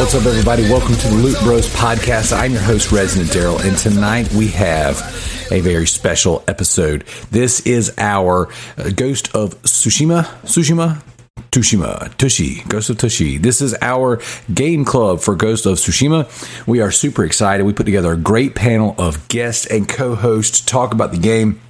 What's up, everybody? Welcome to the Loot Bros Podcast. I'm your host, Resident Daryl, and tonight we have a very special episode. This is our Ghost of Tsushima. This is our game club for Ghost of Tsushima. We are super excited. We put together a great panel of guests and co-hosts to talk about the game.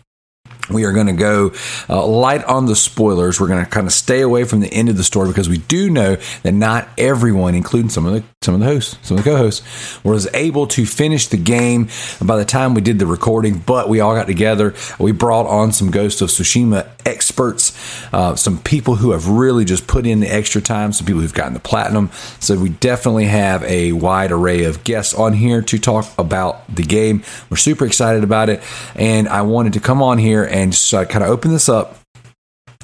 We are going to go light on the spoilers. We're going to kind of stay away from the end of the story because we do know that not everyone, including some of the co-hosts, was able to finish the game by the time we did the recording. But we all got together. We brought on some Ghost of Tsushima experts, some people who have really just put in the extra time, some people who've gotten the platinum. So we definitely have a wide array of guests on here to talk about the game. We're super excited about it, and I wanted to come on here and just kind of open this up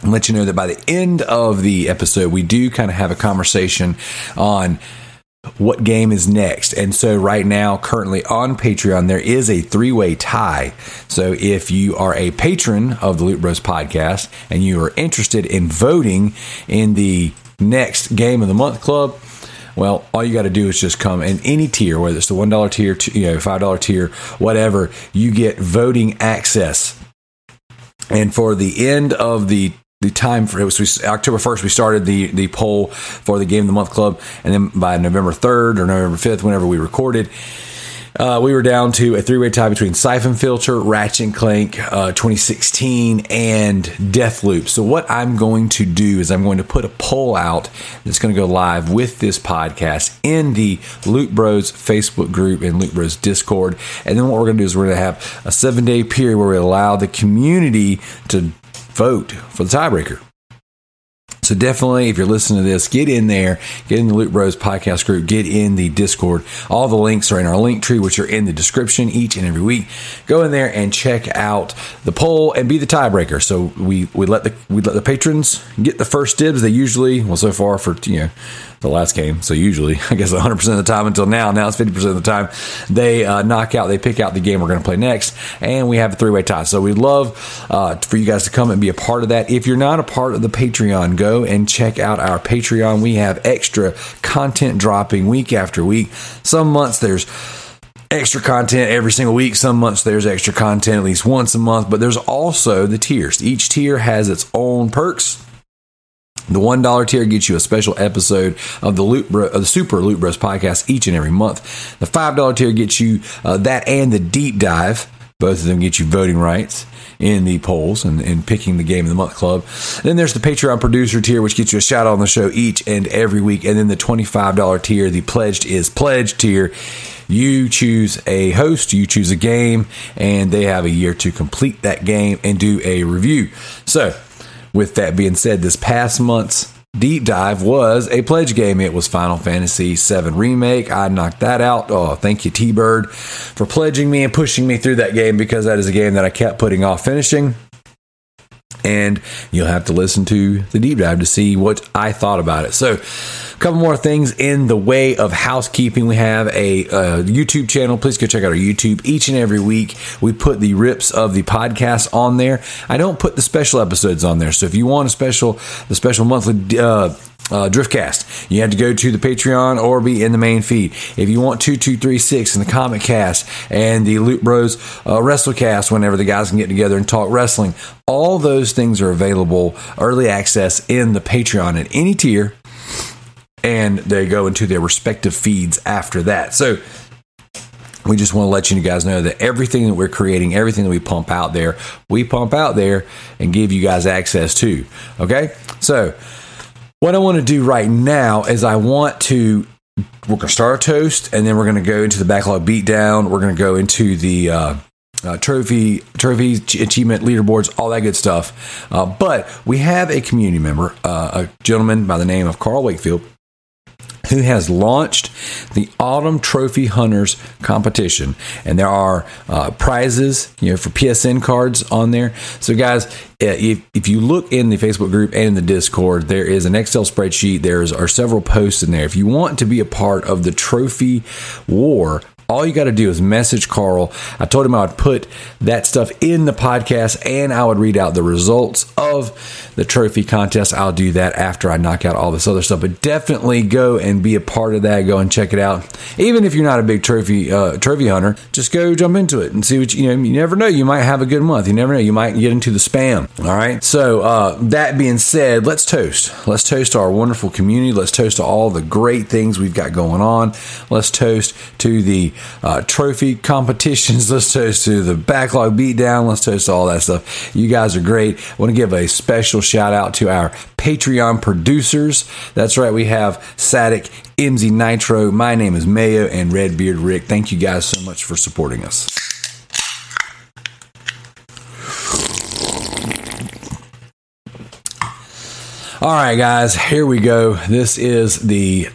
and let you know that by the end of the episode, we do kind of have a conversation on what game is next. And so right now, currently on Patreon, there is a three-way tie. So if you are a patron of the Loot Bros Podcast and you are interested in voting in the next Game of the Month Club, well, all you got to do is just come in any tier, whether it's the $1 tier, $5 tier, whatever, you get voting access. And for the end of the time for it was October 1st, we started the poll for the Game of the Month Club. And then by November 3rd or November 5th, whenever we recorded, we were down to a three-way tie between Siphon Filter, Ratchet & Clank 2016, and Deathloop. So what I'm going to do is I'm going to put a poll out that's going to go live with this podcast in the Loot Bros Facebook group and Loot Bros Discord. And then what we're going to do is we're going to have a 7-day period where we allow the community to vote for the tiebreaker. So definitely, if you're listening to this, get in there, get in the Loot Bros podcast group, get in the Discord. All the links are in our link tree, which are in the description each and every week. Go in there and check out the poll and be the tiebreaker. So we let the patrons get the first dibs. They usually, well, so far for the last game, so usually, I guess 100% of the time until now. Now it's 50% of the time. They pick out the game we're going to play next, and we have a three-way tie. So we'd love for you guys to come and be a part of that. If you're not a part of the Patreon, go and check out our Patreon. We have extra content dropping week after week. Some months there's extra content every single week. Some months there's extra content at least once a month. But there's also the tiers. Each tier has its own perks. The $1 tier gets you a special episode of the Super Loot Bros podcast each and every month. The $5 tier gets you that and the deep dive. Both of them get you voting rights in the polls and picking the Game of the Month Club. Then there's the Patreon producer tier, which gets you a shout out on the show each and every week. And then the $25 tier, the Pledged is Pledged tier. You choose a host, you choose a game, and they have a year to complete that game and do a review. So with that being said, this past month's deep dive was a pledge game. It was Final Fantasy VII Remake. I knocked that out. Oh, thank you, T-Bird, for pledging me and pushing me through that game, because that is a game that I kept putting off finishing. And you'll have to listen to the deep dive to see what I thought about it. So a couple more things in the way of housekeeping. We have a YouTube channel. Please go check out our YouTube. Each and every week, we put the rips of the podcast on there. I don't put the special episodes on there. So if you want the special monthly Driftcast, you have to go to the Patreon or be in the main feed. If you want 2236 and the Comic Cast and the Loot Bros Wrestlecast, whenever the guys can get together and talk wrestling, all those things are available early access in the Patreon at any tier, and they go into their respective feeds after that. So we just want to let you guys know that everything that we're creating, everything that we pump out there, and give you guys access to. Okay? So what I want to do right now is we're going to start our toast, and then we're going to go into the backlog beatdown. We're going to go into the trophy achievement leaderboards, all that good stuff. But we have a community member, a gentleman by the name of Carl Wakefield, who has launched the Autumn Trophy Hunters competition. And there are prizes, for PSN cards on there. So guys, if you look in the Facebook group and in the Discord, there is an Excel spreadsheet. There are several posts in there. If you want to be a part of the trophy war All you got to do is message Carl. I told him I would put that stuff in the podcast and I would read out the results of the trophy contest. I'll do that after I knock out all this other stuff, but definitely go and be a part of that. Go and check it out. Even if you're not a big trophy hunter, just go jump into it and see what you know. You never know. You might have a good month. You never know. You might get into the spam. All right. So that being said, let's toast. Let's toast to our wonderful community. Let's toast to all the great things we've got going on. Let's toast to the trophy competitions. Let's toast to the backlog beatdown. Let's toast to all that stuff. You guys are great. I want to give a special shout out to our Patreon producers. That's right. We have Sadek, MZ Nitro. My name is Mayo and Redbeard Rick. Thank you guys so much for supporting us. All right, guys, here we go. This is the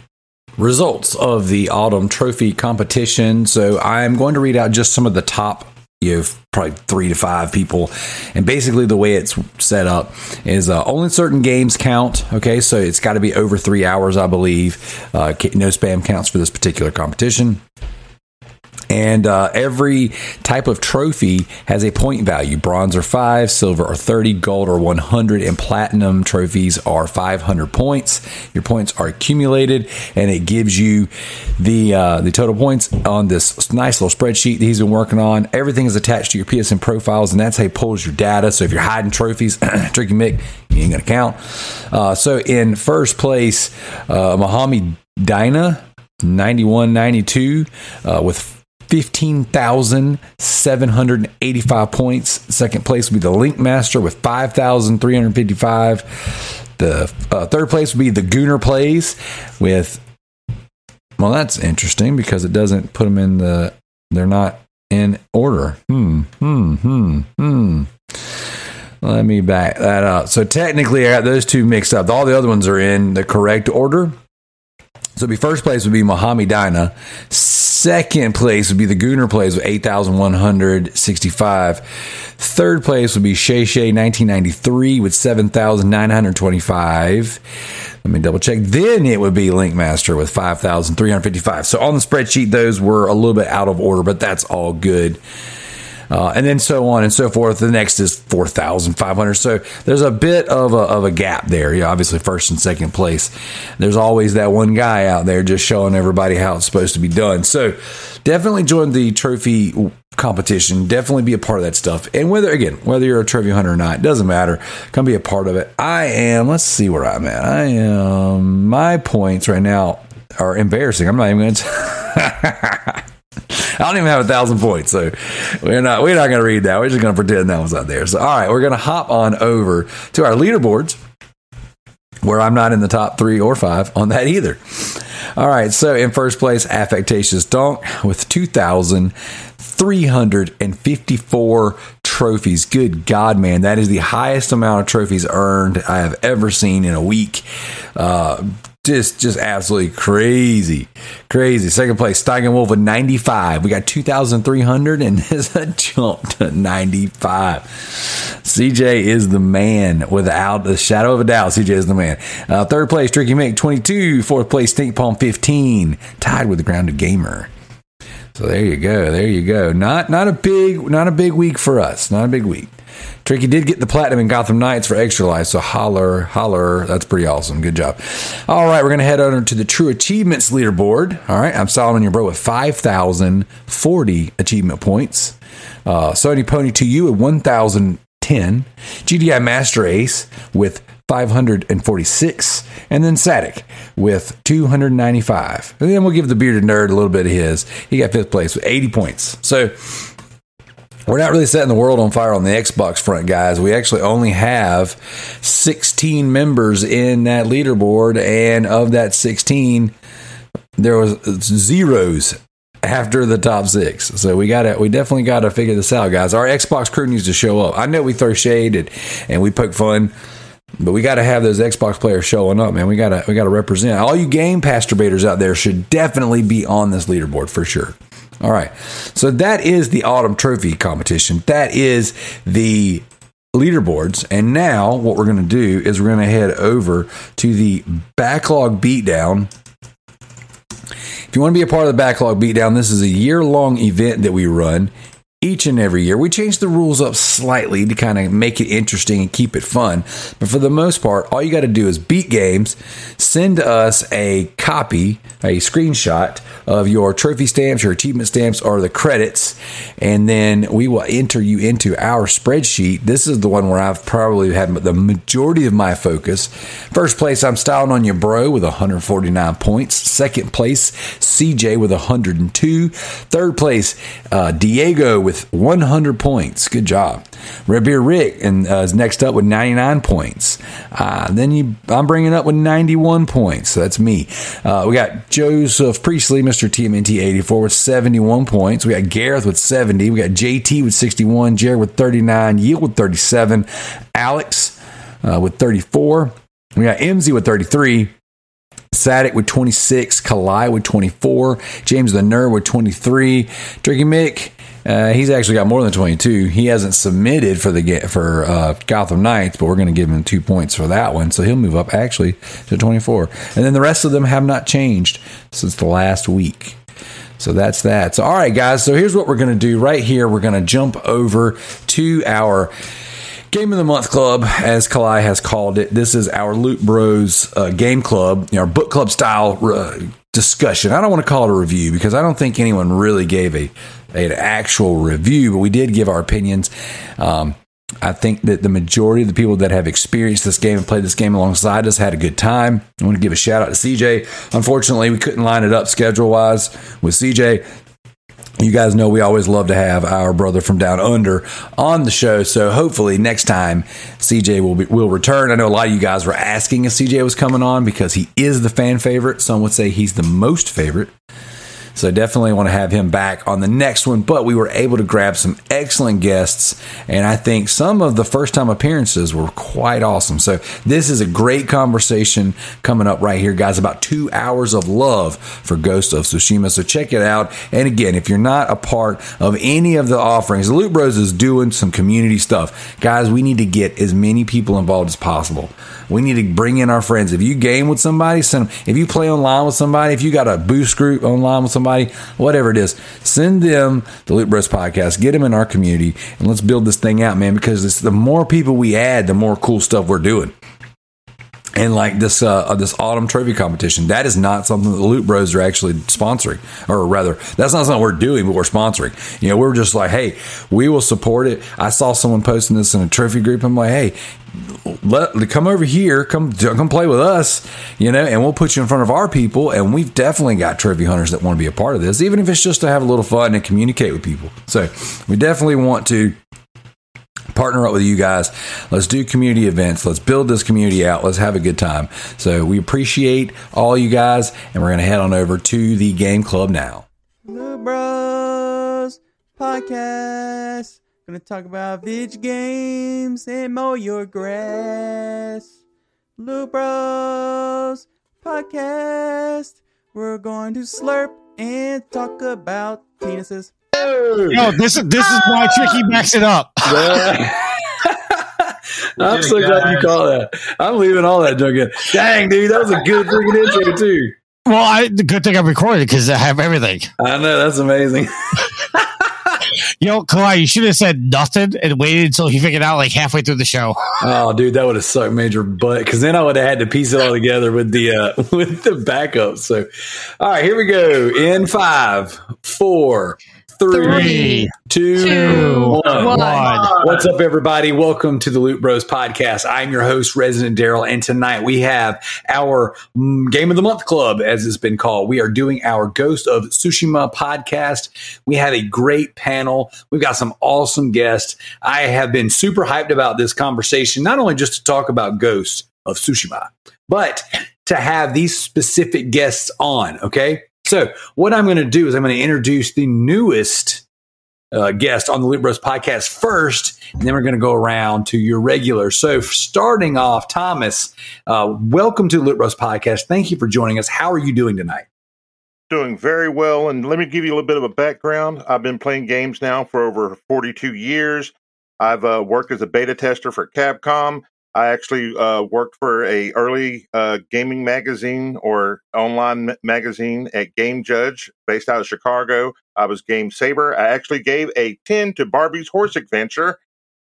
results of the Autumn Trophy competition. So I'm going to read out just some of the top, probably 3 to 5 people. And basically the way it's set up is only certain games count. Okay, so it's got to be over 3 hours, I believe. No spam counts for this particular competition. And every type of trophy has a point value. Bronze are 5, silver are 30, gold are 100, and platinum trophies are 500 points. Your points are accumulated, and it gives you the total points on this nice little spreadsheet that he's been working on. Everything is attached to your PSN profiles, and that's how he pulls your data. So if you're hiding trophies, Tricky Mick, you ain't going to count. So in first place, Mohammed Dina, 9192, with 15,785 points. Second place would be the Link Master with 5,355. The third place would be the Gooner Plays with, well, that's interesting because it doesn't put them in the, they're not in order. Let me back that up. So technically, I got those two mixed up. All the other ones are in the correct order. So the first place would be Mohammed Dina. Second place would be the Gooner Plays with 8,165. Third place would be Shay Shay 1993 with 7,925. Let me double check. Then it would be Link Master with 5,355. So on the spreadsheet, those were a little bit out of order, but that's all good. And then so on and so forth. The next is 4,500. So there's a bit of a gap there. Yeah, obviously, first and second place. There's always that one guy out there just showing everybody how it's supposed to be done. So definitely join the trophy competition. Definitely be a part of that stuff. And whether you're a trophy hunter or not, it doesn't matter. Come be a part of it. Let's see where I'm at. My points right now are embarrassing. I'm not even going to. I don't even have 1,000 points, so we're not going to read that. We're just going to pretend that was out there. So, all right, we're going to hop on over to our leaderboards, where I'm not in the top 3 or 5 on that either. All right, so in first place, Affectatious Donk with 2,354 trophies. Good God, man, that is the highest amount of trophies earned I have ever seen in a week. Just absolutely crazy. Second place, Steigenwolf with 95. We got 2,300, and there's a jump to 95. CJ is the man. Without a shadow of a doubt, CJ is the man. Third place, Tricky Mick, 22. Fourth place, Stink Palm, 15. Tied with the Grounded Gamer. So there you go. Not a big week for us. Not a big week. Tricky did get the platinum in Gotham Knights for Extra Life, so holler. That's pretty awesome. Good job. All right, we're going to head over to the True Achievements leaderboard. All right, I'm Solomon Your Bro with 5,040 achievement points. Sony Pony 2U with 1,010. GDI Master Ace with 546. And then Sadek with 295. And then we'll give the Bearded Nerd a little bit of his. He got fifth place with 80 points. So we're not really setting the world on fire on the Xbox front, guys. We actually only have 16 members in that leaderboard, and of that 16, there was zeros after the top 6. So we definitely got to figure this out, guys. Our Xbox crew needs to show up. I know we throw shade and we poke fun, but we got to have those Xbox players showing up, man. We got to represent. All you game masturbators out there should definitely be on this leaderboard for sure. All right, so that is the Autumn Trophy competition. That is the leaderboards. And now what we're going to do is we're going to head over to the Backlog Beatdown. If you want to be a part of the Backlog Beatdown, this is a year-long event that we run each and every year. We change the rules up slightly to kind of make it interesting and keep it fun. But for the most part, all you got to do is beat games, send us a copy, a screenshot of your trophy stamps, your achievement stamps, or the credits, and then we will enter you into our spreadsheet. This is the one where I've probably had the majority of my focus. First place, I'm Styling on Your Bro with 149 points. Second place, CJ with 102. Third place, Diego with 100 points. Good job. Red Beer Rick and is next up with 99 points. I'm bringing up with 91 points. So that's me. We got Joseph Priestley, Mr. TMNT 84 with 71 points. We got Gareth with 70. We got JT with 61. Jared with 39. Yield with 37. Alex with 34. We got MZ with 33. Saddick with 26. Kalai with 24. James the Nerd with 23. Tricky Mick. He's actually got more than 22. He hasn't submitted for Gotham Knights, but we're going to give him 2 points for that one, so he'll move up actually to 24. And then the rest of them have not changed since the last week. So that's that. So all right, guys. So here's what we're going to do right here. We're going to jump over to our Game of the Month Club, as Kalai has called it. This is our Loot Bros Game Club, our book club style discussion. I don't want to call it a review because I don't think anyone really gave an actual review, but we did give our opinions. I think that the majority of the people that have experienced this game and played this game alongside us had a good time. I want to give a shout out to CJ. Unfortunately, we couldn't line it up schedule-wise with CJ. You guys know we always love to have our brother from down under on the show. So hopefully next time CJ will return. I know a lot of you guys were asking if CJ was coming on because he is the fan favorite. Some would say he's the most favorite. So definitely want to have him back on the next one. But we were able to grab some excellent guests. And I think some of the first-time appearances were quite awesome. So this is a great conversation coming up right here, guys. About 2 hours of love for Ghost of Tsushima. So check it out. And again, if you're not a part of any of the offerings, Loot Bros is doing some community stuff. Guys, we need to get as many people involved as possible. We need to bring in our friends. If you game with somebody, send them. If you play online with somebody, if you got a boost group online with somebody, whatever it is, send them the Loot Bros Podcast. Get them in our community, and let's build this thing out, man, because it's the more people we add, the more cool stuff we're doing. And like this autumn trophy competition, that is not something that the Loot Bros are actually sponsoring, or rather, that's not something we're doing, but we're sponsoring. You know, we're just like, hey, we will support it. I saw someone posting this in a trophy group. I'm like, hey, come over here, come play with us, you know, and we'll put you in front of our people. And we've definitely got trophy hunters that want to be a part of this, even if it's just to have a little fun and communicate with people. So we definitely want to partner up with you guys. Let's do community events. Let's build this community out. Let's have a good time. So we appreciate all you guys, and we're going to head on over to the game club now. Loot Bros Podcast. Going to talk about video games and mow your grass. Loot Bros Podcast. We're going to slurp and talk about penises. No, this is why Tricky backs it up. I'm so glad you caught that. I'm leaving all that junk in. Dang, dude, that was a good freaking intro too. Well, the good thing I recorded because I have everything. I know, that's amazing. Yo, Kalai, you should have said nothing and waited until he figured out like halfway through the show. Oh, dude, that would have sucked major butt because then I would have had to piece it all together with the backup. So, all right, here we go. In 5, 4. 3, 2, 1. What's up, everybody? Welcome to the Loot Bros Podcast. I'm your host, Resident Daryl, and tonight we have our Game of the Month Club, as it's been called. We are doing our Ghost of Tsushima podcast. We have a great panel. We've got some awesome guests. I have been super hyped about this conversation, not only just to talk about Ghost of Tsushima, but to have these specific guests on, okay? So what I'm going to do is I'm going to introduce the newest guest on the Loot Bros Podcast first, and then we're going to go around to your regular. So starting off, Thomas, welcome to the Loot Bros Podcast. Thank you for joining us. How are you doing tonight? Doing very well, and let me give you a little bit of a background. I've been playing games now for over 42 years. I've worked as a beta tester for Capcom. I actually worked for a early gaming magazine or online magazine at Game Judge, based out of Chicago. I was Game Saber. I actually gave a 10 to Barbie's Horse Adventure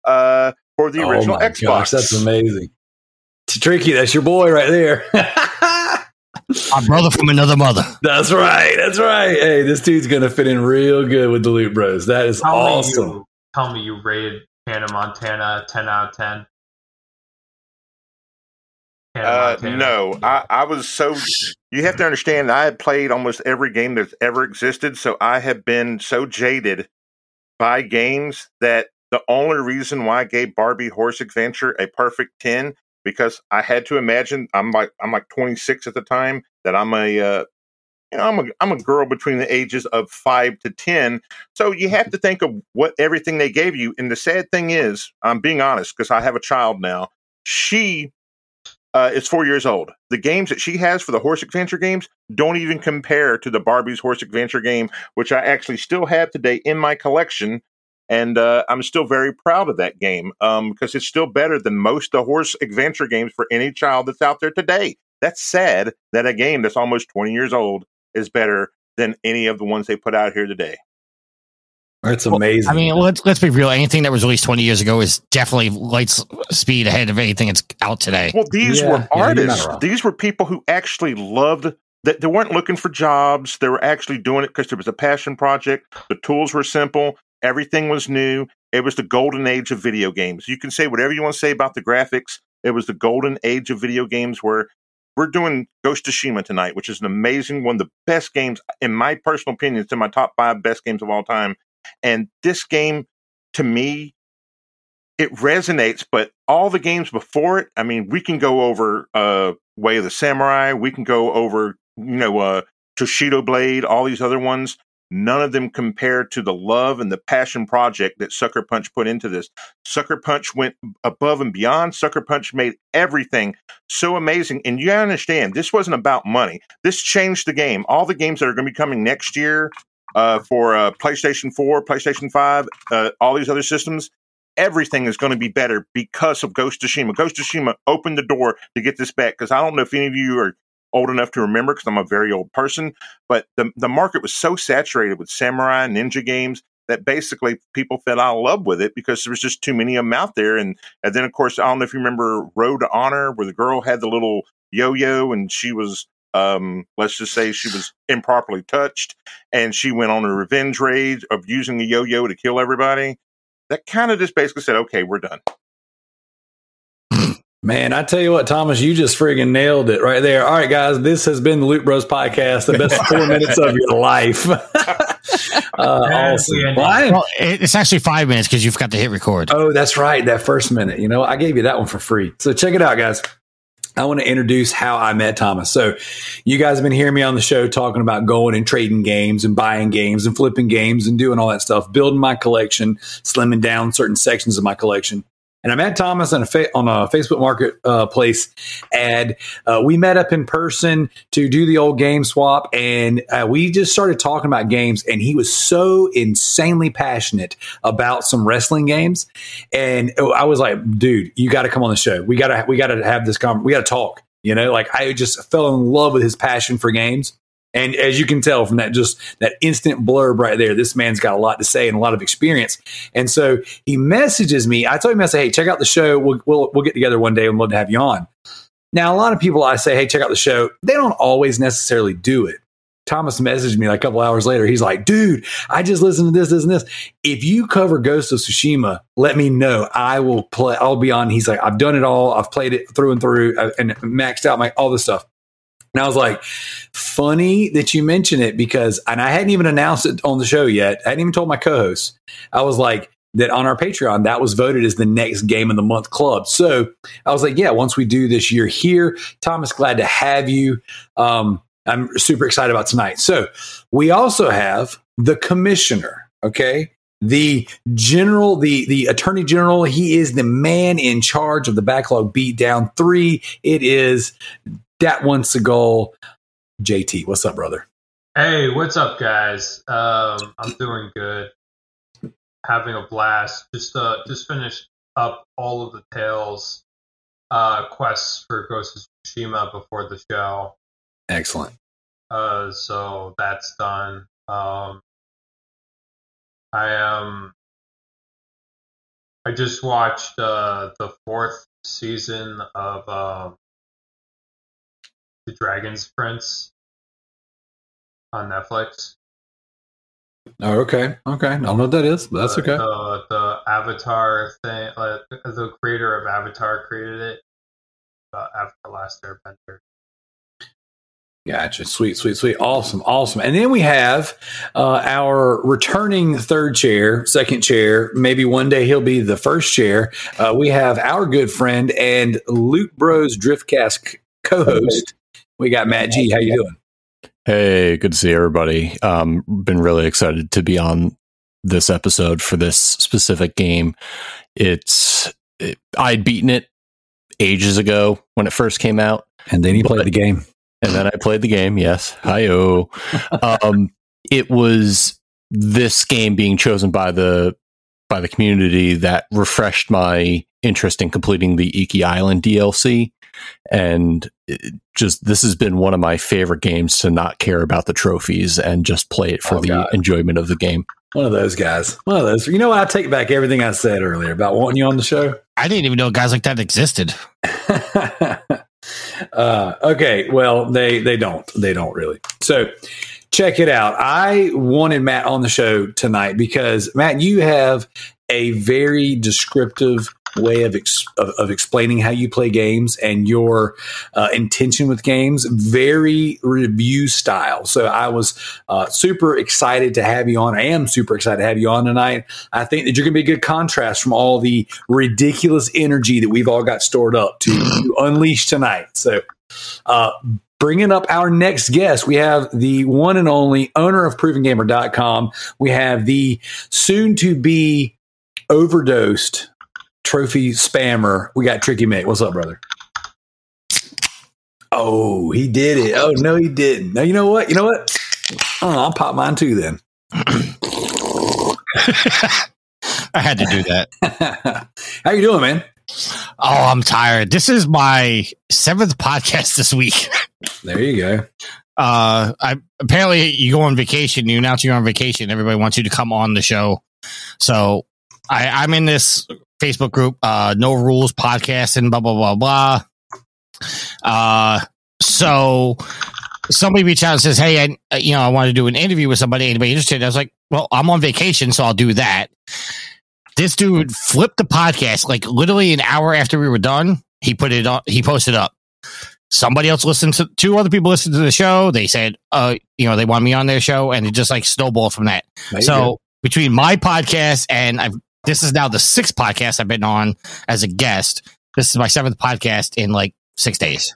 for the original Xbox. Gosh, that's amazing. Tricky, that's your boy right there. My brother from another mother. That's right. That's right. Hey, this dude's going to fit in real good with the Loot Bros. That is awesome. Tell me you rated Hannah Montana 10 out of 10. No, I was so... You have to understand, I had played almost every game that's ever existed, so I have been so jaded by games that the only reason why I gave Barbie Horse Adventure a perfect 10, because I had to imagine, I'm like 26 at the time, that I'm a... I'm a girl between the ages of 5 to 10, so you have to think of what everything they gave you. And the sad thing is, I'm being honest because I have a child now. She is 4 years old. The games that she has for the Horse Adventure games don't even compare to the Barbie's Horse Adventure game, which I actually still have today in my collection, and I'm still very proud of that game because it's still better than most of the Horse Adventure games for any child that's out there today. That's sad that a game that's almost 20 years old is better than any of the ones they put out here today. That's amazing. Well, I mean, let's be real. Anything that was released 20 years ago is definitely light speed ahead of anything that's out today. Well, these were artists. These were people who actually loved that. They weren't looking for jobs. They were actually doing it because it was a passion project. The tools were simple. Everything was new. It was the golden age of video games. You can say whatever you want to say about the graphics. It was the golden age of video games where we're doing Ghost of Tsushima tonight, which is an amazing one of the best games, in my personal opinion. It's in my top 5 best games of all time. And this game, to me, it resonates. But all the games before it, I mean, we can go over Way of the Samurai. We can go over, Toshido Blade, all these other ones. None of them compare to the love and the passion project that Sucker Punch put into this. Sucker Punch went above and beyond. Sucker Punch made everything so amazing. And you understand, this wasn't about money. This changed the game. All the games that are going to be coming next year for PlayStation 4, PlayStation 5, all these other systems, everything is going to be better because of Ghost of Tsushima. Ghost of Tsushima opened the door to get this back, because I don't know if any of you are old enough to remember, because I'm a very old person, but the market was so saturated with samurai and ninja games that basically people fell out of love with it because there was just too many of them out there. And then, of course, I don't know if you remember Road to Honor, where the girl had the little yo-yo and she was, let's just say she was improperly touched, and she went on a revenge raid of using the yo-yo to kill everybody. That kind of just basically said, okay, we're done. Man, I tell you what, Thomas, you just friggin' nailed it right there. All right, guys, this has been the Loot Bros Podcast, the best 4 minutes of your life. Awesome. Well, it's actually 5 minutes because you forgot to hit record. Oh, that's right. That first minute. You know, I gave you that one for free. So check it out, guys. I want to introduce how I met Thomas. So you guys have been hearing me on the show talking about going and trading games and buying games and flipping games and doing all that stuff, building my collection, slimming down certain sections of my collection. And I met Thomas on a Facebook Marketplace ad. We met up in person to do the old game swap, and we just started talking about games. And he was so insanely passionate about some wrestling games, and I was like, "Dude, you got to come on the show. We gotta have this conversation. We gotta talk." You know, like I just fell in love with his passion for games. And as you can tell from that, just that instant blurb right there, this man's got a lot to say and a lot of experience. And so he messages me. I told him, I said, hey, check out the show. We'll get together one day and love to have you on. Now, a lot of people I say, hey, check out the show. They don't always necessarily do it. Thomas messaged me like a couple hours later. He's like, dude, I just listened to this and this. If you cover Ghost of Tsushima, let me know. I will play. I'll be on. He's like, I've done it all. I've played it through and through and maxed out all this stuff. And I was like, funny that you mention it because I hadn't even announced it on the show yet. I hadn't even told my co-host. I was like, that on our Patreon, that was voted as the next Game of the Month club. So I was like, yeah, once we do this, you're here. Thomas, glad to have you. I'm super excited about tonight. So we also have the commissioner, okay? The general, the attorney general, he is the man in charge of the Backlog Beatdown 3. It is... That one's a goal. JT, what's up, brother? Hey, what's up, guys? I'm doing good. Having a blast. Just finished up all of the tales quests for Ghost of Tsushima before the show. Excellent. So that's done. I just watched the fourth season of The Dragon's Prince on Netflix. Oh, okay. Okay. I don't know what that is, but that's okay. The Avatar thing, the creator of Avatar created it after Last Airbender. Gotcha. Sweet, sweet, sweet. Awesome, awesome. And then we have our returning third chair, second chair. Maybe one day he'll be the first chair. We have our good friend and Loot Bros Driftcast co-host. We got Matt G. How you doing? Hey, good to see everybody. Been really excited to be on this episode for this specific game. I'd beaten it ages ago when it first came out. And then played the game. And then I played the game, yes. Hi-oh. It was this game being chosen by the community that refreshed my interest in completing the Iki Island DLC. And this has been one of my favorite games to not care about the trophies and just play it for enjoyment of the game. One of those guys. One of those. You know what? I take back everything I said earlier about wanting you on the show. I didn't even know guys like that existed. Okay. Well, they don't really. So check it out. I wanted Matt on the show tonight because Matt, you have a very descriptive way of explaining how you play games and your intention with games, very review style. So I was super excited to have you on. I am super excited to have you on tonight. I think that you're going to be a good contrast from all the ridiculous energy that we've all got stored up to unleash tonight. So bringing up our next guest, we have the one and only owner of ProvenGamer.com. We have the soon-to-be overdosed trophy spammer. We got Tricky Mick. What's up, brother? Oh, he did it. Oh, no, he didn't. No, you know what? You know what? Oh, I'll pop mine too then. I had to do that. How you doing, man? Oh, I'm tired. This is my 7th podcast this week. There you go. Apparently you go on vacation. You announce you're on vacation. Everybody wants you to come on the show. So I'm in this Facebook group, No Rules Podcast, and blah, blah, blah, blah. So somebody reached out and says, hey, I want to do an interview with somebody. Anybody interested? I was like, well, I'm on vacation, so I'll do that. This dude flipped the podcast like literally an hour after we were done. He put it on. He posted up. Somebody else listened to 2 other people listened to the show. They said, they want me on their show, and it just like snowballed from that. So between my podcast and this is now the 6th podcast I've been on as a guest. This is my 7th podcast in like 6 days.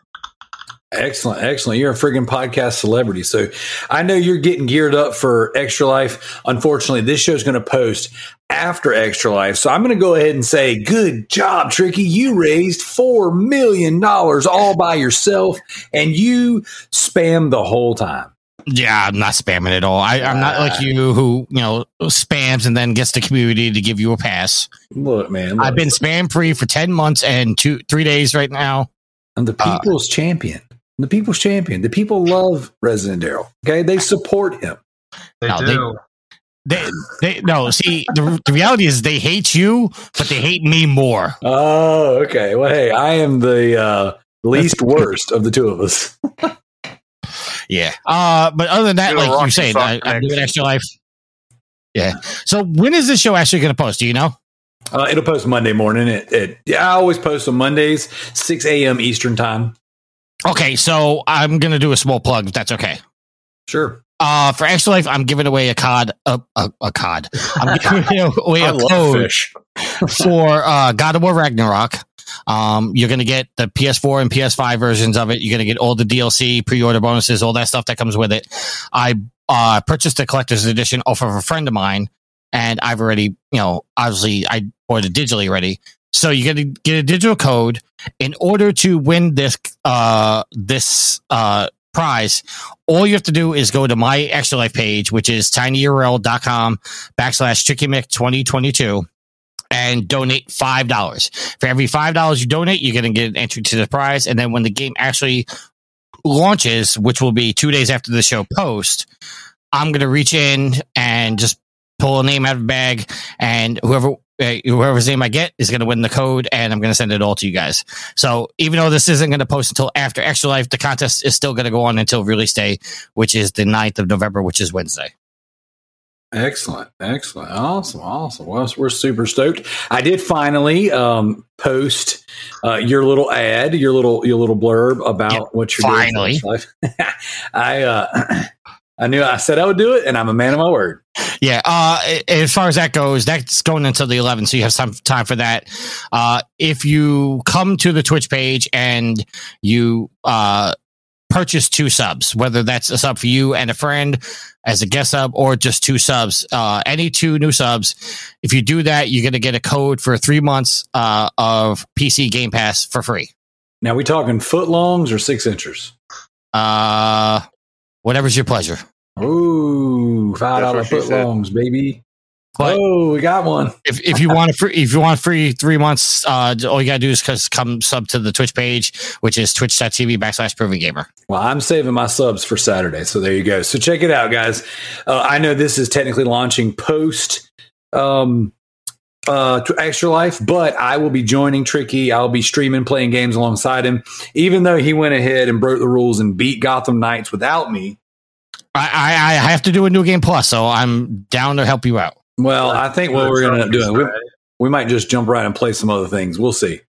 Excellent. Excellent. You're a friggin' podcast celebrity. So I know you're getting geared up for Extra Life. Unfortunately, this show is going to post after Extra Life. So I'm going to go ahead and say, good job, Tricky. You raised $4 million all by yourself and you spam the whole time. Yeah, I'm not spamming at all. I'm not like you who, spams and then gets the community to give you a pass. Look, man. I've been spam-free for 10 months and 3 days right now. I'm the people's champion. I'm the people's champion. The people love Resident Daryl. Okay? They support him. They do. The reality is they hate you, but they hate me more. Oh, okay. Well, hey, I am the least worst of the 2 of us. Yeah. But other than that, like you said, I'm doing Extra Life. Yeah. So when is this show actually going to post? Do you know? It'll post Monday morning. I always post on Mondays, 6 a.m. Eastern time. Okay. So I'm going to do a small plug, if that's okay. Sure. For Extra Life, I'm giving away a cod. I'm giving away a code for God of War Ragnarok. You're going to get the PS4 and PS5 versions of it. You're going to get all the DLC, pre-order bonuses, all that stuff that comes with it. I purchased a collector's edition off of a friend of mine, and I've already, obviously I ordered digitally already. So you're going to get a digital code. In order to win this prize, all you have to do is go to my Extra Life page, which is tinyurl.com/TrickyMick2022. and donate $5. For every $5 you donate, you're going to get an entry to the prize. And then when the game actually launches, which will be 2 days after the show post, I'm going to reach in and just pull a name out of a bag, and whoever's name I get is going to win the code, and I'm going to send it all to you guys. So even though this isn't going to post until after Extra Life, the contest is still going to go on until release day, which is the 9th of November, which is Wednesday. Excellent. Excellent. Awesome. Awesome. Well, we're super stoked. I did finally post your little ad, your little blurb about what you're doing. Finally. I knew I said I would do it, and I'm a man of my word. Yeah. As far as that goes, that's going until the 11th, so you have some time for that. If you come to the Twitch page and you purchase 2 subs, whether that's a sub for you and a friend as a guest sub or just 2 subs, any 2 new subs, if you do that, you're going to get a code for 3 months of PC Game Pass for free. Now, we talking footlongs or 6 inchers? Whatever's your pleasure. Ooh, $5 footlongs, baby! But we got one. If you want a free, 3 months, all you gotta do is come sub to the Twitch page, which is twitch.tv/provengamer. Well, I'm saving my subs for Saturday, so there you go. So check it out, guys. I know this is technically launching post Extra Life, but I will be joining Tricky. I'll be streaming, playing games alongside him, even though he went ahead and broke the rules and beat Gotham Knights without me. I have to do a new game plus, so I'm down to help you out. Well, I think what we're going to end up doing, we might just jump right and play some other things. We'll see.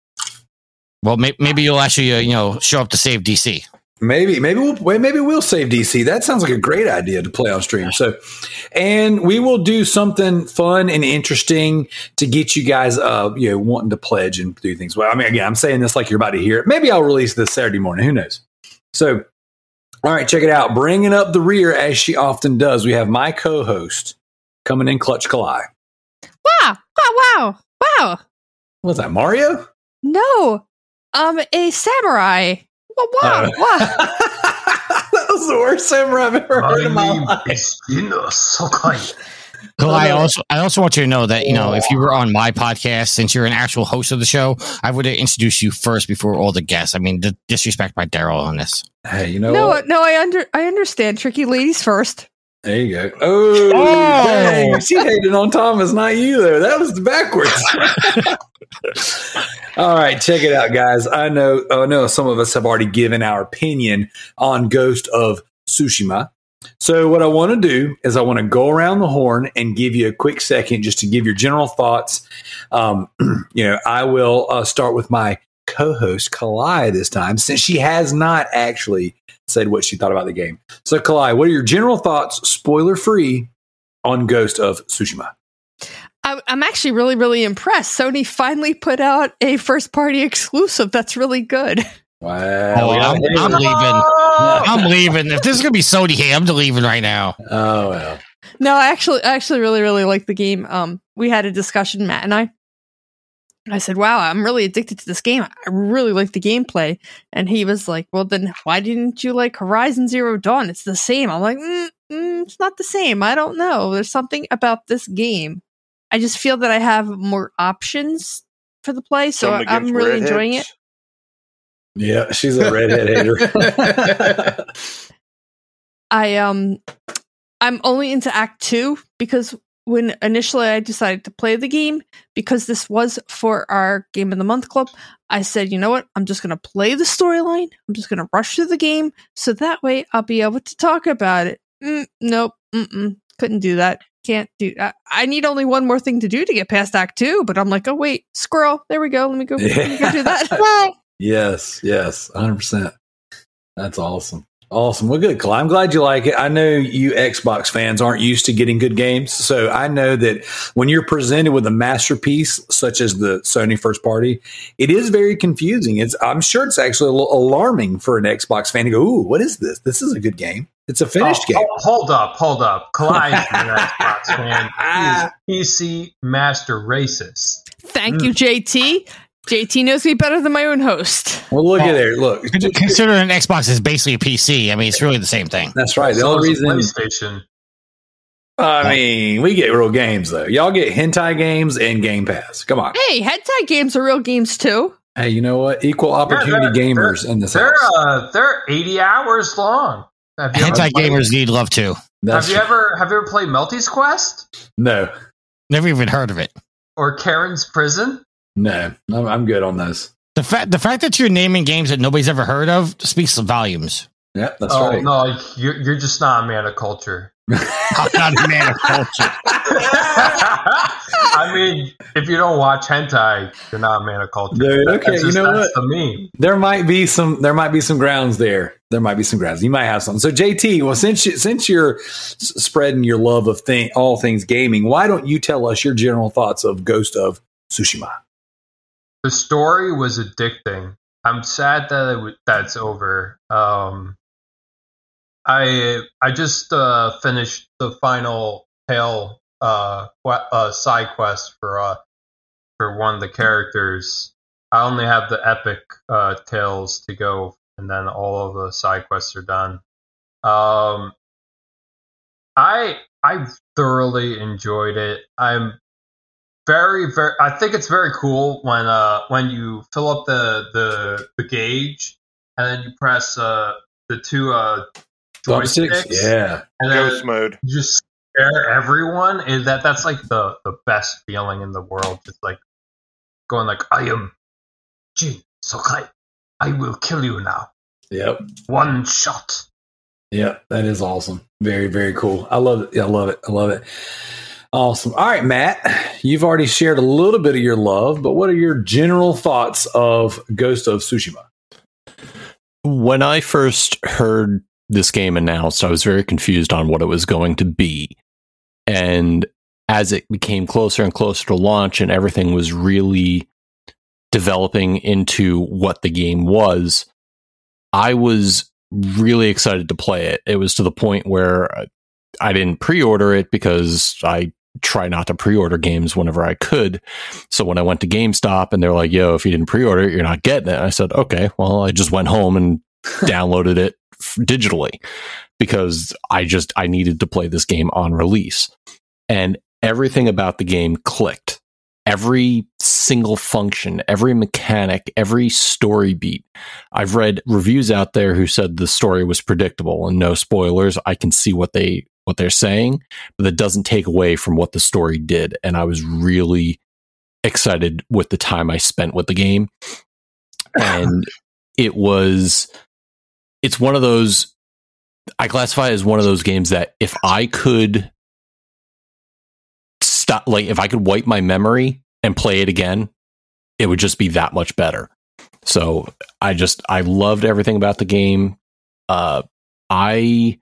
Well, maybe you'll actually show up to save DC. Maybe we'll save DC. That sounds like a great idea to play on stream. So, and we will do something fun and interesting to get you guys, wanting to pledge and do things. Well, I mean, again, I'm saying this like you're about to hear it. Maybe I'll release this Saturday morning. Who knows? So, all right, check it out. Bringing up the rear as she often does, we have my co-host coming in, Clutch Kali. Wow! What's that, Mario? No, a samurai. Wow! That was the worst samurai I've ever heard in my life. Well, I also want you to know that, if you were on my podcast, since you're an actual host of the show, I would have introduced you first before all the guests. I mean, the disrespect by Daryl on this. Hey, what? No, I understand. Tricky ladies first. There you go. Oh, dang. She hated on Thomas, not you, though. That was backwards. All right, check it out, guys. I know some of us have already given our opinion on Ghost of Tsushima. So what I want to do is I want to go around the horn and give you a quick second just to give your general thoughts. I will start with my co-host, Kali, this time, since she has not actually said what she thought about the game. So, Kali, what are your general thoughts, spoiler-free, on Ghost of Tsushima? I'm actually really, really impressed. Sony finally put out a first-party exclusive that's really good. Wow. Oh, I'm leaving. I'm leaving. If this is going to be Sony here, I'm leaving right now. Oh, well. No, I actually really, really like the game. We had a discussion, Matt and I said, wow, I'm really addicted to this game. I really like the gameplay. And he was like, well, then why didn't you like Horizon Zero Dawn? It's the same. I'm like, it's not the same. I don't know. There's something about this game. I just feel that I have more options for the play. So I'm really enjoying it. Yeah, she's a redhead hater. I'm only into Act 2 because when initially I decided to play the game, because this was for our Game of the Month club, I said, you know what? I'm just going to play the storyline. I'm just going to rush through the game. So that way I'll be able to talk about it. Nope. Couldn't do that. Can't do that. I need only one more thing to do to get past Act 2. But I'm like, oh, wait, squirrel. There we go. Let me go do that. Well, Yes, 100%. That's awesome. Awesome. Well, good, Kyle. I'm glad you like it. I know you Xbox fans aren't used to getting good games, so I know that when you're presented with a masterpiece such as the Sony first party, it is very confusing. I'm sure it's actually a little alarming for an Xbox fan to go, ooh, what is this? This is a good game. It's a finished game. Hold up. Kyle is an Xbox fan. He is PC master racist. Thank you, JT. JT knows me better than my own host. Well, look at there. Look, consider an Xbox is basically a PC. I mean, it's really the same thing. That's right. The only reason PlayStation. I mean, we get real games, though. Y'all get hentai games and Game Pass. Come on. Hey, hentai games are real games, too. Hey, you know what? Equal opportunity gamers in this house. They're 80 hours long. Hentai gamers need love, too. Have you ever played Melty's Quest? No. Never even heard of it. Or Karen's Prison? No, I'm good on those. The fact that you're naming games that nobody's ever heard of speaks volumes. Yeah, that's right. Oh, no, you're just not a man of culture. I'm not a man of culture. I mean, if you don't watch hentai, you're not a man of culture. Dude, okay, you know what? There might be some grounds there. There might be some grounds. You might have something. So, JT, well, since you're spreading your love of all things gaming, why don't you tell us your general thoughts of Ghost of Tsushima? The story was addicting. I'm sad that that's over. I just finished the final Tale side quest for one of the characters. I only have the epic tales to go, and then all of the side quests are done. I thoroughly enjoyed it. I'm very, very. I think it's very cool when you fill up the gauge and then you press the two joysticks. Yeah, and then ghost mode. You just scare everyone. And that's like the best feeling in the world. Just like going like, I am Jin Sokai. I will kill you now. Yep. One shot. Yeah, that is awesome. Very, very cool. I love it. Yeah, I love it. I love it. Awesome. All right, Matt, you've already shared a little bit of your love, but what are your general thoughts of Ghost of Tsushima? When I first heard this game announced, I was very confused on what it was going to be. And as it became closer and closer to launch and everything was really developing into what the game was, I was really excited to play it. It was to the point where I didn't pre-order it because I try not to pre-order games whenever I could. So when I went to GameStop and they're like, yo, if you didn't pre-order it, you're not getting it. I said, okay, well, I just went home and downloaded it digitally because I needed to play this game on release. And everything about the game clicked. Every single function, every mechanic, every story beat. I've read reviews out there who said the story was predictable, and no spoilers. I can see what they're saying, but that doesn't take away from what the story did. And I was really excited with the time I spent with the game. And it's one of those, I classify it as one of those games that if I could stop, like if I could wipe my memory and play it again, it would just be that much better. So I loved everything about the game. I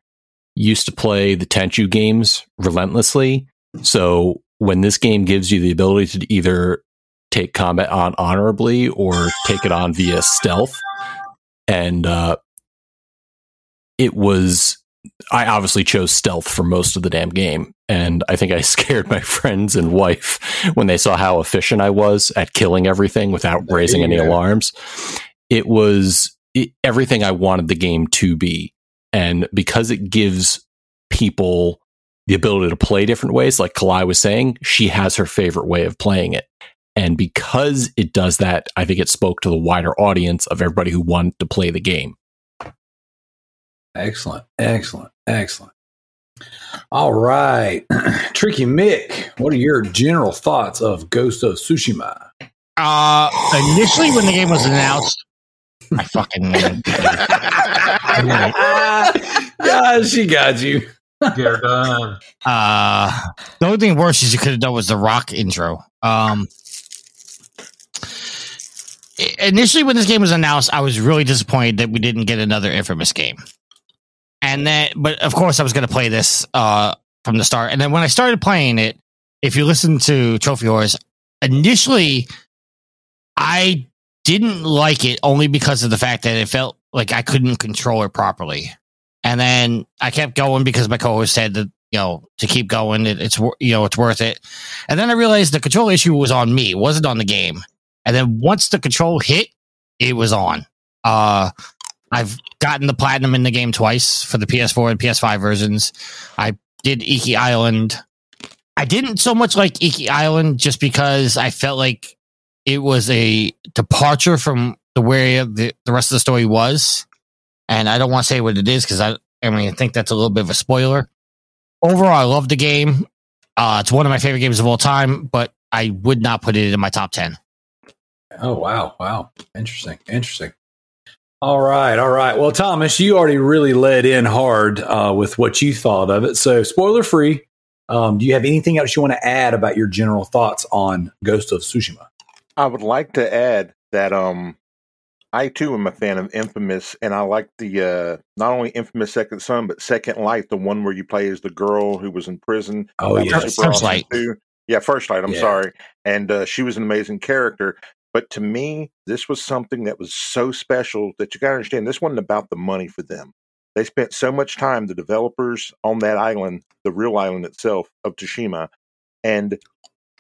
used to play the Tenchu games relentlessly. So when this game gives you the ability to either take combat on honorably or take it on via stealth, and I obviously chose stealth for most of the damn game, and I think I scared my friends and wife when they saw how efficient I was at killing everything without raising any alarms. It was everything I wanted the game to be. And because it gives people the ability to play different ways, like Kalai was saying, she has her favorite way of playing it. And because it does that, I think it spoke to the wider audience of everybody who wanted to play the game. Excellent, excellent, excellent. All right. Tricky Mick, what are your general thoughts of Ghost of Tsushima? Initially, when the game was announced, I fucking... Yeah, she got you. The only thing worse is you could have done was the rock intro. Initially, when this game was announced, I was really disappointed that we didn't get another Infamous game. And then, but of course, I was going to play this from the start. And then when I started playing it, if you listen to Trophy Wars, initially, I didn't like it only because of the fact that it felt like I couldn't control it properly. And then I kept going because my co-host said that, you know, to keep going, it's worth it. And then I realized the control issue was on me. It wasn't on the game. And then once the control hit, it was on. I've gotten the platinum in the game twice for the PS4 and PS5 versions. I did Iki Island. I didn't so much like Iki Island just because I felt like it was a departure from the way the rest of the story was. And I don't want to say what it is because I mean, I think that's a little bit of a spoiler. Overall, I love the game. It's one of my favorite games of all time, but I would not put it in my top 10. Oh, wow. Wow. Interesting. Interesting. All right. All right. Well, Thomas, you already really led in hard with what you thought of it. So spoiler free. Do you have anything else you want to add about your general thoughts on Ghost of Tsushima? I would like to add that I, too, am a fan of Infamous, and I like the not only Infamous Second Son, but Second Light, the one where you play as the girl who was in prison. Oh, yeah. First Light. Yeah, First Light. I'm sorry. And she was an amazing character. But to me, this was something that was so special that you got to understand this wasn't about the money for them. They spent so much time, the developers on that island, the real island itself of Tsushima. And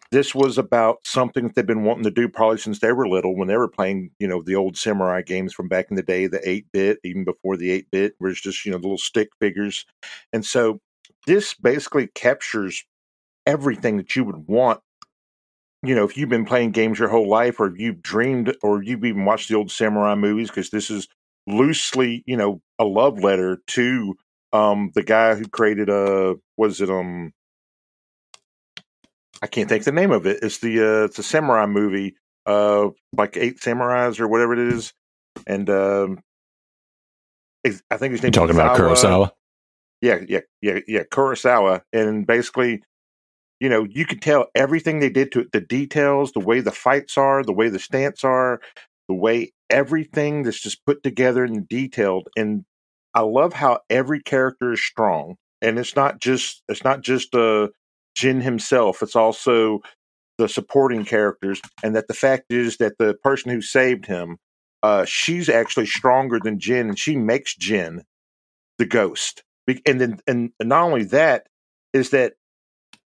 this was about something that they've been wanting to do probably since they were little when they were playing, you know, the old samurai games from back in the day, the 8-bit, even before the 8-bit, where it's just, you know, the little stick figures. And so this basically captures everything that you would want. You know, if you've been playing games your whole life, or you've dreamed, or you've even watched the old samurai movies, because this is loosely, you know, a love letter to the guy who created I can't think the name of it. It's a samurai movie, like 8 Samurais or whatever it is, and I think his name. You're talking about Kurosawa. Yeah, Kurosawa, and basically. You know, you could tell everything they did to it, the details, the way the fights are, the way the stance are, the way everything that's just put together and detailed. And I love how every character is strong. And it's not just Jin himself. It's also the supporting characters. And that the fact is that the person who saved him, she's actually stronger than Jin. And she makes Jin the ghost. And not only that, is that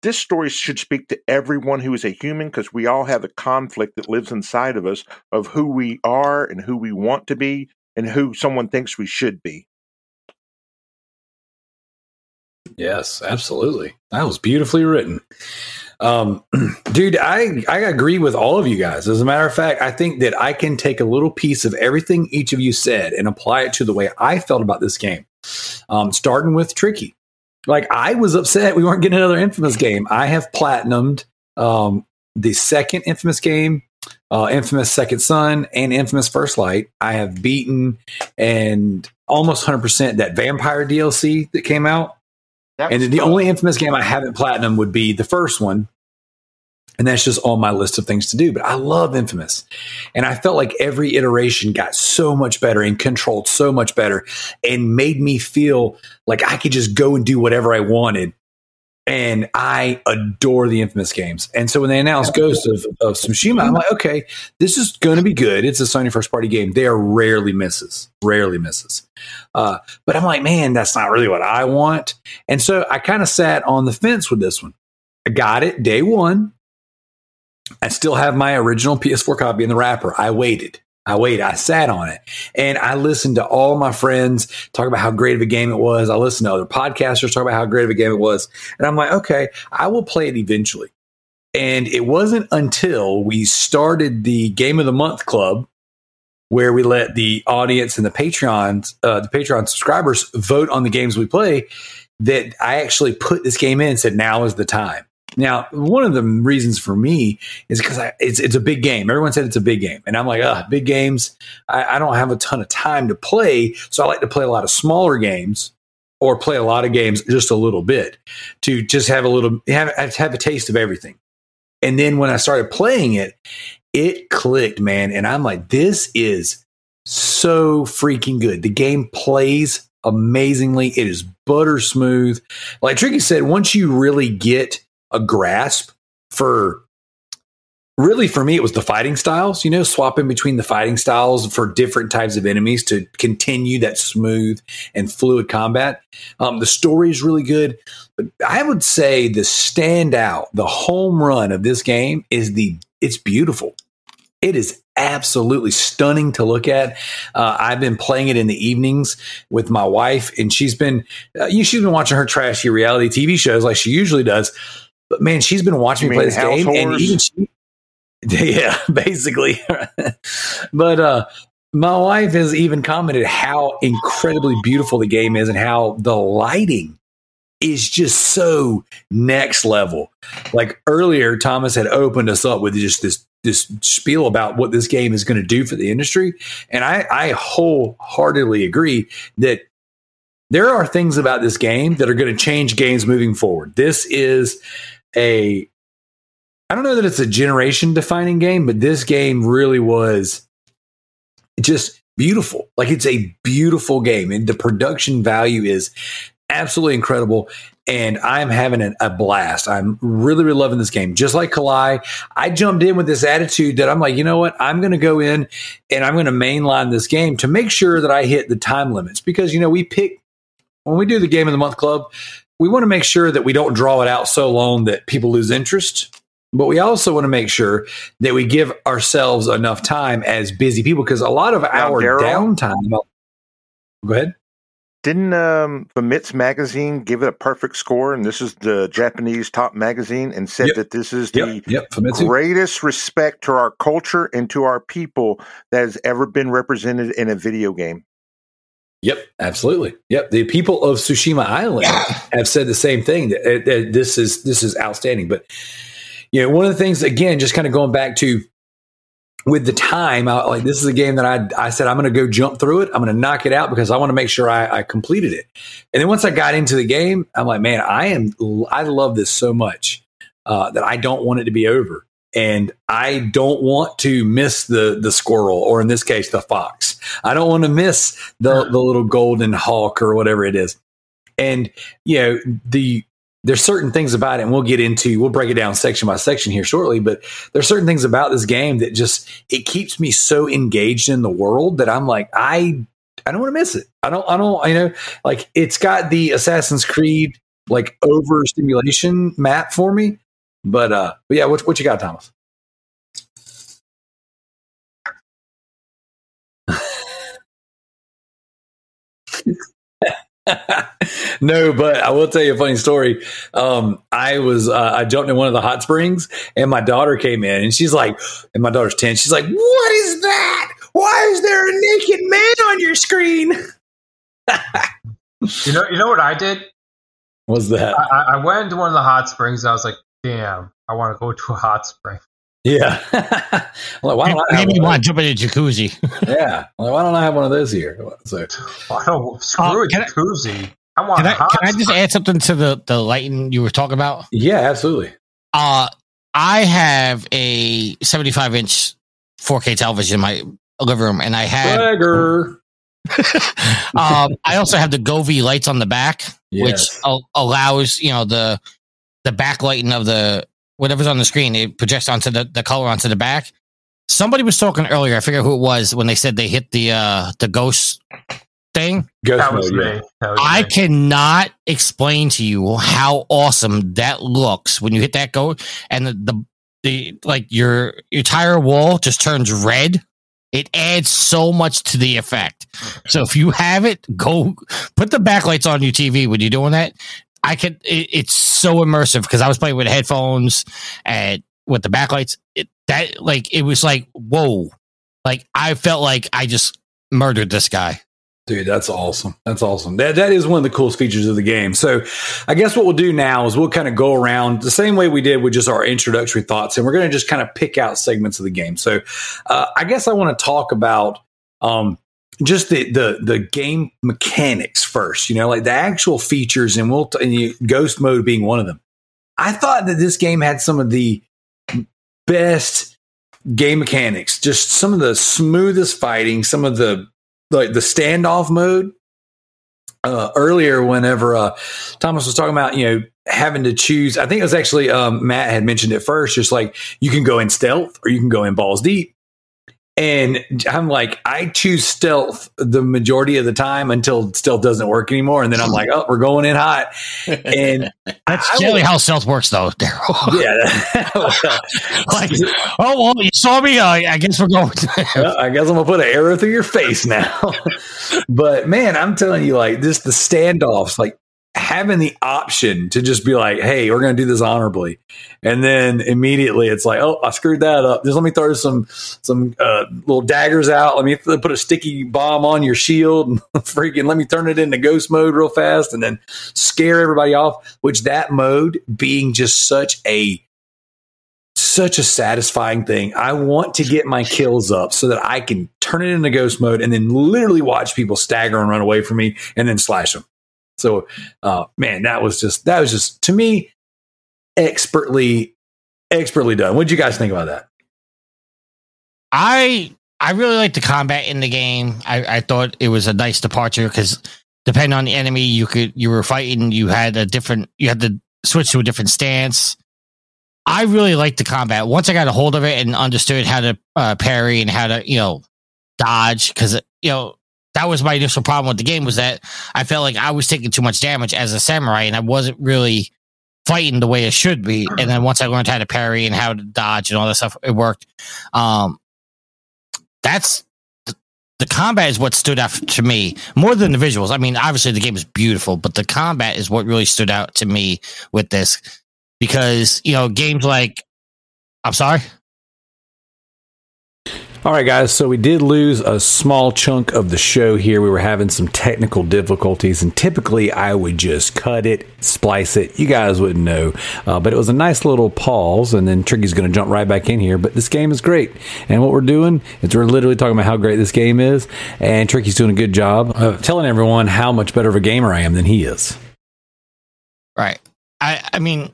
this story should speak to everyone who is a human, because we all have a conflict that lives inside of us of who we are and who we want to be and who someone thinks we should be. Yes, absolutely. That was beautifully written. Dude, I agree with all of you guys. As a matter of fact, I think that I can take a little piece of everything each of you said and apply it to the way I felt about this game, starting with Tricky. Like, I was upset we weren't getting another Infamous game. I have platinumed the second Infamous game, Infamous Second Son, and Infamous First Light. I have beaten and almost 100% that Vampire DLC that came out. The only Infamous game I haven't platinumed would be the first one. And that's just on my list of things to do. But I love Infamous. And I felt like every iteration got so much better and controlled so much better and made me feel like I could just go and do whatever I wanted. And I adore the Infamous games. And so when they announced Ghost of Tsushima, I'm like, okay, this is going to be good. It's a Sony first-party game. They are rarely misses. But I'm like, man, that's not really what I want. And so I kind of sat on the fence with this one. I got it day one. I still have my original PS4 copy in the wrapper. I waited. I sat on it. And I listened to all my friends talk about how great of a game it was. I listened to other podcasters talk about how great of a game it was. And I'm like, okay, I will play it eventually. And it wasn't until we started the Game of the Month Club, where we let the audience and the Patreon subscribers vote on the games we play, that I actually put this game in and said, now is the time. Now, one of the reasons for me is because it's a big game. Everyone said it's a big game. And I'm like, big games, I don't have a ton of time to play. So I like to play a lot of smaller games or play a lot of games just a little bit to just have a taste of everything. And then when I started playing it, it clicked, man. And I'm like, this is so freaking good. The game plays amazingly. It is butter smooth. Like Tricky said, once you really get a grasp for me, it was the fighting styles, you know, swapping between the fighting styles for different types of enemies to continue that smooth and fluid combat. The story is really good, but I would say the standout, the home run of this game is it's beautiful. It is absolutely stunning to look at. I've been playing it in the evenings with my wife, and she's been watching her trashy reality TV shows like she usually does. But man, she's been watching me play this game, and even she, yeah, basically. But my wife has even commented how incredibly beautiful the game is and how the lighting is just so next level. Like earlier, Thomas had opened us up with just this spiel about what this game is going to do for the industry. And I wholeheartedly agree that there are things about this game that are going to change games moving forward. This is I don't know that it's a generation defining game, but this game really was just beautiful. Like, it's a beautiful game, and the production value is absolutely incredible, and I'm having a blast. I'm really, really loving this game. Just like Kalai, I jumped in with this attitude that I'm like, you know what? I'm going to go in and I'm going to mainline this game to make sure that I hit the time limits because, you know, when we do the Game of the Month Club, we want to make sure that we don't draw it out so long that people lose interest. But we also want to make sure that we give ourselves enough time as busy people because a lot of our downtime. Go ahead. Didn't the MITS magazine give it a perfect score? And this is the Japanese top magazine, and said that this is the greatest respect to our culture and to our people that has ever been represented in a video game. Yep, absolutely. Yep, the people of Tsushima Island have said the same thing. That this is outstanding. But you know, one of the things again, just kind of going back to. With the time, this is a game that I said, I'm going to go jump through it. I'm going to knock it out because I want to make sure I completed it. And then once I got into the game, I'm like, man, I love this so much that I don't want it to be over. And I don't want to miss the squirrel, or in this case, the fox. I don't want to miss the little golden hawk or whatever it is. And, you know, there's certain things about it, and we'll break it down section by section here shortly, but there's certain things about this game that just, it keeps me so engaged in the world that I'm like, I don't want to miss it. I don't, it's got the Assassin's Creed, like, overstimulation map for me. But yeah, what you got, Thomas? No, but I will tell you a funny story. I jumped in one of the hot springs, and my daughter came in, and she's like, and my daughter's 10. She's like, "What is that? Why is there a naked man on your screen?" You know what I did? What's that? I went into one of the hot springs, and I was like, "Damn, I want to go to a hot spring." Yeah. Like, why don't I want to jump in a jacuzzi? Yeah. Like, why don't I have one of those here? So, screw a jacuzzi. Can I just add something to the lighting you were talking about? Yeah, absolutely. I have a 75-inch 4K television in my living room, and I have... I also have the Govee lights on the back, yes, which allows, you know, the backlighting of the... whatever's on the screen, it projects onto the color onto the back. Somebody was talking earlier, I forget who it was, when they said they hit the ghost thing. I cannot explain to you how awesome that looks when you hit that ghost, and the like your entire wall just turns red. It adds so much to the effect. So if you have it, go put the backlights on your TV when you're doing that. It's so immersive because I was playing with headphones and with the backlights. It was like, whoa. Like, I felt like I just murdered this guy. Dude, that's awesome. That is one of the coolest features of the game. So I guess what we'll do now is we'll kind of go around the same way we did with just our introductory thoughts, and we're going to just kind of pick out segments of the game. So I guess I want to talk about just the game mechanics first, you know, like the actual features, and ghost mode being one of them. I thought that this game had some of the best game mechanics, just some of the smoothest fighting, some of the like the standoff mode. Earlier, whenever Thomas was talking about, you know, having to choose, I think it was actually Matt had mentioned it first, just like you can go in stealth or you can go in balls deep. And I'm like, I choose stealth the majority of the time until stealth doesn't work anymore. And then I'm like, oh, we're going in hot. And that's generally how stealth works, though, Daryl. Yeah. Like, oh, well, you saw me. I guess we're going. Well, I guess I'm going to put an arrow through your face now. But, man, I'm telling you, like, this, the standoffs, like, having the option to just be like, hey, we're going to do this honorably. And then immediately it's like, oh, I screwed that up. Just let me throw some little daggers out. Let me put a sticky bomb on your shield and freaking let me turn it into ghost mode real fast and then scare everybody off, which that mode being just such a satisfying thing. I want to get my kills up so that I can turn it into ghost mode and then literally watch people stagger and run away from me and then slash them. So, man, that was just to me, expertly done. What did you guys think about that? I really liked the combat in the game. I thought it was a nice departure because depending on the enemy you were fighting, you had to switch to a different stance. I really liked the combat once I got a hold of it and understood how to parry and how to dodge because that was my initial problem with the game was that I felt like I was taking too much damage as a samurai and I wasn't really fighting the way it should be. And then once I learned how to parry and how to dodge and all that stuff, it worked. That's the combat is what stood out to me more than the visuals. I mean, obviously the game is beautiful, but the combat is what really stood out to me with this because, games like, I'm sorry. All right, guys, so we did lose a small chunk of the show here. We were having some technical difficulties, and typically I would just cut it, splice it. You guys wouldn't know, but it was a nice little pause, and then Tricky's going to jump right back in here. But this game is great, and what we're doing is we're literally talking about how great this game is, and Tricky's doing a good job of telling everyone how much better of a gamer I am than he is. Right. I mean...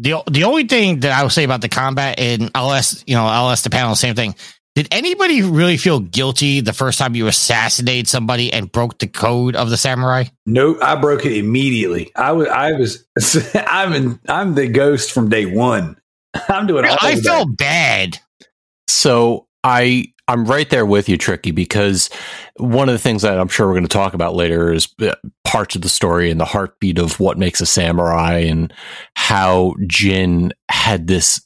The only thing that I would say about the combat, and I'll ask the panel the same thing. Did anybody really feel guilty the first time you assassinated somebody and broke the code of the samurai? Nope, I broke it immediately. I'm the ghost from day one. I'm doing all I felt bad. So I'm right there with you, Tricky, because one of the things that I'm sure we're going to talk about later is parts of the story and the heartbeat of what makes a samurai and how Jin had this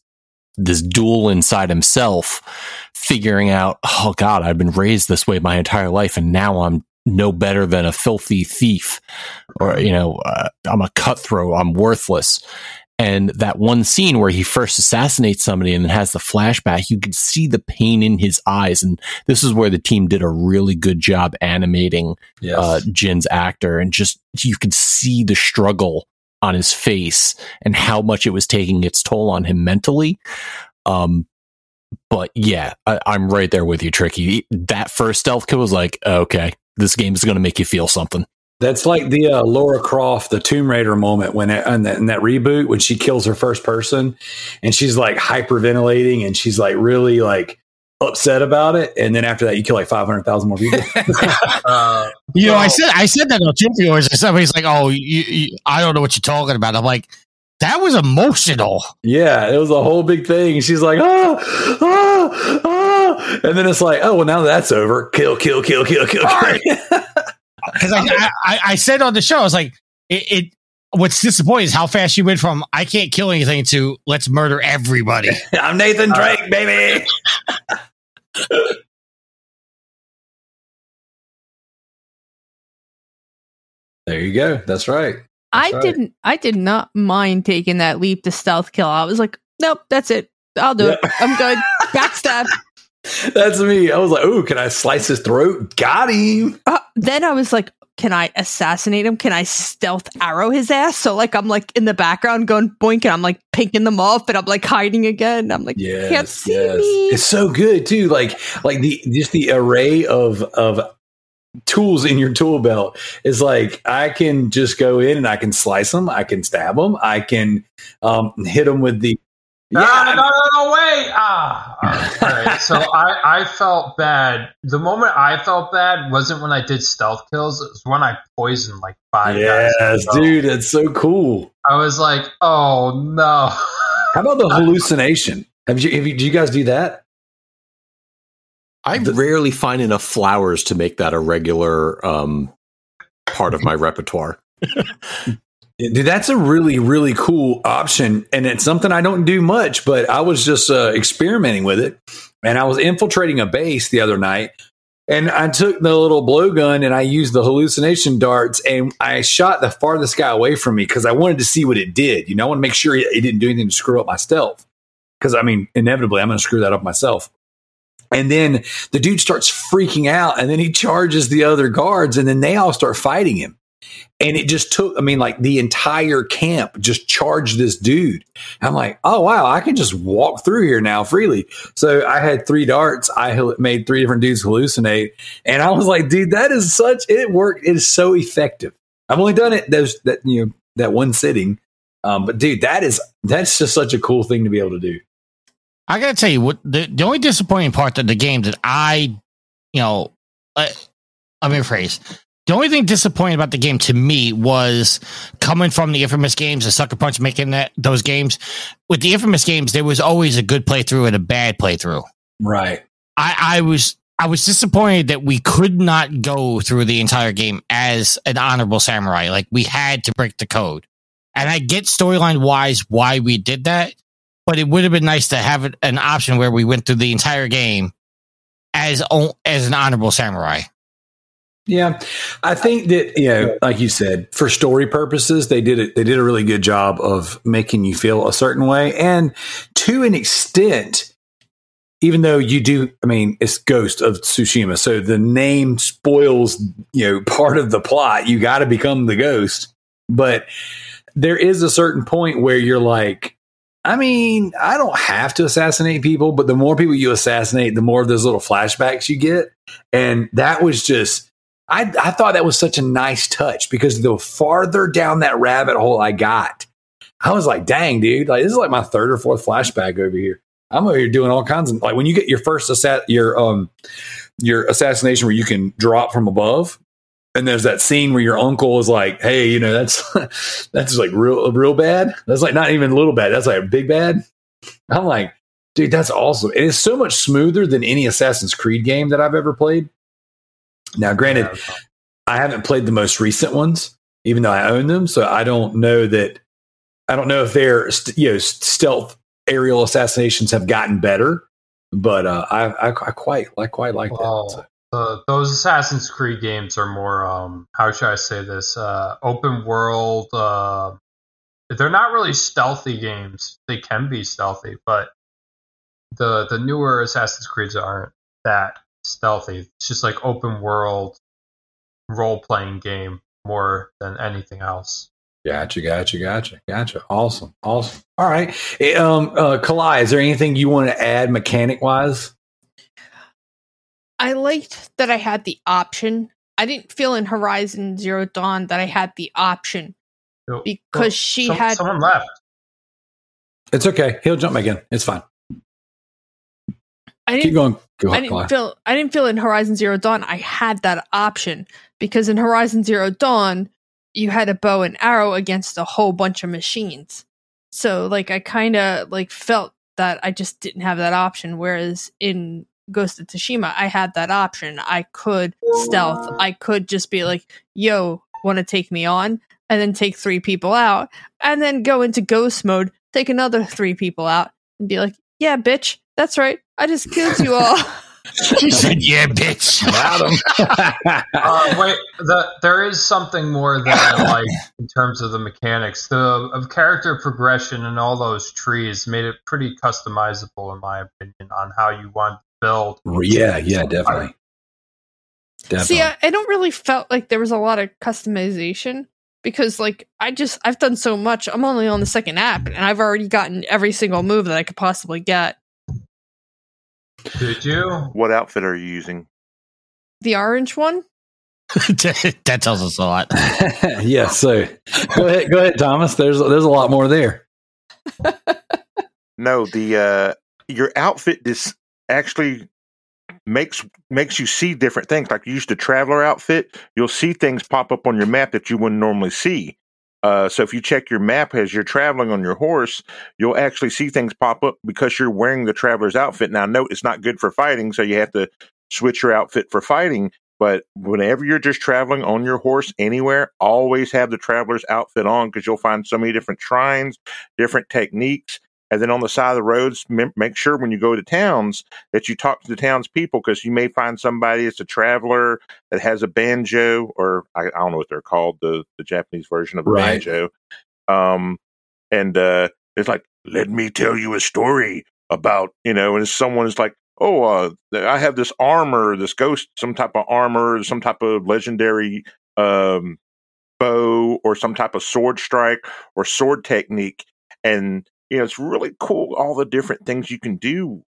duel inside himself, figuring out, oh God, I've been raised this way my entire life, and now I'm no better than a filthy thief, or I'm a cutthroat, I'm worthless. And that one scene where he first assassinates somebody and then has the flashback, you can see the pain in his eyes. And this is where the team did a really good job animating Jin's actor. And just you could see the struggle on his face and how much it was taking its toll on him mentally. But yeah, I'm right there with you, Tricky. That first stealth kill was like, okay, this game is going to make you feel something. That's like the Lara Croft, the Tomb Raider moment when in that reboot when she kills her first person and she's like hyperventilating and she's like really like upset about it. And then after that, you kill like 500,000 more people. I said that on Jim Viewers and somebody's like, oh, I don't know what you're talking about. I'm like, that was emotional. Yeah, it was a whole big thing. And she's like, oh. And then it's like, oh, well, now that's over. Kill. Right. Because I said on the show, I was like, what's disappointing is how fast you went from I can't kill anything to let's murder everybody. I'm Nathan Drake, baby. There you go. That's right. I did not mind taking that leap to stealth kill. I was like, nope, that's it. I'll do it. I'm good. Backstab. That's me. I was like, "Ooh, can I slice his throat? Got him." Then I was like, "Can I assassinate him? Can I stealth arrow his ass?" So like, I'm like in the background going boink, and I'm like pinking them off, and I'm like hiding again. I'm like, "Can't see me." It's so good too. Like the array of tools in your tool belt is like I can just go in and I can slice them, I can stab them, I can hit them with the. Yeah. No, wait. All right. So I felt bad. The moment I felt bad wasn't when I did stealth kills. It was when I poisoned like 5 guys. Yes, dude, that's so cool. I was like, oh, no. How about the hallucination? Have you? Do you guys do that? I rarely find enough flowers to make that a regular part of my repertoire. Dude, that's a really, really cool option. And it's something I don't do much, but I was just experimenting with it. And I was infiltrating a base the other night. And I took the little blowgun and I used the hallucination darts and I shot the farthest guy away from me because I wanted to see what it did. You know, I want to make sure it didn't do anything to screw up my stealth. Because, I mean, inevitably, I'm going to screw that up myself. And then the dude starts freaking out and then he charges the other guards and then they all start fighting him. And it just took, I mean, like the entire camp just charged this dude. And I'm like, oh, wow, I can just walk through here now freely. So I had 3 darts. I made 3 different dudes hallucinate. And I was like, dude, that is such, it worked. It is so effective. I've only done it that one sitting. But dude, that's just such a cool thing to be able to do. I got to tell you what, the only disappointing part of the game that the only thing disappointing about the game to me was coming from the Infamous games, the Sucker Punch making those games. With the Infamous games, there was always a good playthrough and a bad playthrough. Right. I was disappointed that we could not go through the entire game as an honorable samurai. Like, we had to break the code. And I get storyline-wise why we did that, but it would have been nice to have an option where we went through the entire game as an honorable samurai. Yeah, I think that, you know, like you said, for story purposes, they did a really good job of making you feel a certain way. And to an extent, even though you do, I mean, it's Ghost of Tsushima, so the name spoils, you know, part of the plot. You got to become the ghost. But there is a certain point where you're like, I mean, I don't have to assassinate people, but the more people you assassinate, the more of those little flashbacks you get. And that was just... I thought that was such a nice touch because the farther down that rabbit hole I got, I was like, dang, dude, like this is like my 3rd or 4th flashback over here. I'm over here doing all kinds of, like, when you get your first your assassination where you can drop from above. And there's that scene where your uncle is like, hey, you know, that's like real bad. That's like not even a little bad. That's like a big bad. I'm like, dude, that's awesome. It is so much smoother than any Assassin's Creed game that I've ever played. Now, granted, I haven't played the most recent ones, even though I own them. So I don't know if their stealth aerial assassinations have gotten better, but I quite like that. So. Those Assassin's Creed games are more, how should I say this? Open world. They're not really stealthy games. They can be stealthy, but the newer Assassin's Creeds aren't that stealthy. It's just like open world role-playing game more than anything else. Gotcha. Awesome. All right. Kalai, is there anything you want to add mechanic-wise? I liked that I had the option. I didn't feel in Horizon Zero Dawn that I had the option someone left. It's okay. He'll jump again. It's fine. I didn't feel in Horizon Zero Dawn I had that option, because in Horizon Zero Dawn you had a bow and arrow against a whole bunch of machines. So like I kind of like felt that I just didn't have that option. Whereas in Ghost of Tsushima I had that option. I could stealth. I could just be like, "Yo, want to take me on?" and then take 3 people out, and then go into ghost mode, take another 3 people out, and be like, "Yeah, bitch, that's right. I just killed you all." She said, "Yeah, bitch." Wait, there is something more that I like in terms of the mechanics. The character progression and all those trees made it pretty customizable, in my opinion, on how you want to build. Yeah, definitely. See, I don't really felt like there was a lot of customization because, like, I've done so much. I'm only on the 2nd app, and I've already gotten every single move that I could possibly get. Did you? What outfit are you using? The orange one. That tells us a lot. Yeah. So go ahead, Thomas. There's a lot more there. No, your outfit just actually makes you see different things. Like you used the traveler outfit, you'll see things pop up on your map that you wouldn't normally see. So if you check your map as you're traveling on your horse, you'll actually see things pop up because you're wearing the traveler's outfit. Now, note it's not good for fighting, so you have to switch your outfit for fighting, but whenever you're just traveling on your horse anywhere, always have the traveler's outfit on, because you'll find so many different shrines, different techniques. And then on the side of the roads, make sure when you go to towns that you talk to the townspeople, because you may find somebody that's a traveler that has a banjo, or I don't know what they're called, the Japanese version of a banjo. It's like, let me tell you a story about, you know, and someone's like, oh, I have this armor, this ghost, some type of armor, some type of legendary bow, or some type of sword strike or sword technique. And you know, it's really cool, all the different things you can do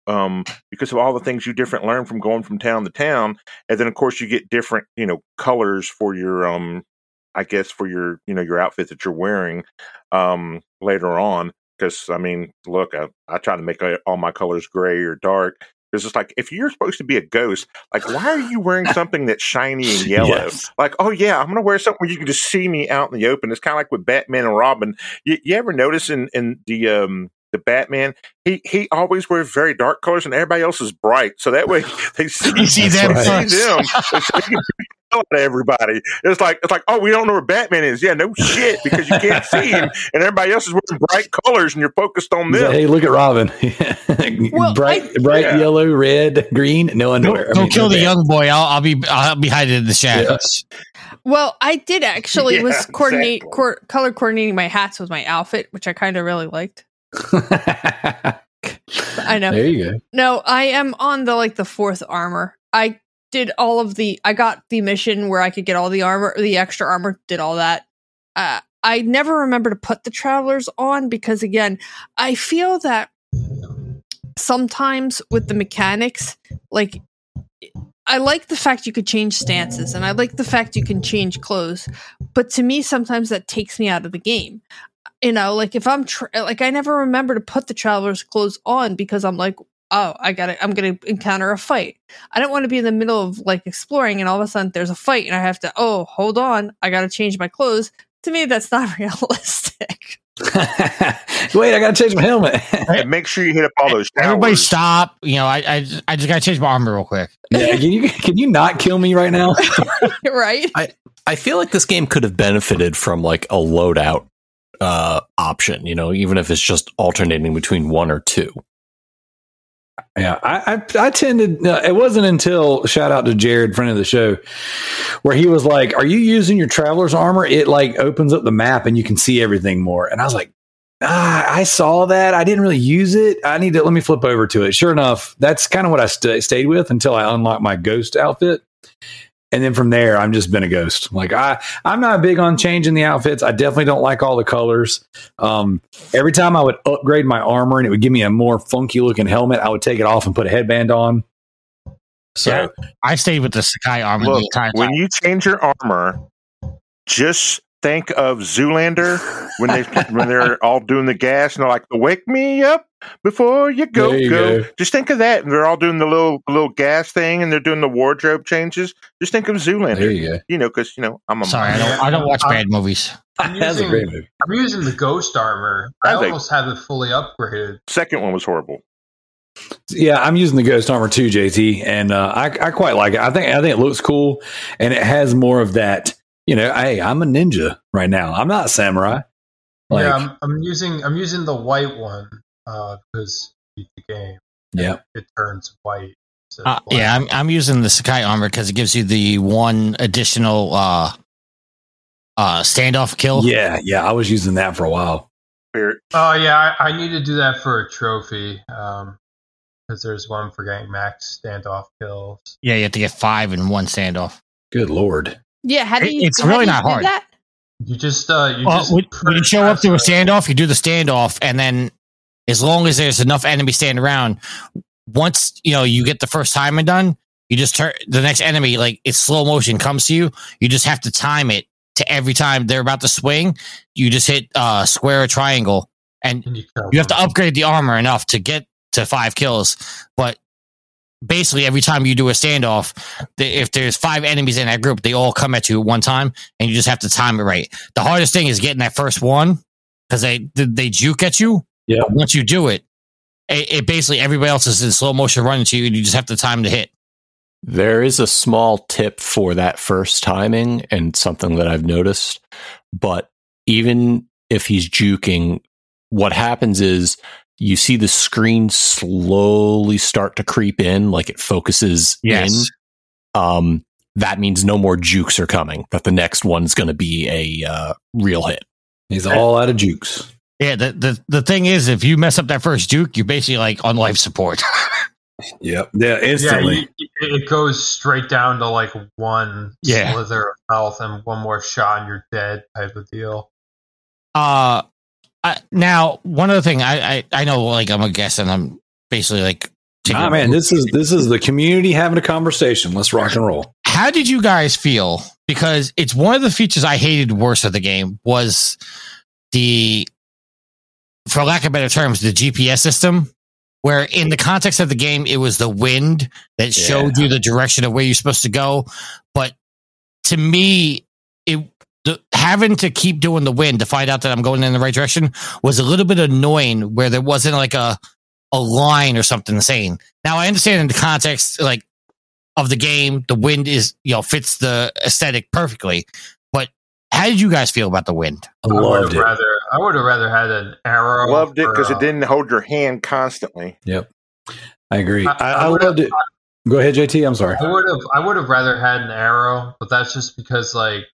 because of all the things you learn from going from town to town. And then, of course, you get different, you know, colors for your, I guess, for your, you know, your outfit that you're wearing later on. Because, I mean, look, I try to make all my colors gray or dark. It's just like, if you're supposed to be a ghost, like, why are you wearing something that's shiny and yellow? Yes. Like, oh, yeah, I'm going to wear something where you can just see me out in the open. It's kind of like with Batman and Robin. You ever notice in the Batman, he always wears very dark colors and everybody else is bright. So that way they see them. To everybody, it's like oh, we don't know where Batman is. Yeah, no shit, because you can't see him, and everybody else is wearing bright colors, and you're focused on them. Hey, look at Robin. Well, bright yellow, red, green, no underwear. Don't kill the young boy. I'll be hiding in the shadows. Yeah. Well, I did actually was color coordinating my hats with my outfit, which I kind of really liked. I know. There you go. No, I am on the fourth armor. I got the mission where I could get all the armor, the extra armor, did all that. I never remember to put the travelers on because, again, I feel that sometimes with the mechanics, like, I like the fact you could change stances and I like the fact you can change clothes, but to me, sometimes that takes me out of the game. You know, like if I'm I never remember to put the travelers' clothes on because I'm like, oh, I'm going to encounter a fight. I don't want to be in the middle of exploring and all of a sudden there's a fight and I have to, oh, hold on, I got to change my clothes. To me, that's not realistic. Wait, I got to change my helmet. And make sure you hit up all those towers. Everybody stop. You know, I just got to change my armor real quick. Yeah, can you not kill me right now? Right? I feel like this game could have benefited from a loadout option, you know, even if it's just alternating between one or two. Yeah, I tended. It wasn't until shout out to Jared, friend of the show, where he was like, "Are you using your traveler's armor? It opens up the map and you can see everything more." And I was like, "I saw that. I didn't really use it. I need to let me flip over to it." Sure enough, that's kind of what I stayed with until I unlocked my ghost outfit, and then from there, I've just been a ghost. Like I'm not big on changing the outfits. I definitely don't like all the colors. Every time I would upgrade my armor and it would give me a more funky looking helmet, I would take it off and put a headband on. So yeah, I stayed with the Sakai armor. Look, the entire time. When you change your armor, just think of Zoolander when they're all doing the gas and they're like, "Wake me up before you go." There you go. Just think of that, and they're all doing the little gas thing, and they're doing the wardrobe changes. Just think of Zoolander. There you go. You know, because you know I'm a sorry. I don't watch bad movies. That's a great movie. I'm using the ghost armor. I almost have it fully upgraded. Second one was horrible. Yeah, I'm using the ghost armor too, JT, and I quite like it. I think it looks cool, and it has more of that. You know, hey, I'm a ninja right now. I'm not a samurai. I'm using the white one because you beat the game. Yeah, it turns white. Yeah, I'm using the Sakai armor because it gives you the one additional standoff kill. Yeah, I was using that for a while. Oh yeah, I need to do that for a trophy because there's one for getting max standoff kills. Yeah, you have to get 5 in one standoff. Good lord. Yeah, how do you? It's really not hard. You just when you show up to a standoff, you do the standoff, and then as long as there's enough enemies standing around, once you know you get the first time and done, you just turn the next enemy it's slow motion comes to you. You just have to time it to every time they're about to swing. You just hit square or triangle, and you have to upgrade the armor enough to get to 5 kills, but. Basically, every time you do a standoff, if there's 5 enemies in that group, they all come at you at one time, and you just have to time it right. The hardest thing is getting that first one because they juke at you. Yeah. But once you do it, basically everybody else is in slow motion running to you, and you just have to time the hit. There is a small tip for that first timing and something that I've noticed, but even if he's juking, what happens is you see the screen slowly start to creep in, like it focuses in. That means no more jukes are coming, that the next one's going to be a real hit. He's all out of jukes. Yeah, the thing is, if you mess up that first juke, you're basically like on life support. Yep. Yeah, instantly. Yeah, it goes straight down to like one slither of health and one more shot and you're dead type of deal. Now, one other thing, I know, like, I'm a guest and I'm basically like... man, this is the community having a conversation. Let's rock and roll. How did you guys feel? Because it's one of the features I hated worse of the game was the, for lack of better terms, the GPS system, where in the context of the game, it was the wind that showed you the direction of where you're supposed to go. But to me, having to keep doing the wind to find out that I'm going in the right direction was a little bit annoying, where there wasn't like a line or something saying. Now I understand in the context like of the game, the wind is, you know, fits the aesthetic perfectly. But how did you guys feel about the wind? I would have rather had an arrow. Loved it because it didn't hold your hand constantly. Yep, I agree. I loved it. Go ahead, JT. I'm sorry. I would have rather had an arrow, but that's just because like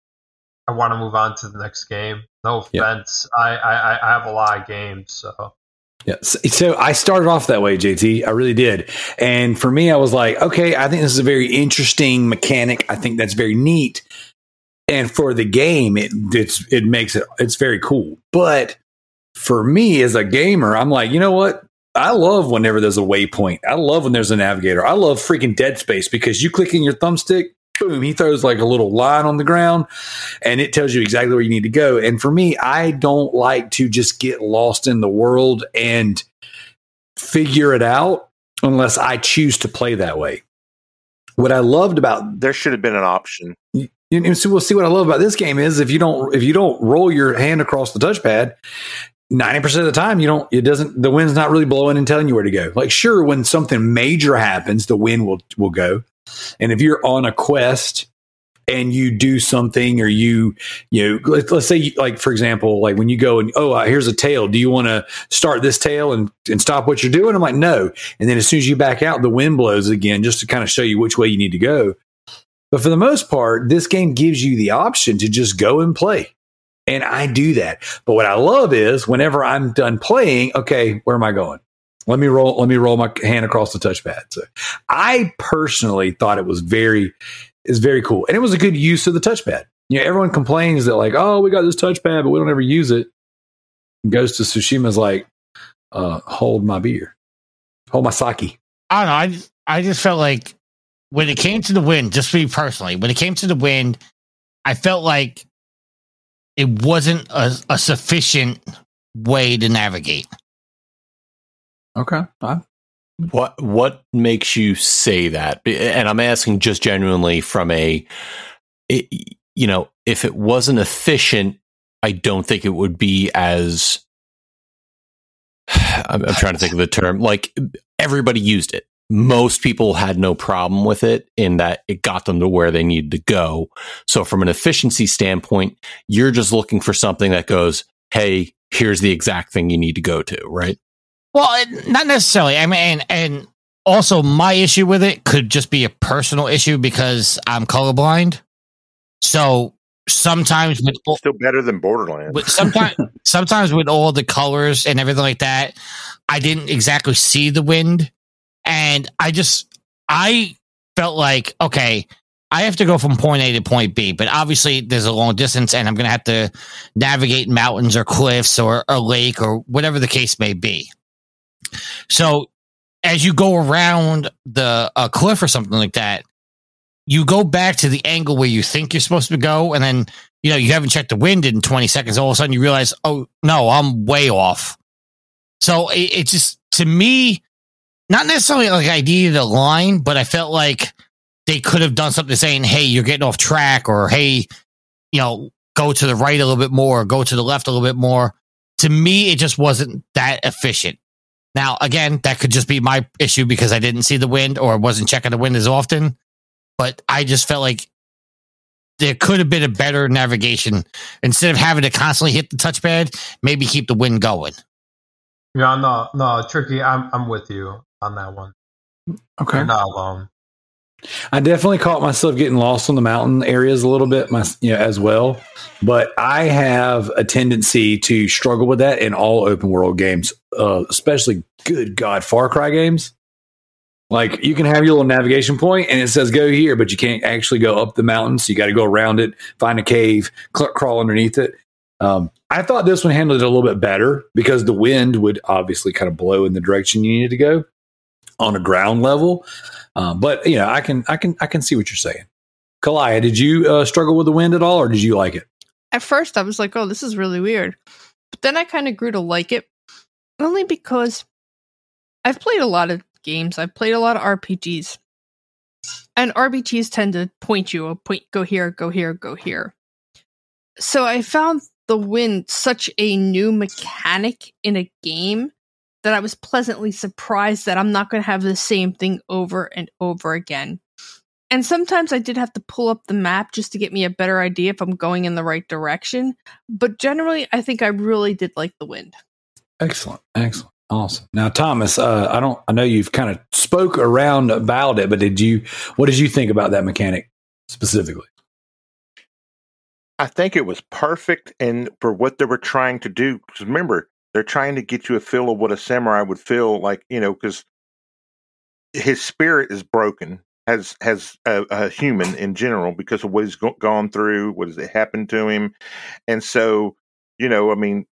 I want to move on to the next game. No offense. I have a lot of games, so. Yeah, so I started off that way, JT. I really did. And for me, I was like, okay, I think this is a very interesting mechanic. I think that's very neat. And for the game, it's very cool. But for me as a gamer, I'm like, you know what? I love whenever there's a waypoint. I love when there's a navigator. I love freaking Dead Space because you click in your thumbstick, boom, he throws like a little line on the ground and it tells you exactly where you need to go. And for me, I don't like to just get lost in the world and figure it out unless I choose to play that way. What I loved about there should have been an option. And so we'll see what I love about this game is if you don't roll your hand across the touchpad, 90% of the time the wind's not really blowing and telling you where to go. Like sure, when something major happens, the wind will go. And if you're on a quest and you do something or you know, let's say like, for example, like when you go and, here's a tail. Do you want to start this tail and stop what you're doing? I'm like, no. And then as soon as you back out, the wind blows again, just to kind of show you which way you need to go. But for the most part, this game gives you the option to just go and play. And I do that. But what I love is whenever I'm done playing, okay, where am I going? Let me roll my hand across the touchpad. So I personally thought it was very cool. And it was a good use of the touchpad. You know, everyone complains that like, oh, we got this touchpad, but we don't ever use it. And Ghost of Tsushima's like, hold my beer. Hold my sake. I don't know. I just felt like when it came to the wind, just for me personally, I felt like it wasn't a sufficient way to navigate. Okay. Fine. What makes you say that? And I'm asking just genuinely from if it wasn't efficient, I don't think it would be as. I'm trying to think of the term. Like everybody used it. Most people had no problem with it in that it got them to where they needed to go. So from an efficiency standpoint, you're just looking for something that goes, hey, here's the exact thing you need to go to, right? Well, not necessarily. I mean, and also my issue with it could just be a personal issue because I'm colorblind. So sometimes with still better than Borderlands. Sometimes with all the colors and everything like that, I didn't exactly see the wind, and I felt like, okay, I have to go from point A to point B, but obviously there's a long distance, and I'm going to have to navigate mountains or cliffs or a lake or whatever the case may be. So as you go around the cliff or something like that, you go back to the angle where you think you're supposed to go. And then, you know, you haven't checked the wind in 20 seconds. All of a sudden you realize, oh, no, I'm way off. So it just, to me, not necessarily like I needed a line, but I felt like they could have done something saying, hey, you're getting off track, or hey, you know, go to the right a little bit more, or go to the left a little bit more. To me, it just wasn't that efficient. Now, again, that could just be my issue because I didn't see the wind or wasn't checking the wind as often. but I just felt like there could have been a better navigation. Instead of having to constantly hit the touchpad, maybe keep the wind going. Yeah, no, Tricky, I'm with you on that one. Okay. You're not alone. I definitely caught myself getting lost on the mountain areas a little bit as well, but I have a tendency to struggle with that in all open world games, especially, good God, Far Cry games. Like, you can have your little navigation point and it says go here, but you can't actually go up the mountain, so you got to go around it, find a cave, crawl underneath it. I thought this one handled it a little bit better because the wind would obviously kind of blow in the direction you needed to go on a ground level. But you know, I can see what you're saying. Kalia, did you struggle with the wind at all, or did you like it? At first, I was like, "Oh, this is really weird," but then I kind of grew to like it, only because I've played a lot of games. I've played a lot of RPGs, and RPGs tend to point you go here, go here, go here. So I found the wind such a new mechanic in a game that I was pleasantly surprised that I'm not going to have the same thing over and over again. And sometimes I did have to pull up the map just to get me a better idea if I'm going in the right direction. But generally, I think I really did like the wind. Excellent. Awesome. Now, Thomas, I know you've kind of spoke around about it, but what did you think about that mechanic specifically? I think it was perfect and for what they were trying to do. Because remember, they're trying to get you a feel of what a samurai would feel like, because his spirit is broken as a human in general because of what he's gone through, what has happened to him. And so, I mean,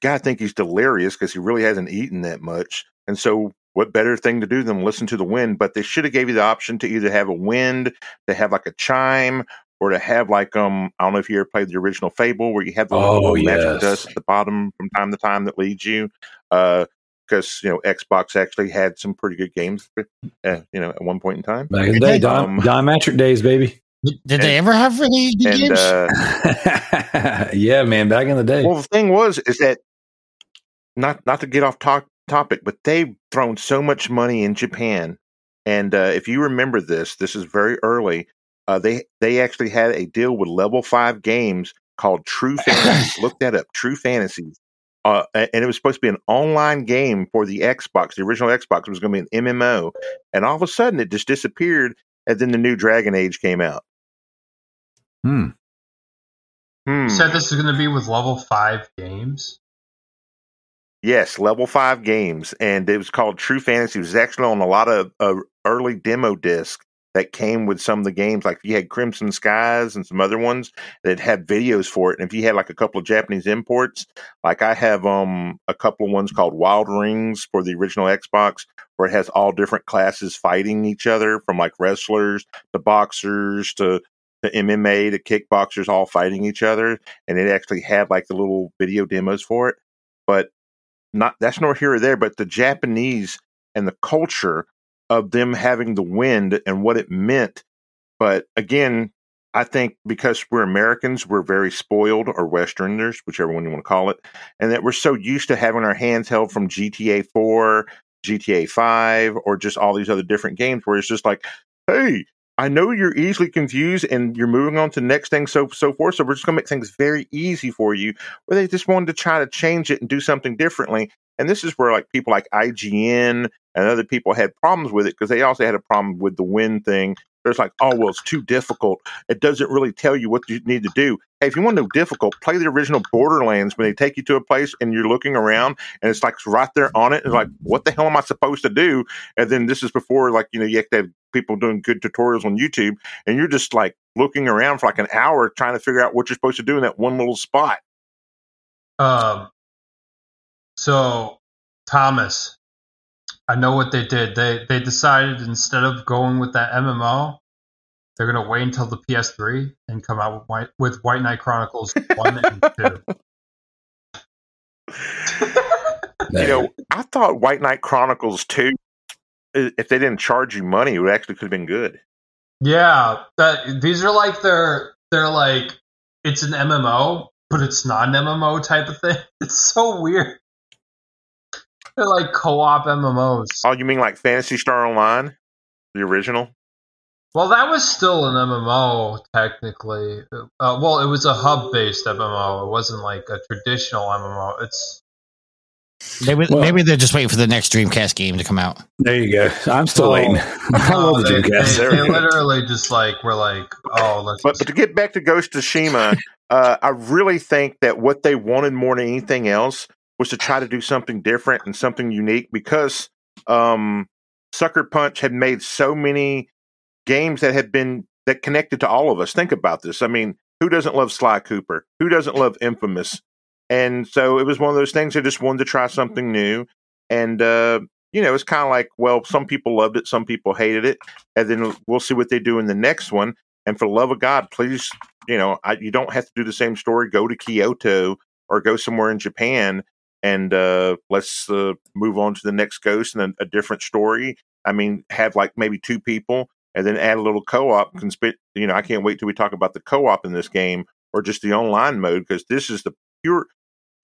God, I think he's delirious because he really hasn't eaten that much. And so what better thing to do than listen to the wind? But they should have gave you the option to either have a wind, to have like a chime, or to have like, I don't know if you ever played the original Fable where you have the magic dust at the bottom from time to time that leads you. Because, Xbox actually had some pretty good games, at one point in time. Back in the day, Dimatric days, baby. Did they ever have really good games? Yeah, man, back in the day. Well, the thing is that, not to get off topic, but they've thrown so much money in Japan. And if you remember this is very early. They actually had a deal with Level 5 games called True Fantasies. Look that up, True Fantasies. And it was supposed to be an online game for the Xbox. The original Xbox was going to be an MMO. And all of a sudden, it just disappeared. And then the new Dragon Age came out. You said this is going to be with Level 5 games? Yes, Level 5 games. And it was called True Fantasy. It was actually on a lot of early demo discs that came with some of the games. Like you had Crimson Skies and some other ones that had videos for it. And if you had like a couple of Japanese imports, like I have a couple of ones called Wild Rings for the original Xbox, where it has all different classes fighting each other, from like wrestlers to boxers to MMA to kickboxers, all fighting each other. And it actually had like the little video demos for it. But that's nor here or there, but the Japanese and the culture of them having the wind and what it meant. But again, I think because we're Americans, we're very spoiled, or Westerners, whichever one you want to call it, and that we're so used to having our hands held from GTA 4, GTA 5, or just all these other different games where it's just like, hey, I know you're easily confused and you're moving on to the next thing, so forth, so we're just going to make things very easy for you, where they just wanted to try to change it and do something differently. And this is where like people like IGN and other people had problems with it, because they also had a problem with the win thing. There's like, oh, well, it's too difficult. It doesn't really tell you what you need to do. Hey, if you want to know difficult, play the original Borderlands when they take you to a place and you're looking around and it's like right there on it. And it's like, what the hell am I supposed to do? And then this is before like, you have to have people doing good tutorials on YouTube, and you're just like looking around for like an hour trying to figure out what you're supposed to do in that one little spot. So, Thomas, I know what they did. They decided instead of going with that MMO, they're going to wait until the PS3 and come out with White Knight Chronicles 1 and 2. I thought White Knight Chronicles 2, if they didn't charge you money, it actually could have been good. Yeah, these are like they're like, it's an MMO, but it's not an MMO type of thing. It's so weird. They're like co-op MMOs. Oh, you mean like Phantasy Star Online, the original? Well, that was still an MMO, technically. Well, it was a hub-based MMO. It wasn't like a traditional MMO. It's maybe they're just waiting for the next Dreamcast game to come out. There you go. I'm still waiting. I love the Dreamcast. They literally just like were like, oh, let's. But to get back to Ghost of Tsushima, I really think that what they wanted more than anything else was to try to do something different and something unique, because Sucker Punch had made so many games that had been that connected to all of us. Think about this. I mean, who doesn't love Sly Cooper? Who doesn't love Infamous? And so it was one of those things. I just wanted to try something new. And, you know, it's kind of like, well, some people loved it, some people hated it. And then we'll see what they do in the next one. And for the love of God, please, you know, you don't have to do the same story. Go to Kyoto or go somewhere in Japan and let's move on to the next Ghost and a different story. I mean, have like maybe two people and then add a little co-op. You know, I can't wait till we talk about the co-op in this game or just the online mode, because this is the pure.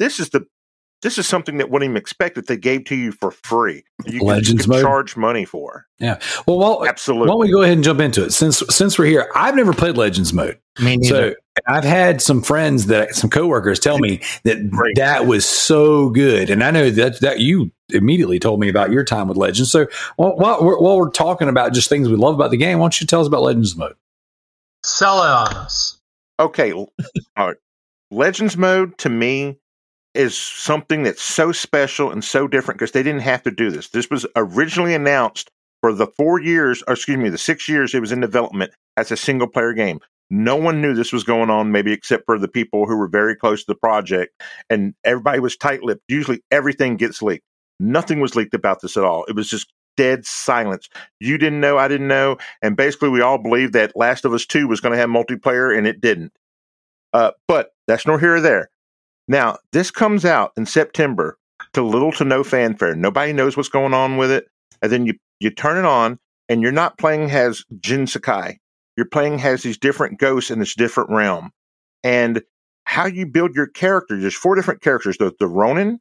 This is something that wouldn't even expect that they gave to you for free. You can charge money for. Yeah. Well, absolutely. Why don't we go ahead and jump into it? Since we're here, I've never played Legends mode. Me neither. So I've had some friends some coworkers tell me that that was so good. And I know that you immediately told me about your time with Legends. So while we're talking about just things we love about the game, why don't you tell us about Legends mode? Sell it on us. Okay. All right. Legends mode to me is something that's so special and so different because they didn't have to do this. This was originally announced for the 6 years it was in development as a single player game. No one knew this was going on, maybe except for the people who were very close to the project, and everybody was tight-lipped. Usually everything gets leaked. Nothing was leaked about this at all. It was just dead silence. You didn't know, I didn't know, and basically we all believed that Last of Us 2 was going to have multiplayer, and it didn't. But that's nor here or there. Now, this comes out in September to little to no fanfare. Nobody knows what's going on with it. And then you turn it on, and you're not playing as Jin Sakai. You're playing as these different ghosts in this different realm. And how you build your character, there's four different characters. There's the Ronin,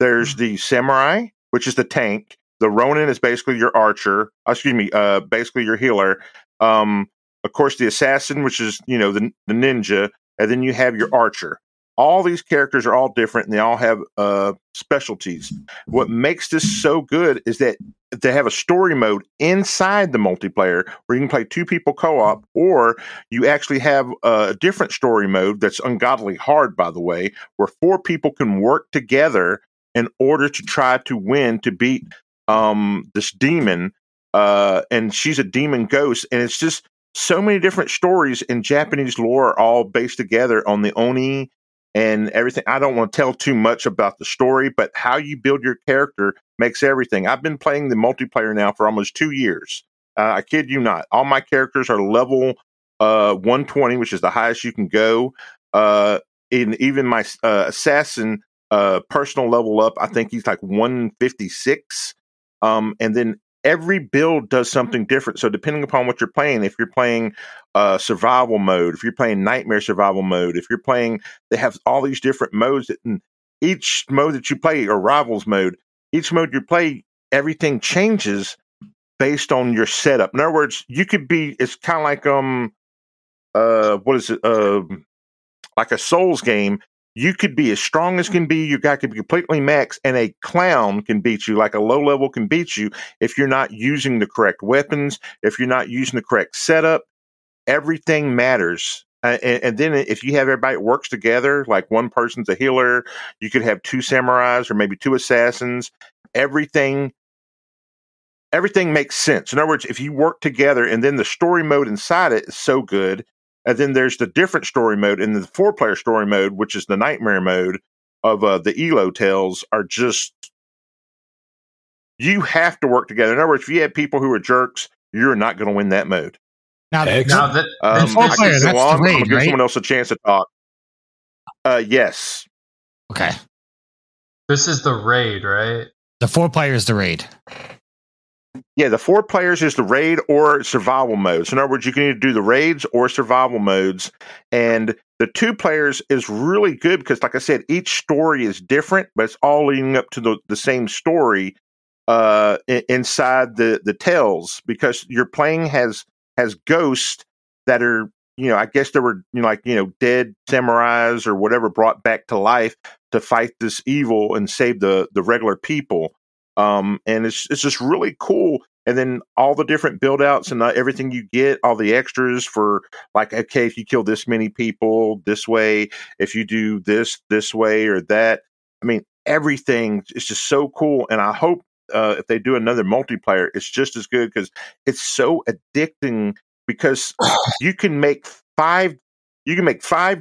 there's the Samurai, which is the tank. The Ronin is basically your archer. Basically your healer. Of course, the Assassin, which is, you know, the ninja. And then you have your archer. All these characters are all different, and they all have specialties. What makes this so good is that they have a story mode inside the multiplayer where you can play two people co-op, or you actually have a different story mode that's ungodly hard, by the way, where four people can work together in order to try to win, to beat this demon, and she's a demon ghost, and it's just so many different stories in Japanese lore are all based together on the Oni and everything. I don't want to tell too much about the story, but how you build your character makes everything. I've been playing the multiplayer now for almost 2 years. I kid you not. All my characters are level 120, which is the highest you can go. And even my assassin personal level up, I think he's like 156. And then every build does something different. So depending upon what you're playing, if you're playing survival mode, if you're playing nightmare survival mode, if you're playing, they have all these different modes. And each mode that you play, or rivals mode, each mode you play, everything changes based on your setup. In other words, you could be, it's kind of like, like a Souls game. You could be as strong as can be. Your guy could be completely maxed, and a clown can beat you, like a low level can beat you if you're not using the correct weapons, if you're not using the correct setup. Everything matters. And then if you have everybody that works together, like one person's a healer, you could have two samurais or maybe two assassins. Everything makes sense. In other words, if you work together, and then the story mode inside it is so good. And then there's the different story mode, and the four-player story mode, which is the nightmare mode of the Elo Tales, are just, you have to work together. In other words, if you have people who are jerks, you're not going to win that mode. Now that four-player, that's the lead, right? Give someone else a chance to talk. Yes. Okay. This is the raid, right? The four-player is the raid. Yeah, the four players is the raid or survival modes. In other words, you can either do the raids or survival modes. And the two players is really good because, like I said, each story is different, but it's all leading up to the same story inside the tales, because you're playing as has ghosts that are, you know, I guess there were, you know, like, you know, dead samurais or whatever brought back to life to fight this evil and save the regular people. And it's just really cool. And then all the different build outs and everything you get, all the extras for like, okay, if you kill this many people this way, if you do this way or that, I mean, everything is just so cool. And I hope if they do another multiplayer, it's just as good because it's so addicting because you can make five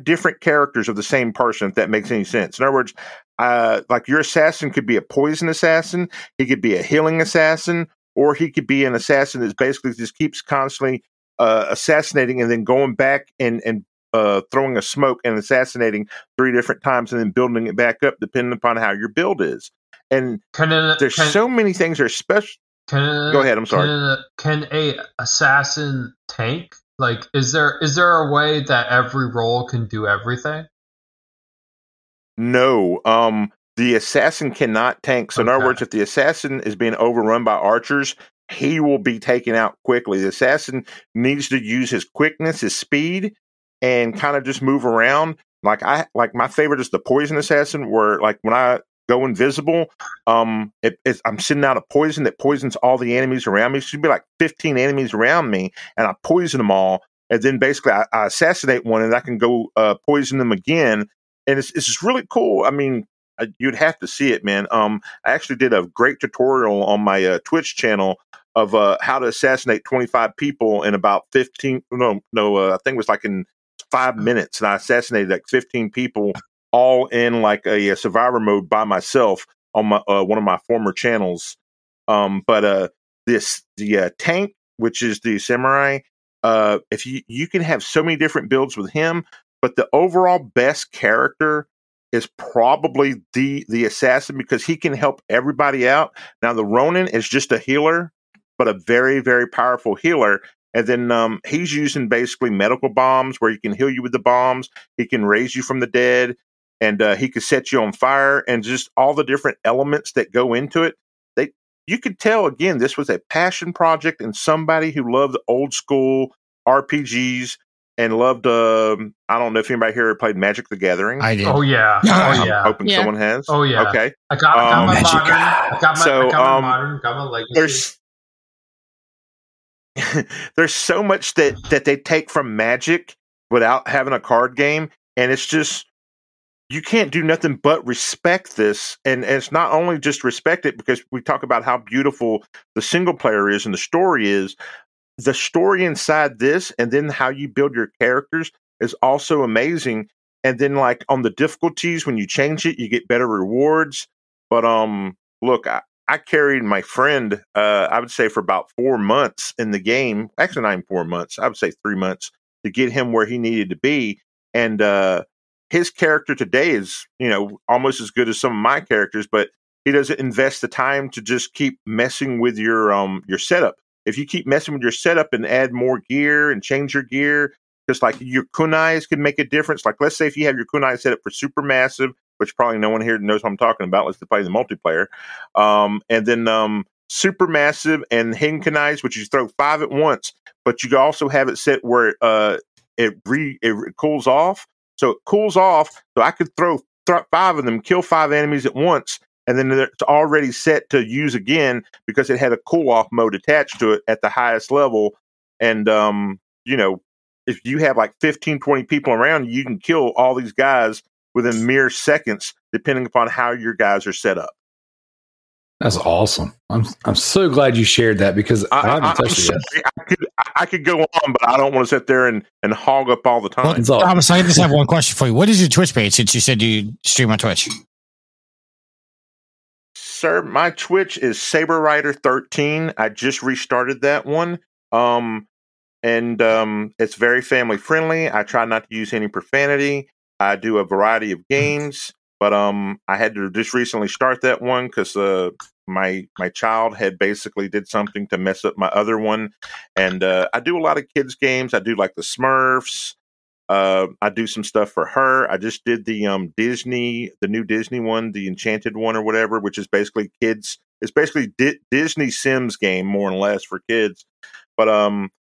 different characters of the same person, if that makes any sense. In other words, like your assassin could be a poison assassin, he could be a healing assassin, or he could be an assassin that basically just keeps constantly assassinating and then going back and throwing a smoke and assassinating three different times and then building it back up depending upon how your build is. And there's so many things that are special. Go ahead, I'm sorry. Can a assassin tank? Like, is there a way that every role can do everything? No, the assassin cannot tank. So, okay. In other words, if the assassin is being overrun by archers, he will be taken out quickly. The assassin needs to use his quickness, his speed, and kind of just move around. Like my favorite is the poison assassin, where like when I go invisible, I'm sending out a poison that poisons all the enemies around me. So there'd be like 15 enemies around me, and I poison them all, and then basically I assassinate one, and I can go poison them again. And it's just really cool. I mean, you'd have to see it, man. I actually did a great tutorial on my Twitch channel of how to assassinate 25 people in about 15. I think it was like in 5 minutes, and I assassinated like 15 people, all in like a survivor mode by myself on my one of my former channels. But the tank, which is the samurai, if you can have so many different builds with him, but the overall best character is probably the assassin because he can help everybody out. Now, the Ronin is just a healer, but a very, very powerful healer. And then he's using basically medical bombs where he can heal you with the bombs. He can raise you from the dead, and he can set you on fire, and just all the different elements that go into it. You could tell, again, this was a passion project and somebody who loved old school RPGs. And loved, I don't know if anybody here played Magic the Gathering. I did. Oh, yeah. I'm hoping someone has. Oh, yeah. Okay. I got my Magic. Modern. I got my Legacy. There's so much that they take from Magic without having a card game. And it's just, you can't do nothing but respect this. And it's not only just respect it, because we talk about how beautiful the single player is and the story is. The story inside this, and then how you build your characters, is also amazing. And then, like, on the difficulties, when you change it, you get better rewards. But look, I carried my friend, I would say for about 4 months in the game. Actually, not even 4 months. I would say 3 months to get him where he needed to be. And his character today is, you know, almost as good as some of my characters, but he doesn't invest the time to just keep messing with your setup. If you keep messing with your setup and add more gear and change your gear, just like your kunais can make a difference. Like, let's say if you have your kunai set up for supermassive, which probably no one here knows what I'm talking about. Let's play the multiplayer. And then supermassive and hidden kunais, which you throw 5 at once, but you also have it set where it cools off. So it cools off. So I could throw 5 of them, kill 5 enemies at once. And then it's already set to use again because it had a cool-off mode attached to it at the highest level. And, you know, if you have like 15, 20 people around, you can kill all these guys within mere seconds, depending upon how your guys are set up. That's awesome. I'm so glad you shared that because I haven't touched it yet. I could go on, but I don't want to sit there and hog up all the time. Well, Thomas, I just have one question for you. What is your Twitch page since you said you stream on Twitch? Sir, my Twitch is Saberrider13. I just restarted that one. It's very family friendly. I try not to use any profanity. I do a variety of games, but I had to just recently start that one because my child had basically did something to mess up my other one. And I do a lot of kids games. I do like the Smurfs. I do some stuff for her. I just did the new Disney one, the Enchanted one or whatever, which is basically kids. It's basically Disney Sims game, more or less, for kids. But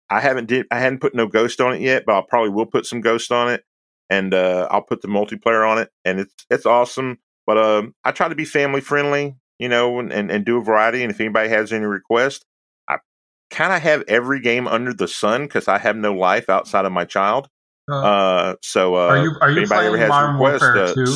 I hadn't put no ghost on it yet, but I probably will put some ghost on it, and I'll put the multiplayer on it, and it's awesome. But I try to be family friendly, you know, and do a variety. And if anybody has any requests, I kind of have every game under the sun because I have no life outside of my child. So are you if anybody ever has a request,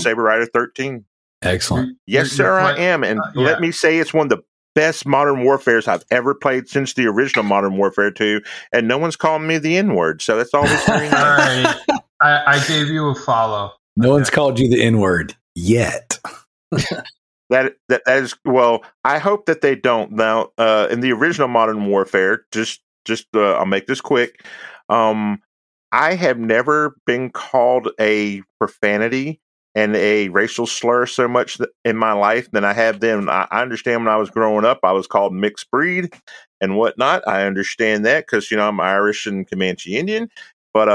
Saberrider13. Excellent. Yes, sir, I am. And let me say it's one of the best Modern Warfares I've ever played since the original Modern Warfare 2, and no one's called me the N-word, so that's always very nice. All right. I gave you a follow. No one's called you the N-word yet. that is, well, I hope that they don't. Now, in the original Modern Warfare, just I'll make this quick, I have never been called a profanity and a racial slur so much in my life than I have then. I understand when I was growing up, I was called mixed breed and whatnot. I understand that because, you know, I'm Irish and Comanche Indian. But,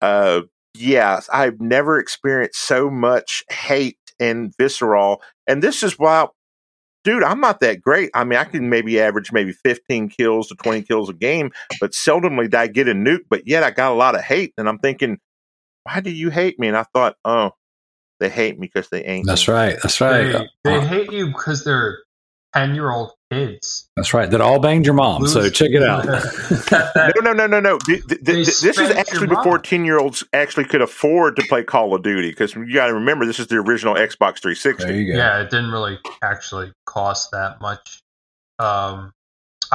I've never experienced so much hate and visceral. And this is why, dude, I'm not that great. I mean, I can maybe average 15 kills to 20 kills a game, but seldomly I get a nuke. But yet I got a lot of hate. And I'm thinking, why do you hate me? And I thought, oh, they hate me because they ain't. That's right. That's right. They hate you because they're 10-year-old kids. That's right. That all banged your mom. So check it out. No. This is actually before 10-year-olds actually could afford to play Call of Duty, because you got to remember this is the original Xbox 360. There you go. Yeah, it didn't really actually cost that much. I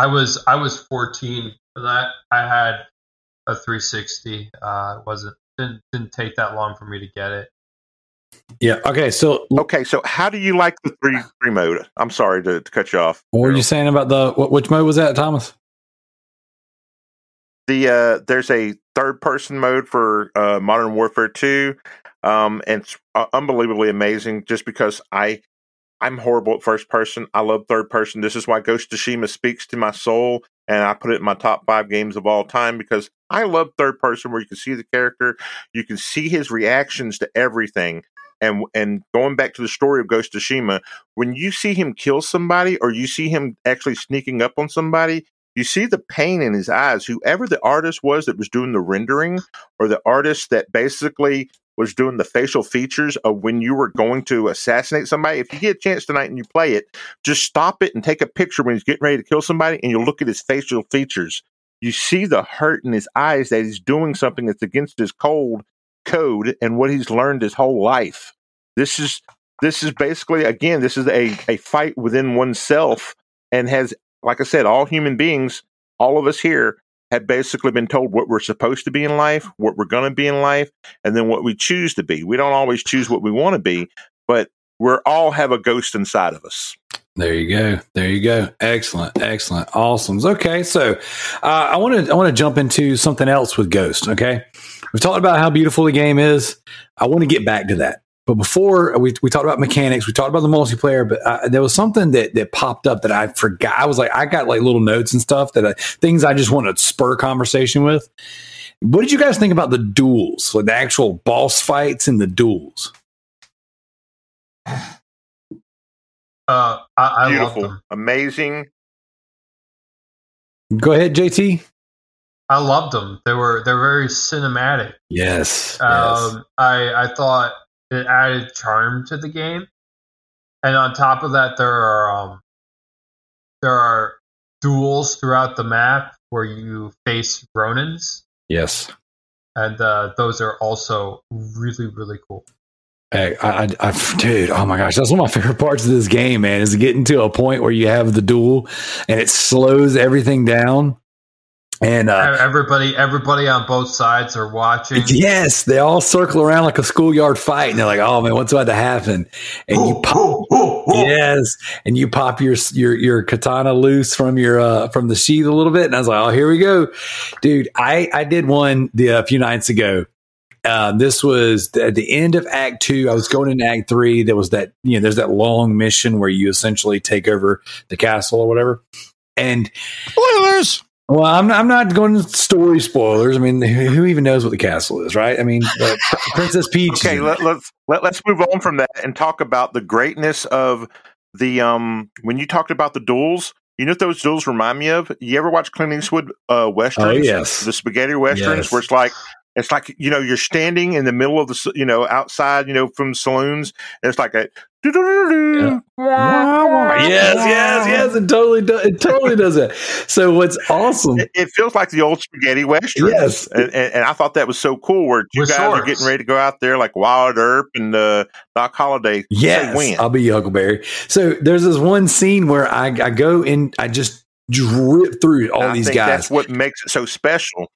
was 14 for that. I had a 360. It wasn't. Didn't take that long for me to get it. Yeah. Okay. So how do you like the three mode? I'm sorry to cut you off. What were you saying about which mode was that, Thomas? There's a third person mode for Modern Warfare 2, and it's unbelievably amazing. Just because I'm horrible at first person, I love third person. This is why Ghost of Tsushima speaks to my soul. And I put it in my top 5 games of all time because I love third person, where you can see the character, you can see his reactions to everything. And going back to the story of Ghost of Tsushima, when you see him kill somebody or you see him actually sneaking up on somebody, you see the pain in his eyes. Whoever the artist was that was doing the rendering, or the artist that basically was doing the facial features of when you were going to assassinate somebody. If you get a chance tonight and you play it, just stop it and take a picture when he's getting ready to kill somebody, and you'll look at his facial features. You see the hurt in his eyes that he's doing something that's against his code and what he's learned his whole life. This is basically, again, this is a fight within oneself, and has, like I said, all human beings, all of us here, have basically been told what we're supposed to be in life, what we're going to be in life, and then what we choose to be. We don't always choose what we want to be, but we're all have a ghost inside of us. There you go. Excellent. Awesome. Okay. So I want to jump into something else with Ghost. Okay. We've talked about how beautiful the game is. I want to get back to that. But before, we talked about mechanics, we talked about the multiplayer, but there was something that popped up that I forgot. I was like, I got like little notes and stuff things I just want to spur conversation with. What did you guys think about the duels, like the actual boss fights and the duels? I beautiful, love them. Amazing. Go ahead, JT. I loved them. They're very cinematic. Yes. Yes. I thought it added charm to the game, and on top of that, there are duels throughout the map where you face Ronins. Yes, and those are also really, really cool. Hey, dude, oh my gosh, that's one of my favorite parts of this game, man. Is getting to a point where you have the duel and it slows everything down. And everybody on both sides are watching. Yes, they all circle around like a schoolyard fight, and they're like, "Oh man, what's about to happen?" And you pop, yes, and you pop your katana loose from your from the sheath a little bit, and I was like, "Oh, here we go, dude!" I did one a few nights ago. This was at the end of Act 2. I was going into Act 3. There was that there's that long mission where you essentially take over the castle or whatever, and spoilers. Well, I'm not going to story spoilers. I mean, who even knows what the castle is, right? I mean, Princess Peach. Okay, let's move on from that and talk about the greatness of the when you talked about the duels, You know what those remind me of? You ever watch Clint Eastwood westerns? Oh, yes. The spaghetti westerns, yes. Where it's like you know, you're standing in the middle of the, you know, outside, you know, from saloons, and it's like a yeah. Yes, it totally does that. So what's awesome, it feels like the old spaghetti western. Yes, and I thought that was so cool, where you guys are getting ready to go out there like Wyatt Earp and Doc Holliday. Yes, I'll be Huckleberry. So there's this one scene where I go and I just drip through all these guys. That's what makes it so special.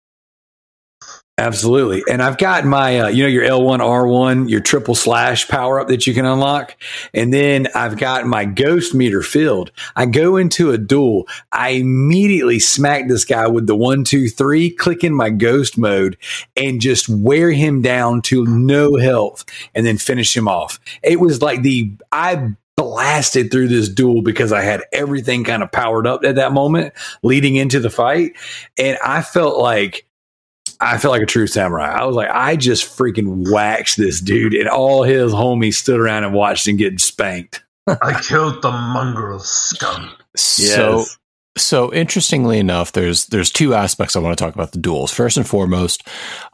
Absolutely. And I've got my, your L1, R1, your triple slash power up that you can unlock. And then I've got my ghost meter filled. I go into a duel. I immediately smack this guy with the 1, 2, 3, click in my ghost mode and just wear him down to no health and then finish him off. It was like I blasted through this duel because I had everything kind of powered up at that moment leading into the fight. And I felt like a true samurai. I was like, I just freaking waxed this dude, and all his homies stood around and watched him get spanked. I killed the mongrel scum. Yes. So interestingly enough, there's two aspects I want to talk about the duels. First and foremost,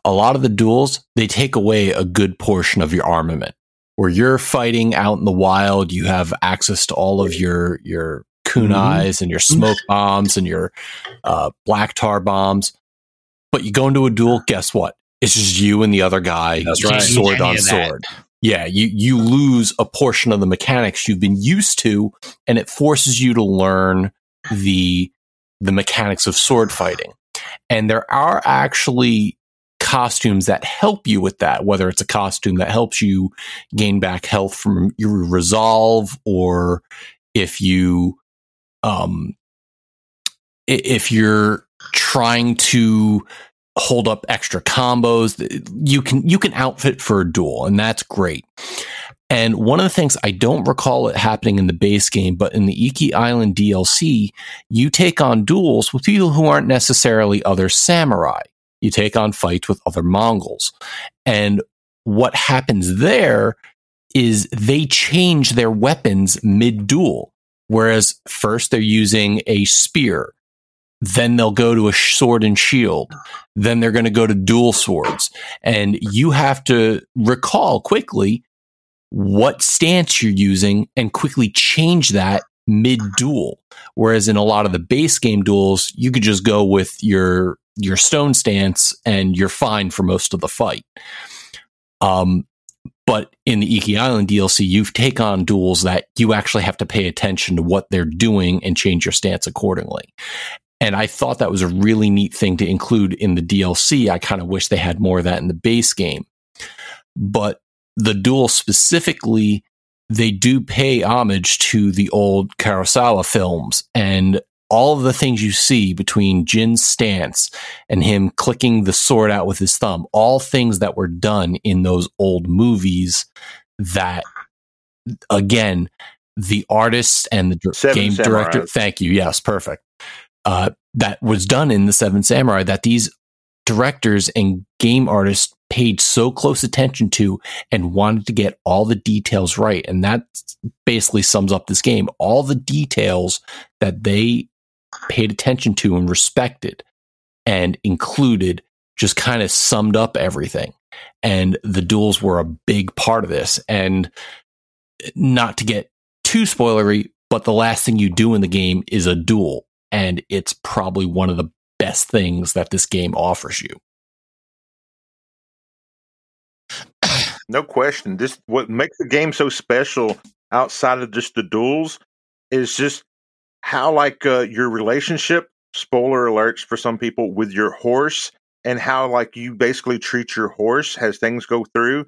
a lot of the duels, they take away a good portion of your armament. Where you're fighting out in the wild, you have access to all of your kunais and your smoke bombs and your black tar bombs. But you go into a duel, guess what? It's just you and the other guy. That's right. Sword on sword. Yeah, you lose a portion of the mechanics you've been used to, and it forces you to learn the mechanics of sword fighting. And there are actually costumes that help you with that, whether it's a costume that helps you gain back health from your resolve, or if you if you're trying to hold up extra combos, you can outfit for a duel, and that's great. And one of the things, I don't recall it happening in the base game, but in the Iki Island DLC, you take on duels with people who aren't necessarily other samurai. You take on fights with other Mongols. And what happens there is they change their weapons mid-duel, whereas first they're using a spear. Then they'll go to a sword and shield. Then they're going to go to dual swords. And you have to recall quickly what stance you're using and quickly change that mid-duel. Whereas in a lot of the base game duels, you could just go with your stone stance and you're fine for most of the fight. But in the Iki Island DLC, you take on duels that you actually have to pay attention to what they're doing and change your stance accordingly. And I thought that was a really neat thing to include in the DLC. I kind of wish they had more of that in the base game. But the duel specifically, they do pay homage to the old Kurosawa films. And all of the things you see between Jin's stance and him clicking the sword out with his thumb, all things that were done in those old movies that, again, the artists and the director... Thank you. Yes, perfect. That was done in the Seven Samurai that these directors and game artists paid so close attention to and wanted to get all the details right. And that basically sums up this game. All the details that they paid attention to and respected and included just kind of summed up everything. And the duels were a big part of this. And not to get too spoilery, but the last thing you do in the game is a duel. And it's probably one of the best things that this game offers you. No question. What makes the game so special outside of just the duels is just how, like, your relationship, spoiler alerts for some people, with your horse, and how, like, you basically treat your horse as things go through.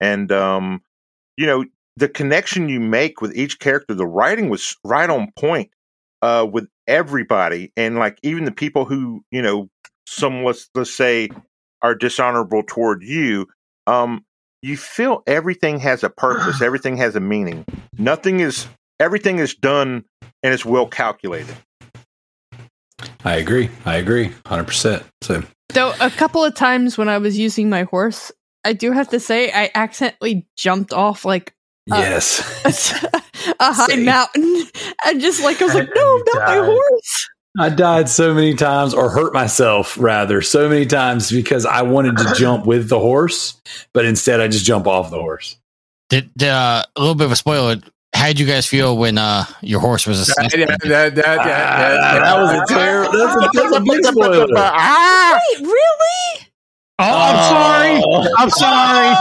And, the connection you make with each character, the writing was right on point. With everybody, and like even the people who, some let's say are dishonorable toward you, you feel everything has a purpose, everything has a meaning. Everything is done and it's well calculated. I agree 100%. So though a couple of times when I was using my horse, I do have to say I accidentally jumped off like Yes. A high mountain. And just like, I was like, no, not my horse. I died so many times, or hurt myself rather, so many times because I wanted to jump with the horse, but instead I just jump off the horse. Did a little bit of a spoiler. How did you guys feel when your horse was assassinated? That was a terrible. That's a big spoiler. Wait, really? Oh, I'm sorry.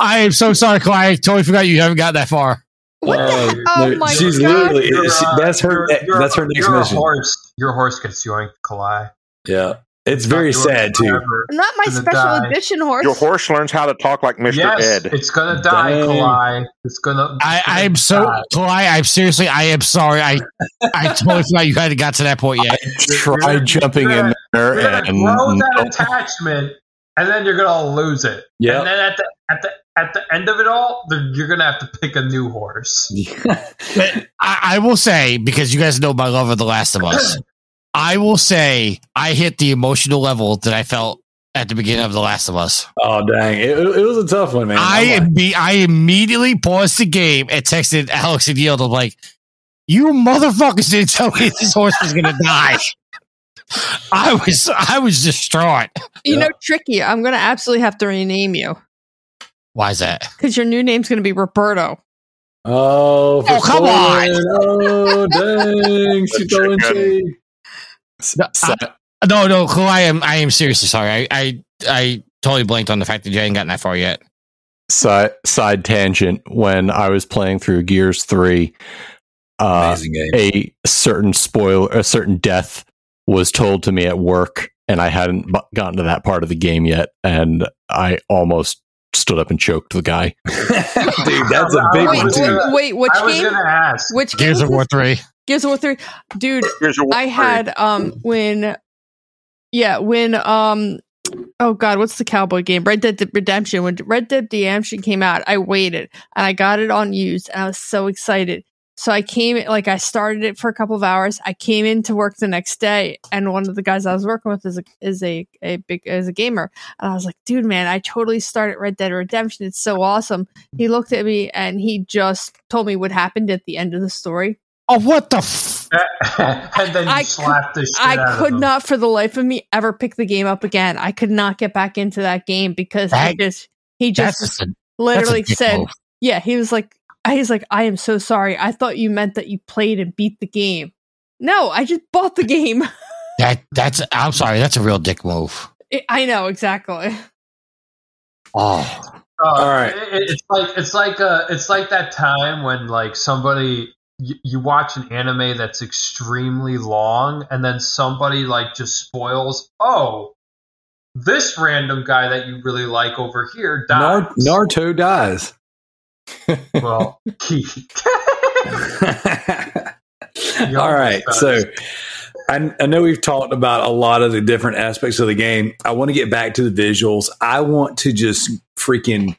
I am so sorry, Clyde. I totally forgot you haven't got that far. What the hell? No, she's God. Literally. That's her next mission. Your horse gets joined, Kali. Yeah, it's very sad too. Not my special edition horse. Your horse learns how to talk like Mr. Ed. It's gonna die, Kali. Kali. I am sorry. I totally forgot you hadn't got to that point yet. Try jumping in there and grow that attachment, and then you're gonna lose it. Yeah. And then at the end of it all, you're going to have to pick a new horse. But I will say, because you guys know my love of The Last of Us, I will say I hit the emotional level that I felt at the beginning of The Last of Us. Oh, dang. It was a tough one, man. I immediately paused the game and texted Alex and yelled, I'm like, you motherfuckers didn't tell me this horse was going to die. I was distraught. You know, Tricky, I'm going to absolutely have to rename you. Why is that? Because your new name's going to be Roberto. Oh, come on. Oh, dang. She's throwing shade. No, I am seriously sorry. I totally blanked on the fact that you ain't gotten that far yet. Side tangent. When I was playing through Gears 3, a certain death was told to me at work, and I hadn't gotten to that part of the game yet, and I almost stood up and choked the guy. Dude, that's a big one, too. Wait, which game? I was going to ask. Which game? Gears of War 3. Gears of War 3. Dude, I had, what's the cowboy game? Red Dead Redemption. When Red Dead Redemption came out, I waited, and I got it on used, and I was so excited. So I started it for a couple of hours. I came into work the next day, and one of the guys I was working with is a gamer, and I was like, "Dude, man, I totally started Red Dead Redemption. It's so awesome." He looked at me and he just told me what happened at the end of the story. Oh, what the! And then you slapped the shit out of him. I could not, for the life of me, ever pick the game up again. I could not get back into that game because he just literally said, "Yeah," he was like. He's like, I am so sorry. I thought you meant that you played and beat the game. No, I just bought the game. I'm sorry. That's a real dick move. I know, exactly. Oh, all right. It's like that time when like somebody you watch an anime that's extremely long, and then somebody like just spoils. Oh, this random guy that you really like over here dies. Naruto dies. Well, Keith. All right. So I know we've talked about a lot of the different aspects of the game. I want to get back to the visuals. I want to just freaking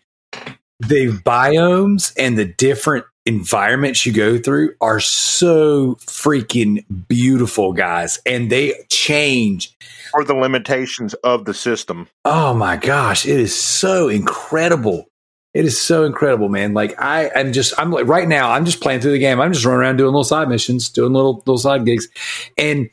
the biomes and the different environments you go through are so freaking beautiful, guys, and they change for the limitations of the system. Oh my gosh, it is so incredible. It is so incredible, man. Like I'm right now, I'm just playing through the game. I'm just running around doing little side missions, doing little side gigs. And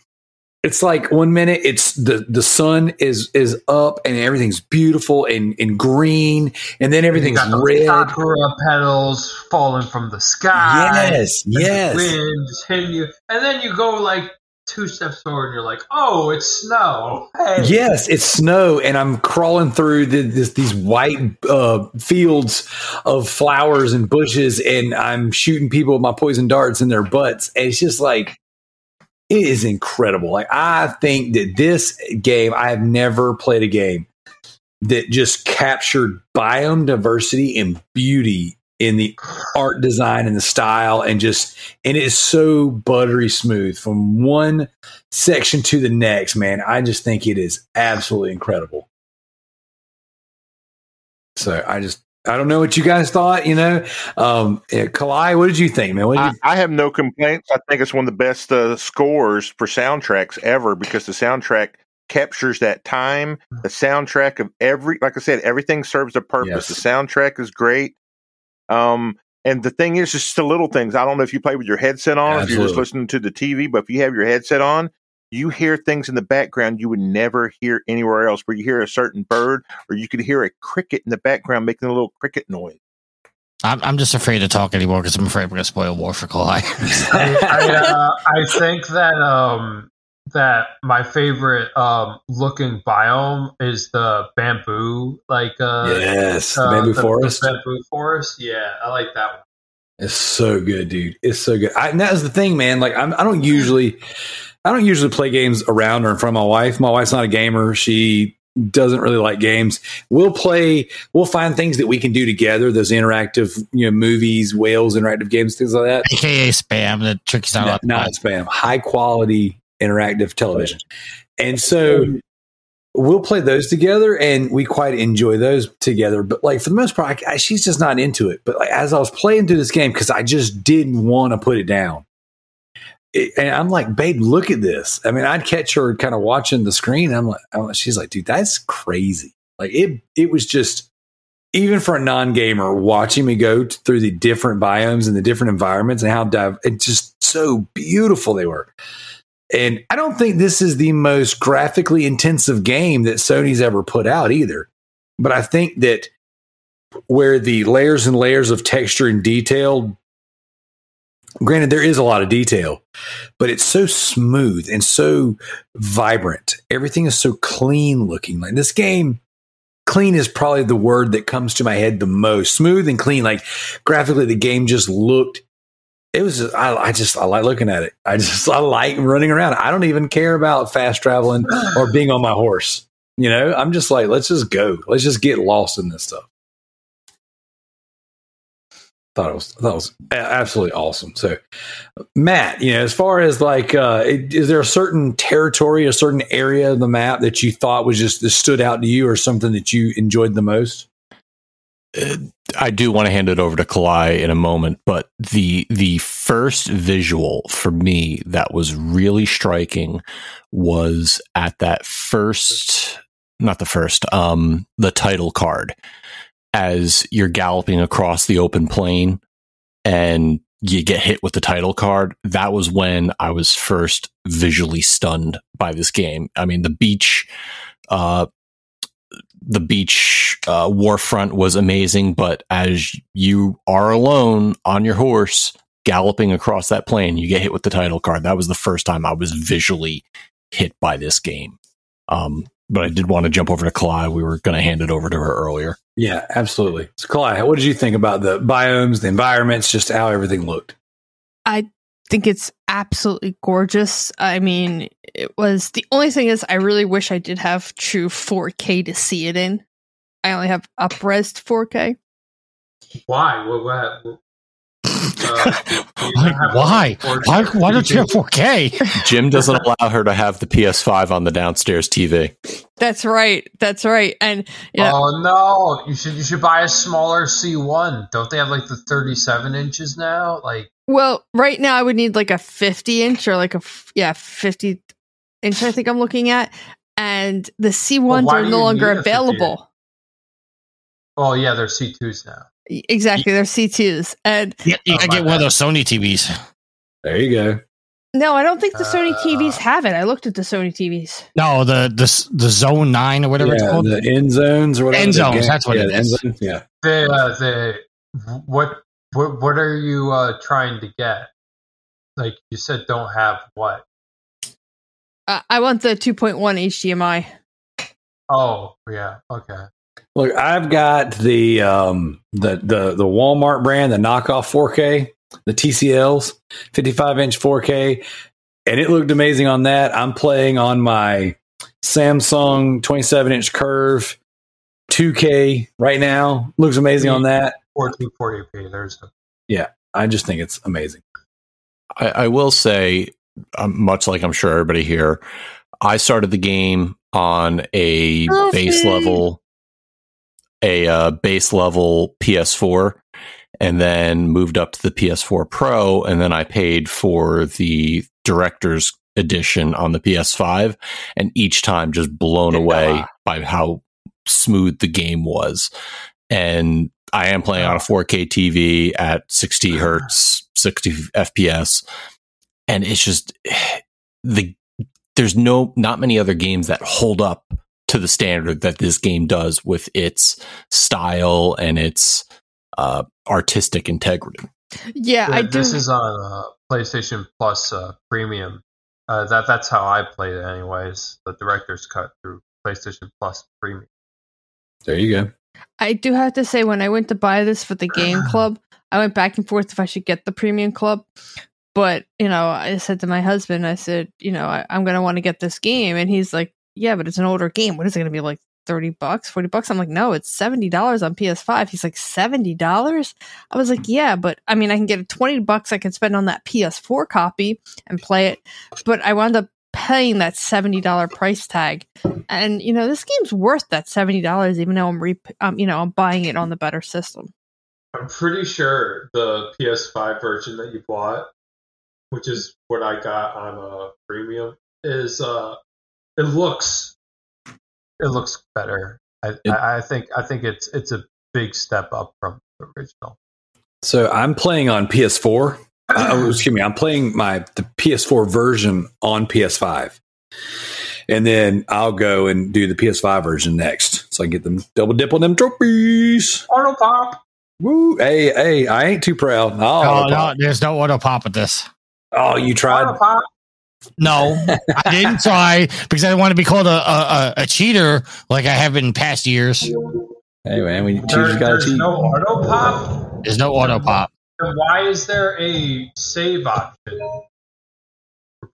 it's like 1 minute it's the sun is up and everything's beautiful and green. And then everything's red. Sakura petals falling from the sky. Yes. And then you go like, 2 steps forward, and you're like, "Oh, it's snow!" Hey. Yes, it's snow, and I'm crawling through these white fields of flowers and bushes, and I'm shooting people with my poison darts in their butts. And it's just like, it is incredible. Like I think that this game, I have never played a game that just captured biome diversity and beauty in the art design and the style, and it is so buttery smooth from one section to the next, man. I just think it is absolutely incredible. So I don't know what you guys thought, you know, Kalai, what did you think, man? I have no complaints. I think it's one of the best scores for soundtracks ever because the soundtrack captures that time. The soundtrack of everything serves a purpose. Yes. The soundtrack is great. And the thing is, just the little things. I don't know if you play with your headset on, if you're just listening to the TV, but if you have your headset on, you hear things in the background you would never hear anywhere else, where you hear a certain bird, or you could hear a cricket in the background making a little cricket noise. I'm just afraid to talk anymore because I'm afraid we're going to spoil War for Clyde. I think that my favorite looking biome is the bamboo, forest. The bamboo forest, yeah, I like that one. It's so good, dude. It's so good. And that is the thing, man. Like I don't usually play games around or in front of my wife. My wife's not a gamer. She doesn't really like games. We'll find things that we can do together. Those interactive, movies, whales, interactive games, things like that. AKA spam. The trick's not spam. High quality interactive television. And so we'll play those together, and we quite enjoy those together. But like for the most part, she's just not into it. But like as I was playing through this game, because I just didn't want to put it down. And I'm like, babe, look at this. I mean, I'd catch her kind of watching the screen. And she's like, dude, that's crazy. Like it was just, even for a non-gamer, watching me go through the different biomes and the different environments and how it's just so beautiful they were. And I don't think this is the most graphically intensive game that Sony's ever put out either. But I think that where the layers and layers of texture and detail, granted, there is a lot of detail, but it's so smooth and so vibrant. Everything is so clean looking. Like this game, clean is probably the word that comes to my head the most. Smooth and clean. Like graphically, the game just looked. It was. I like looking at it. I like running around. I don't even care about fast traveling or being on my horse. I'm just like, let's just go. Let's just get lost in this stuff. Thought it was absolutely awesome. So, Matt, as far as like, is there a certain territory, a certain area of the map that you thought was that stood out to you, or something that you enjoyed the most? I do want to hand it over to Kalai in a moment, but the first visual for me that was really striking was at that first, not the first, the title card. As you're galloping across the open plain and you get hit with the title card, that was when I was first visually stunned by this game. I mean, the beach warfront was amazing, but as you are alone on your horse galloping across that plain, you get hit with the title card. That was the first time I was visually hit by this game. But I did want to jump over to Kalai. We were going to hand it over to her earlier. Yeah, absolutely. So, Kalai, what did you think about the biomes, the environments, just how everything looked? I think it's absolutely gorgeous. I mean, it was the only thing is I really wish I did have true 4K to see it in. I only have up-resed 4K. Why? What? Why? Why don't you have 4K? Jim doesn't allow her to have the PS5 on the downstairs TV. That's right. And no, you should buy a smaller C1. Don't they have like the 37 inches now? Like, well, right now I would need like a 50 inch or like a 50 inch. I think I'm looking at, and the C1s are no longer available. Oh yeah, they're C2s now. Exactly, they're C2s, and you gotta get one of those Sony TVs. There you go. No, I don't think the Sony TVs have it. I looked at the Sony TVs. No, the Zone 9 or whatever it's called, the End Zones or whatever. End Zones, that's what it is. Yeah. What are you trying to get? Like you said, don't have what? I want the 2.1 HDMI. Oh yeah, okay. Look, I've got the Walmart brand, the knockoff 4K, the TCLs, 55-inch 4K, and it looked amazing on that. I'm playing on my Samsung 27-inch Curve 2K right now. Looks amazing on that. 1440p. Yeah, I just think it's amazing. I will say, much like I'm sure everybody here, I started the game on a base level PS4, and then moved up to the PS4 Pro, and then I paid for the director's edition on the PS5, and each time just blown away by how smooth the game was. and I am playing on a 4K TV at 60 hertz, 60 FPS, and it's just there's not many other games that hold up to the standard that this game does with its style and its artistic integrity. Yeah, I do. This is on PlayStation Plus Premium. That's how I played it, anyways. The director's cut through PlayStation Plus Premium. There you go. I do have to say, when I went to buy this for the game club, I went back and forth if I should get the premium club. But, you know, I said to my husband, I said, you know, I'm going to want to get this game. And he's like, yeah, but it's an older game. What is it going to be, like $30, $40? I'm like, no, it's $70 on PS5. He's like, $70? I was like, yeah, but I mean, I can get $20 I can spend on that PS4 copy and play it. But I wound up paying that $70 price tag, and you know this game's worth that $70, even though I'm buying it on the better system. I'm pretty sure the PS5 version that you bought, which is what I got on a premium, is it looks better. I think it's a big step up from the original. So I'm playing on PS4. I'm playing the PS4 version on PS5, and then I'll go and do the PS5 version next, so I can get them double dip on them trophies. Auto pop, woo! Hey, I ain't too proud. No, there's no auto pop with this. Oh, you tried? Auto pop? No, I didn't try because I don't want to be called a cheater like I have in past years. Anyway, hey, we cheaters gotta cheat. There's no auto pop. There's no auto pop. Why is there a save option?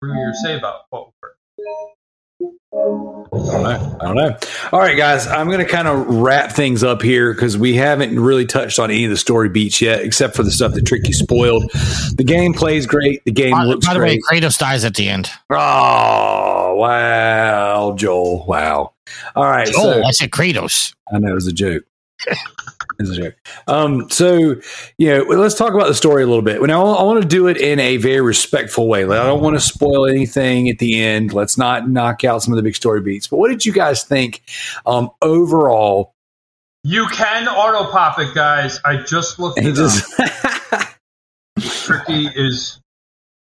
Bring your save up. I don't know. All right, guys, I'm going to kind of wrap things up here because we haven't really touched on any of the story beats yet, except for the stuff that Tricky spoiled. The game plays great. The game looks great. By the way, Kratos dies at the end. Oh, wow, Joel. Wow. All right. Joel, I said Kratos. I know, it was a joke. So, you know, let's talk about the story a little bit. Now, I want to do it in a very respectful way. Like, I don't want to spoil anything at the end. Let's not knock out some of the big story beats. But what did you guys think overall? You can auto pop it, guys. I just looked it up. Tricky is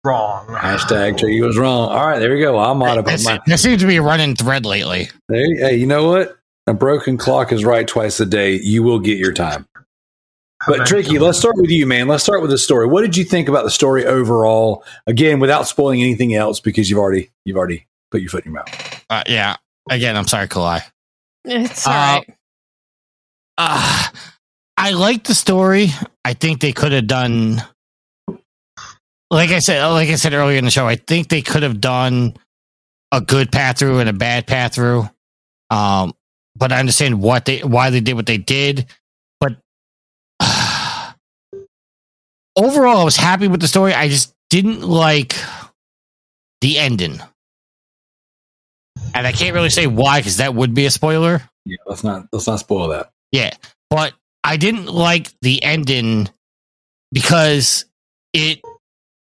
wrong. # Tricky was wrong. All right, there we go. I'm auto pop. That seems to be a running thread lately. Hey, you know what? A broken clock is right twice a day. You will get your time. But Tricky, let's start with you, man. Let's start with the story. What did you think about the story overall? Again, without spoiling anything else, because you've already put your foot in your mouth. Yeah. Again, I'm sorry, Kalai. It's all right. I like the story. I think they could have done, like I said earlier in the show, I think they could have done a good path through and a bad path through. But I understand why they did what they did. But overall, I was happy with the story. I just didn't like the ending, and I can't really say why because that would be a spoiler. Yeah, let's not spoil that. Yeah, but I didn't like the ending because it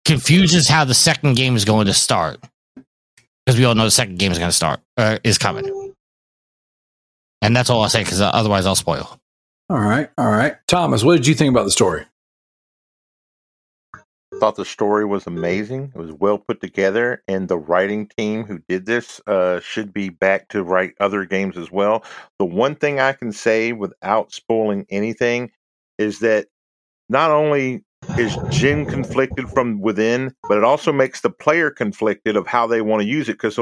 confuses how the second game is going to start. Because we all know the second game is going to start is coming. And that's all I'll say, because otherwise I'll spoil. All right. Thomas, what did you think about the story? I thought the story was amazing. It was well put together. And the writing team who did this should be back to write other games as well. The one thing I can say without spoiling anything is that not only is Jin conflicted from within, but it also makes the player conflicted of how they want to use it. Because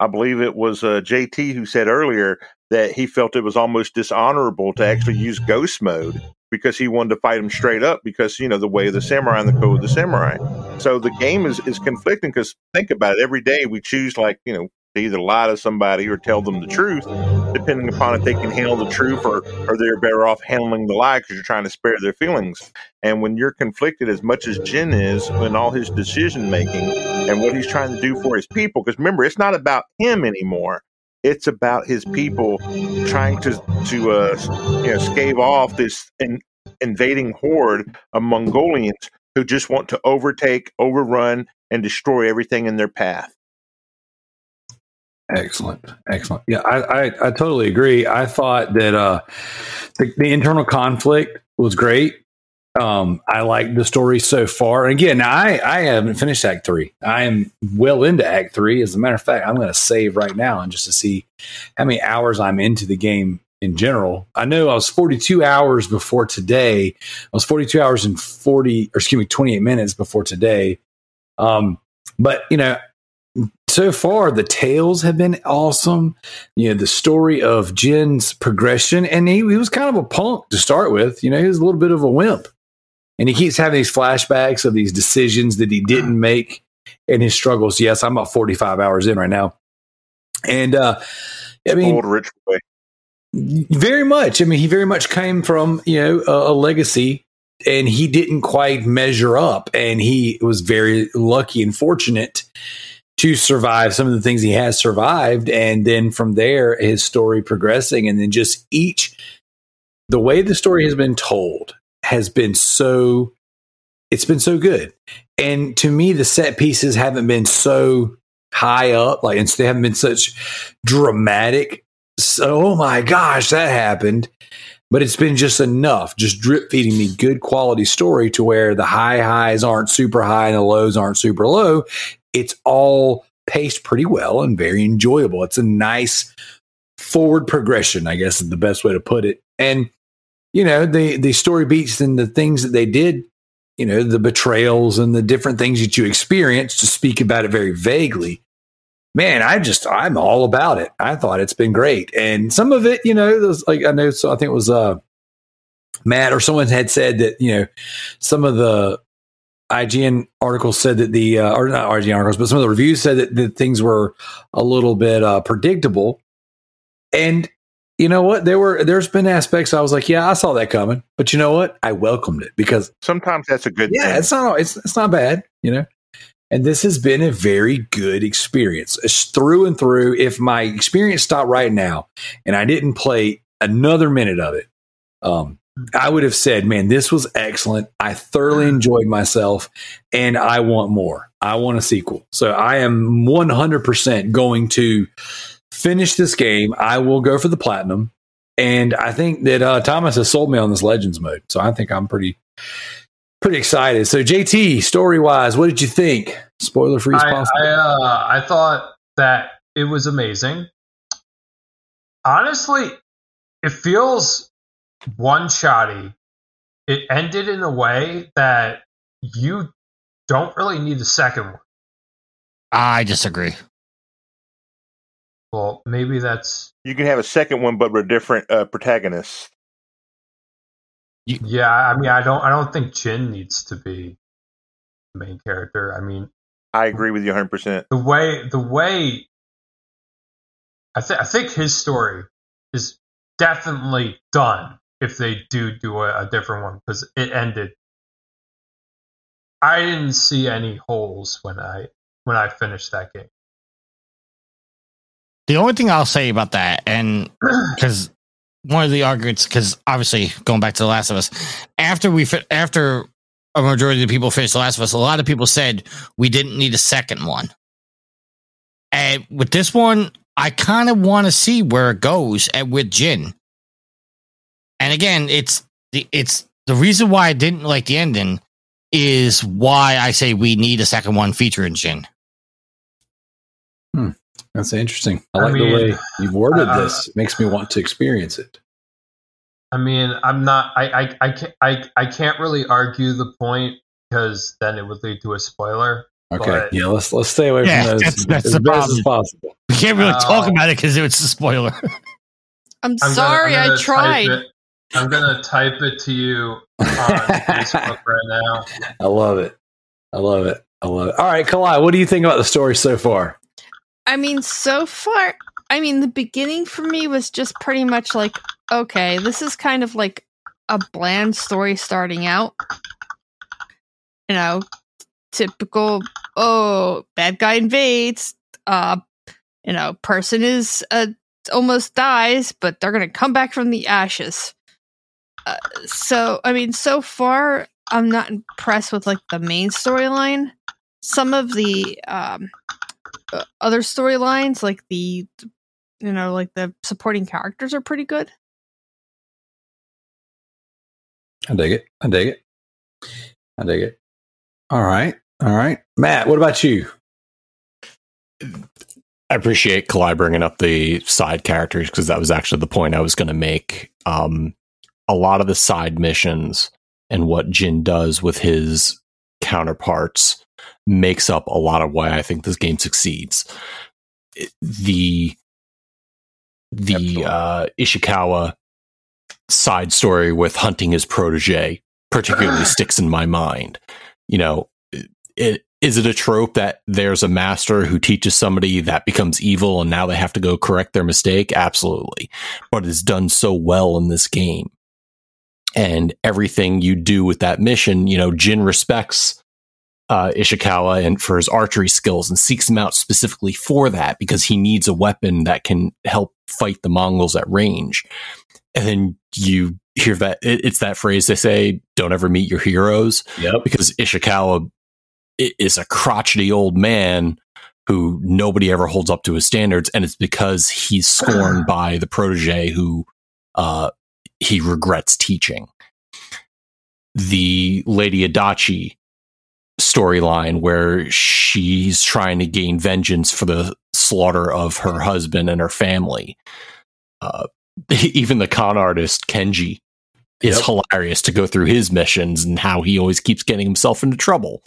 I believe it was JT who said earlier that he felt it was almost dishonorable to actually use ghost mode because he wanted to fight him straight up because, you know, the way of the samurai and the code of the samurai. So the game is conflicting because think about it. Every day we choose, like, you know, to either lie to somebody or tell them the truth, depending upon if they can handle the truth or they're better off handling the lie because you're trying to spare their feelings. And when you're conflicted as much as Jin is in all his decision-making and what he's trying to do for his people, because remember, it's not about him anymore. It's about his people trying to stave off this invading horde of Mongolians who just want to overtake, overrun, and destroy everything in their path. Excellent. Yeah, I totally agree. I thought that the internal conflict was great. I like the story so far. And again, I haven't finished Act 3. I am well into Act 3. As a matter of fact, I'm going to save right now and just to see how many hours I'm into the game in general. I know I was 42 hours before today. I was 42 hours and 28 minutes before today. But, you know, so far, the tales have been awesome. You know, the story of Jin's progression, and he was kind of a punk to start with. You know, he was a little bit of a wimp. And he keeps having these flashbacks of these decisions that he didn't make and his struggles. Yes, I'm about 45 hours in right now. And, I mean, old rich boy. Very much. I mean, he very much came from, you know, a legacy, and he didn't quite measure up. And he was very lucky and fortunate to survive some of the things he has survived. And then from there, his story progressing, and then just the way the story has been told has been so good. And to me, the set pieces haven't been so high up, like, and they haven't been such dramatic. So, oh my gosh, that happened. But it's been just enough, just drip feeding me good quality story to where the highs aren't super high and the lows aren't super low. It's all paced pretty well and very enjoyable. It's a nice forward progression, I guess is the best way to put it. And, you know, the story beats and the things that they did, you know, the betrayals and the different things that you experience, to speak about it very vaguely. Man, I'm all about it. I thought it's been great. And some of it, you know, I think it was Matt or someone had said that, you know, some of the IGN articles said that or not IGN articles, but some of the reviews said that things were a little bit predictable. And you know what? There's been aspects I was like, yeah, I saw that coming, but you know what? I welcomed it, because sometimes that's a good thing. Yeah, it's not bad, you know? And this has been a very good experience. It's through and through. If my experience stopped right now and I didn't play another minute of it, I would have said, man, this was excellent. I thoroughly enjoyed myself, and I want more. I want a sequel. So I am 100% going to finish this game. I will go for the platinum. And I think that Thomas has sold me on this Legends mode. So I think I'm pretty excited. So JT, story wise, what did you think? Spoiler free as possible. I thought that it was amazing. Honestly, it feels one-shotty. It ended in a way that you don't really need a second one. I disagree. Well, maybe that's... You can have a second one, but with different protagonists. Yeah, I mean, I don't think Jin needs to be the main character. I mean, I agree with you 100%. The way I think his story is definitely done if they do a different one, because it ended. I didn't see any holes when I finished that game. The only thing I'll say about that, and because one of the arguments, because obviously going back to The Last of Us, after a majority of the people finished The Last of Us, a lot of people said we didn't need a second one. And with this one, I kind of want to see where it goes with Jin. And again, it's the reason why I didn't like the ending is why I say we need a second one featuring Jin. That's interesting. I mean, the way you've worded this. It makes me want to experience it. I mean, I can't really argue the point, because then it would lead to a spoiler. Okay. But, yeah. Let's stay away from those. That's the best as possible. We can't really talk about it because it's a spoiler. I'm sorry, I tried. I'm gonna type it to you on Facebook right now. I love it. All right, Kalai, what do you think about the story so far? I mean, the beginning for me was just pretty much like, okay, this is kind of like a bland story starting out. You know, typical, bad guy invades, you know, person is almost dies, but they're going to come back from the ashes. So, I mean, so far, I'm not impressed with, like, the main storyline. Some of the... other storylines, like the, you know, like the supporting characters are pretty good. I dig it. All right. Matt, what about you? I appreciate Kali bringing up the side characters, because that was actually the point I was going to make. A lot of the side missions and what Jin does with his counterparts makes up a lot of why I think this game succeeds. The Ishikawa side story with hunting his protege particularly sticks in my mind. You know, is it a trope that there's a master who teaches somebody that becomes evil and now they have to go correct their mistake? Absolutely. But it's done so well in this game. And everything you do with that mission, you know, Jin respects Ishikawa and for his archery skills and seeks him out specifically for that, because he needs a weapon that can help fight the Mongols at range. And then you hear that it's that phrase they say, don't ever meet your heroes. Yep. Because Ishikawa is a crotchety old man who nobody ever holds up to his standards, and it's because he's scorned by the protege who he regrets teaching. The Lady Adachi storyline, where she's trying to gain vengeance for the slaughter of her husband and her family. Even the con artist Kenji is hilarious to go through his missions and how he always keeps getting himself into trouble.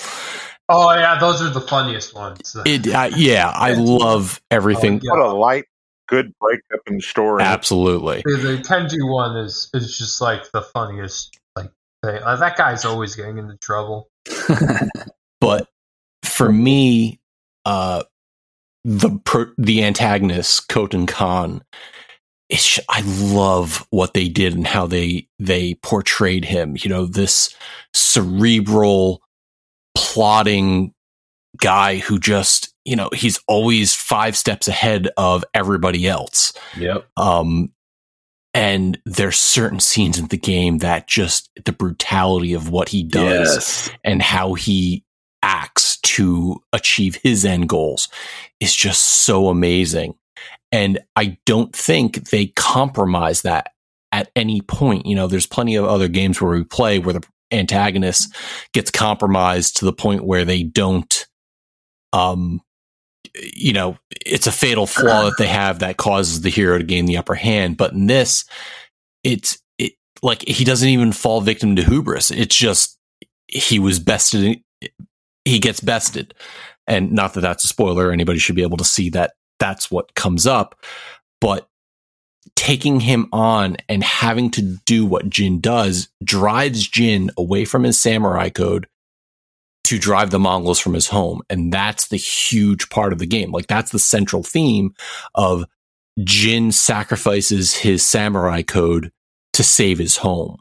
Oh yeah, those are the funniest ones. I love everything. What a light, good breakup in story. Absolutely. The Kenji one is just like the funniest like thing. That guy's always getting into trouble. But for me, the antagonist Khotan Khan, I love what they did and how they portrayed him. You know, this cerebral, plotting guy who just, you know, he's always 5 steps ahead of everybody else. Yep. And there's certain scenes in the game that just the brutality of what he does and how he acts to achieve his end goals is just so amazing. And I don't think they compromise that at any point. You know, there's plenty of other games where we play where the antagonist gets compromised to the point where they don't, you know, it's a fatal flaw that they have that causes the hero to gain the upper hand. But in this, it's like he doesn't even fall victim to hubris. It's just he was bested. He gets bested. And not that that's a spoiler. Anybody should be able to see that. That's what comes up, but taking him on and having to do what Jin does drives Jin away from his samurai code to drive the Mongols from his home. And that's the huge part of the game. Like, that's the central theme of Jin sacrifices his samurai code to save his home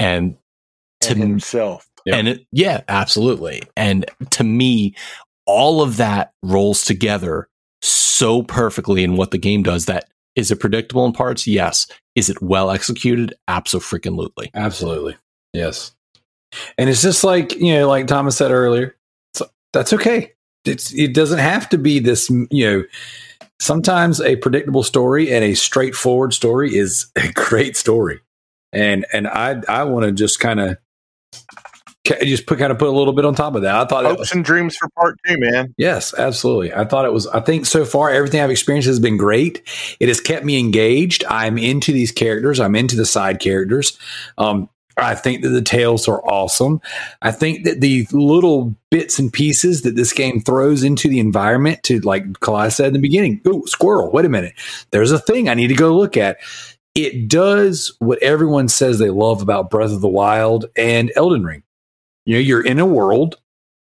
and to himself. And absolutely. And to me, all of that rolls together so perfectly in what the game does. That is it predictable in parts? Yes. Is it well executed? Abso-freaking-lutely. Absolutely. Yes. And it's just like, you know, like Thomas said earlier, that's okay. It doesn't have to be this, you know, sometimes a predictable story and a straightforward story is a great story. And I want to just kind of put a little bit on top of that. I thought hopes and dreams for part 2, man. Yes, absolutely. I thought it was. I think so far everything I've experienced has been great. It has kept me engaged. I'm into these characters. I'm into the side characters. I think that the tales are awesome. I think that the little bits and pieces that this game throws into the environment, to like Kali said in the beginning, "Ooh, squirrel! Wait a minute, there's a thing I need to go look at." It does what everyone says they love about Breath of the Wild and Elden Ring. You know, you're in a world.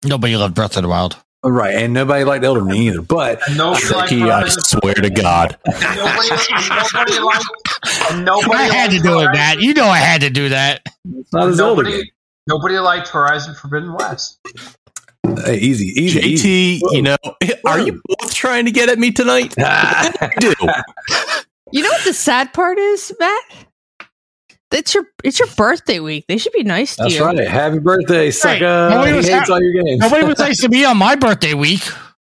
Nobody loved Breath of the Wild. Right. And nobody liked Elden Ring either. But I swear to God. Nobody I had to do it, Matt. You know I had to do that. It's not as old again. Nobody liked Horizon Forbidden West. Easy, JT, easy. You know, are you both trying to get at me tonight? Dude. You know what the sad part is, Matt? It's your birthday week. They should be nice to you. That's right. Happy birthday, sucker. Nobody was nice to me on my birthday week.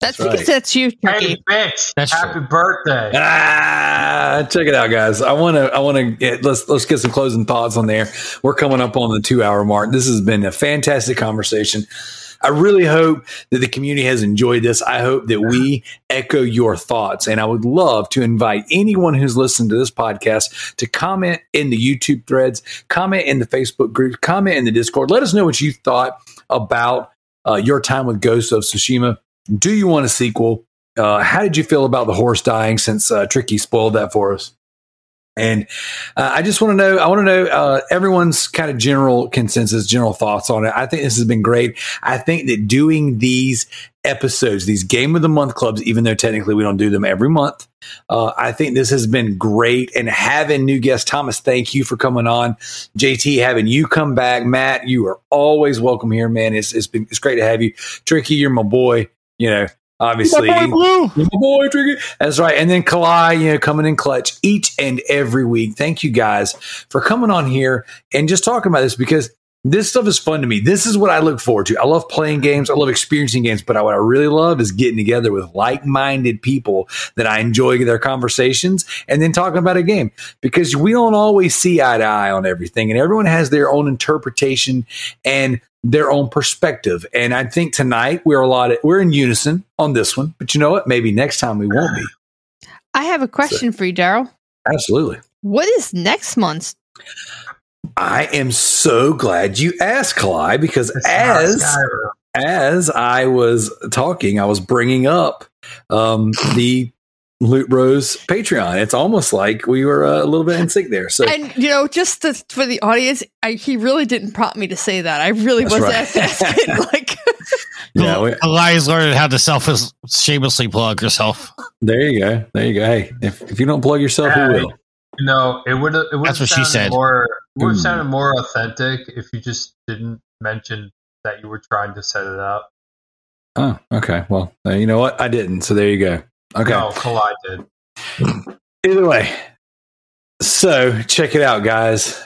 That's you, Turkey. Hey, bitch! Happy birthday! Ah, check it out, guys. Let's get some closing thoughts on there. We're coming up on the 2-hour mark. This has been a fantastic conversation. I really hope that the community has enjoyed this. I hope that we echo your thoughts. And I would love to invite anyone who's listened to this podcast to comment in the YouTube threads, comment in the Facebook group, comment in the Discord. Let us know what you thought about your time with Ghost of Tsushima. Do you want a sequel? How did you feel about the horse dying since Tricky spoiled that for us? And I just want to know, everyone's kind of general consensus, general thoughts on it. I think this has been great. I think that doing these episodes, these Game of the Month clubs, even though technically we don't do them every month, I think this has been great. And having new guests, Thomas, thank you for coming on. JT, having you come back. Matt, you are always welcome here, man. It's great to have you. Tricky, you're my boy, you know. Obviously, my boy, Trigger. That's right. And then Kalai, coming in clutch each and every week. Thank you guys for coming on here and just talking about this, because this stuff is fun to me. This is what I look forward to. I love playing games. I love experiencing games. But what I really love is getting together with like-minded people that I enjoy their conversations and then talking about a game, because we don't always see eye to eye on everything, and everyone has their own interpretation and their own perspective. And I think tonight we're in unison on this one, but you know what? Maybe next time we won't be. I have a question for you, Daryl. Absolutely. What is next month's? I am so glad you asked, Clyde, because as I was talking, I was bringing up the Loot Bros Patreon. It's almost like we were a little bit in sync there. So, and just for the audience, he really didn't prompt me to say that. I really was asking. Elias learned how to shamelessly plug herself. There you go. Hey, if you don't plug yourself, who will? No, it would. That's what she said. It would have sounded more authentic if you just didn't mention that you were trying to set it up. Oh, okay. Well, you know what? I didn't. So there you go. Okay. No, Kalai did. Either way, so check it out, guys.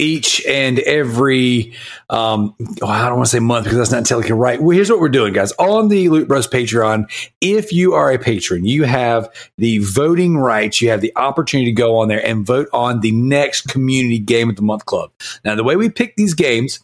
Each and every, I don't want to say month because that's not technically right. Well, here's what we're doing, guys. On the Loot Bros Patreon, if you are a patron, you have the voting rights. You have the opportunity to go on there and vote on the next community Game of the Month club. Now, the way we pick these games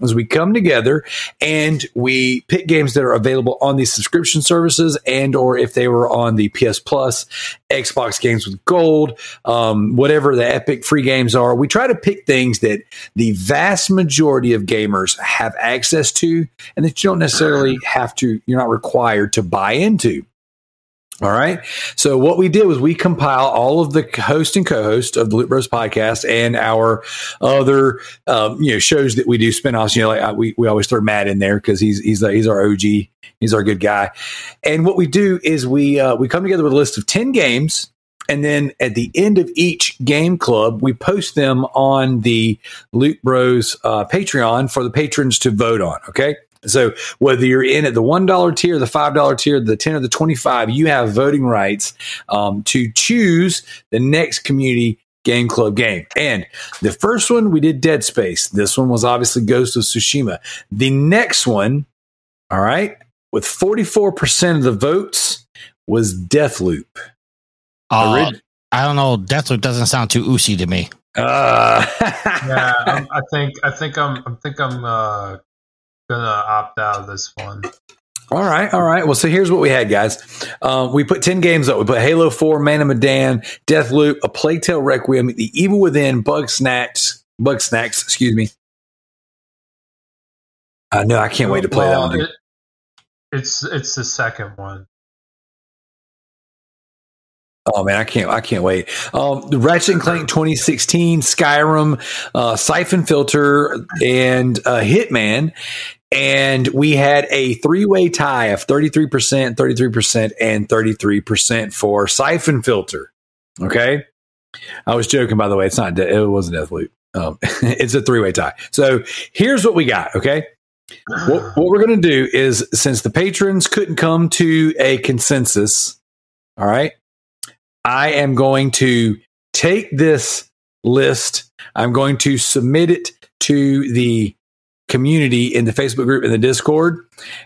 is we come together and we pick games that are available on these subscription services, and or if they were on the PS Plus, Xbox games with gold, whatever the Epic free games are. We try to pick things that the vast majority of gamers have access to and that you don't necessarily have to, you're not required to buy into. All right. So what we did was we compile all of the host and co-host of the Loot Bros podcast and our other, shows that we do spinoffs. We always throw Matt in there because he's our OG. He's our good guy. And what we do is we come together with a list of 10 games. And then at the end of each game club, we post them on the Loot Bros Patreon for the patrons to vote on. Okay. So whether you're in at the $1 tier, the $5 tier, the $10 or the $25, you have voting rights to choose the next community game club game. And the first one, we did Dead Space. This one was obviously Ghost of Tsushima. The next one, all right, with 44% of the votes was Deathloop. I don't know. Deathloop doesn't sound too oozy to me. Yeah, I think I'm gonna opt out of this one. All right. Well, so here's what we had, guys. We put 10 games up. We put Halo 4, Man of Medan, Deathloop, A Plague Tale Requiem, The Evil Within, Bug Snacks. Excuse me. No, I can't wait to play that one. It's the second one. Oh man, I can't wait. Ratchet and Clank 2016, Skyrim, Siphon Filter, and Hitman. And we had a three-way tie of 33%, 33%, and 33% for Siphon Filter. Okay, I was joking, by the way. It wasn't Deathloop. It's a three-way tie. So here's what we got. Okay. What we're gonna do is, since the patrons couldn't come to a consensus, all right, I am going to take this list. I'm going to submit it to the community in the Facebook group and the Discord,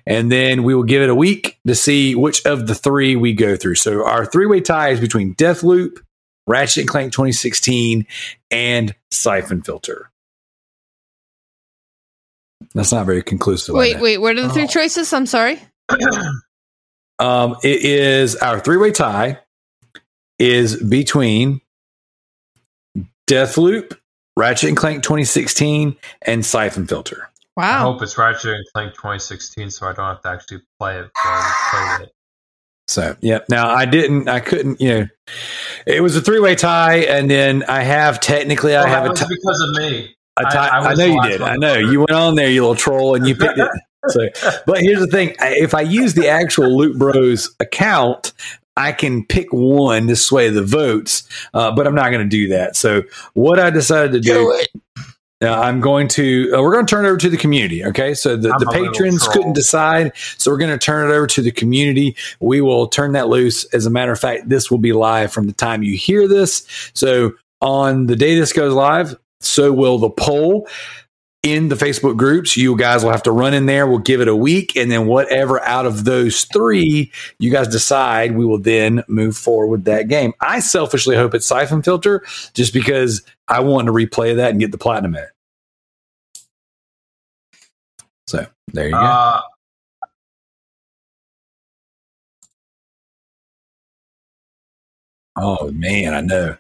and then we will give it a week to see which of the three we go through. So our three-way tie is between Deathloop, Ratchet & Clank 2016, and Siphon Filter. That's not very conclusive. Wait, what are the three choices? I'm sorry. It is our three-way tie is between Deathloop, Ratchet & Clank 2016, and Siphon Filter. Wow. I hope it's Ratchet & Clank 2016 so I don't have to actually play it. So, yeah. Now, I couldn't, you know, it was a three-way tie, and then I have a tie. Because of me. I know you did. I know. You went on there, you little troll, and you picked it. So, but here's the thing. If I use the actual Loot Bros account, I can pick one to sway the votes, but I'm not going to do that. So what I decided to do, we're going to turn it over to the community. Okay. So the patrons couldn't decide. So we're going to turn it over to the community. We will turn that loose. As a matter of fact, this will be live from the time you hear this. So on the day this goes live, so will the poll in the Facebook groups. You guys will have to run in there. We'll give it a week. And then whatever out of those three you guys decide, we will then move forward with that game. I selfishly hope it's Siphon Filter just because I want to replay that and get the platinum in it. So there you go. Oh, man, I know.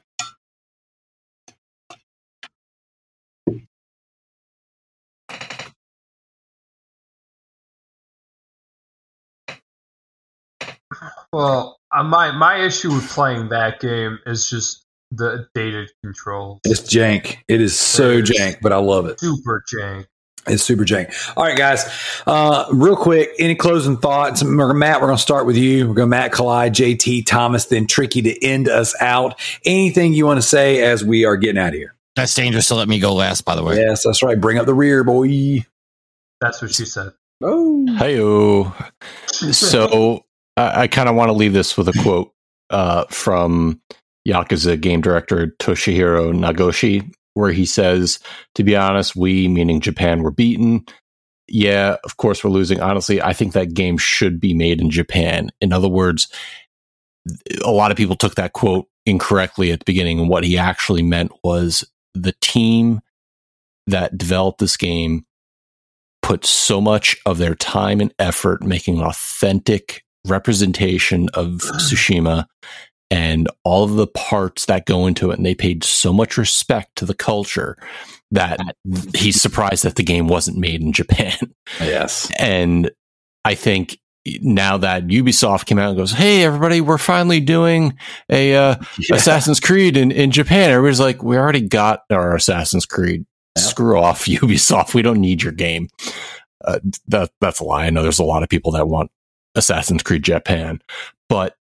Well, my issue with playing that game is just the dated controls. It's jank. It is so jank, but I love it. Super jank. It's super jank. All right, guys. Real quick, any closing thoughts? Matt, we're going to start with you. We're going to Matt, Kali, JT, Thomas, then Tricky to end us out. Anything you want to say as we are getting out of here? That's dangerous to let me go last, by the way. Yes, that's right. Bring up the rear, boy. That's what she said. Oh. Hey-o. So... I kind of want to leave this with a quote from Yakuza game director Toshihiro Nagoshi, where he says, "To be honest, we, meaning Japan, were beaten. Yeah, of course we're losing. Honestly, I think that game should be made in Japan." In other words, a lot of people took that quote incorrectly at the beginning, and what he actually meant was the team that developed this game put so much of their time and effort making an authentic representation of Tsushima and all of the parts that go into it, and they paid so much respect to the culture that he's surprised that the game wasn't made in Japan. Yes. And I think now that Ubisoft came out and goes, "Hey, everybody, we're finally doing a Assassin's Creed in Japan," everybody's like, "We already got our Assassin's Creed. Yeah. Screw off, Ubisoft. We don't need your game." That's a lie. I know there's a lot of people that want Assassin's Creed Japan, but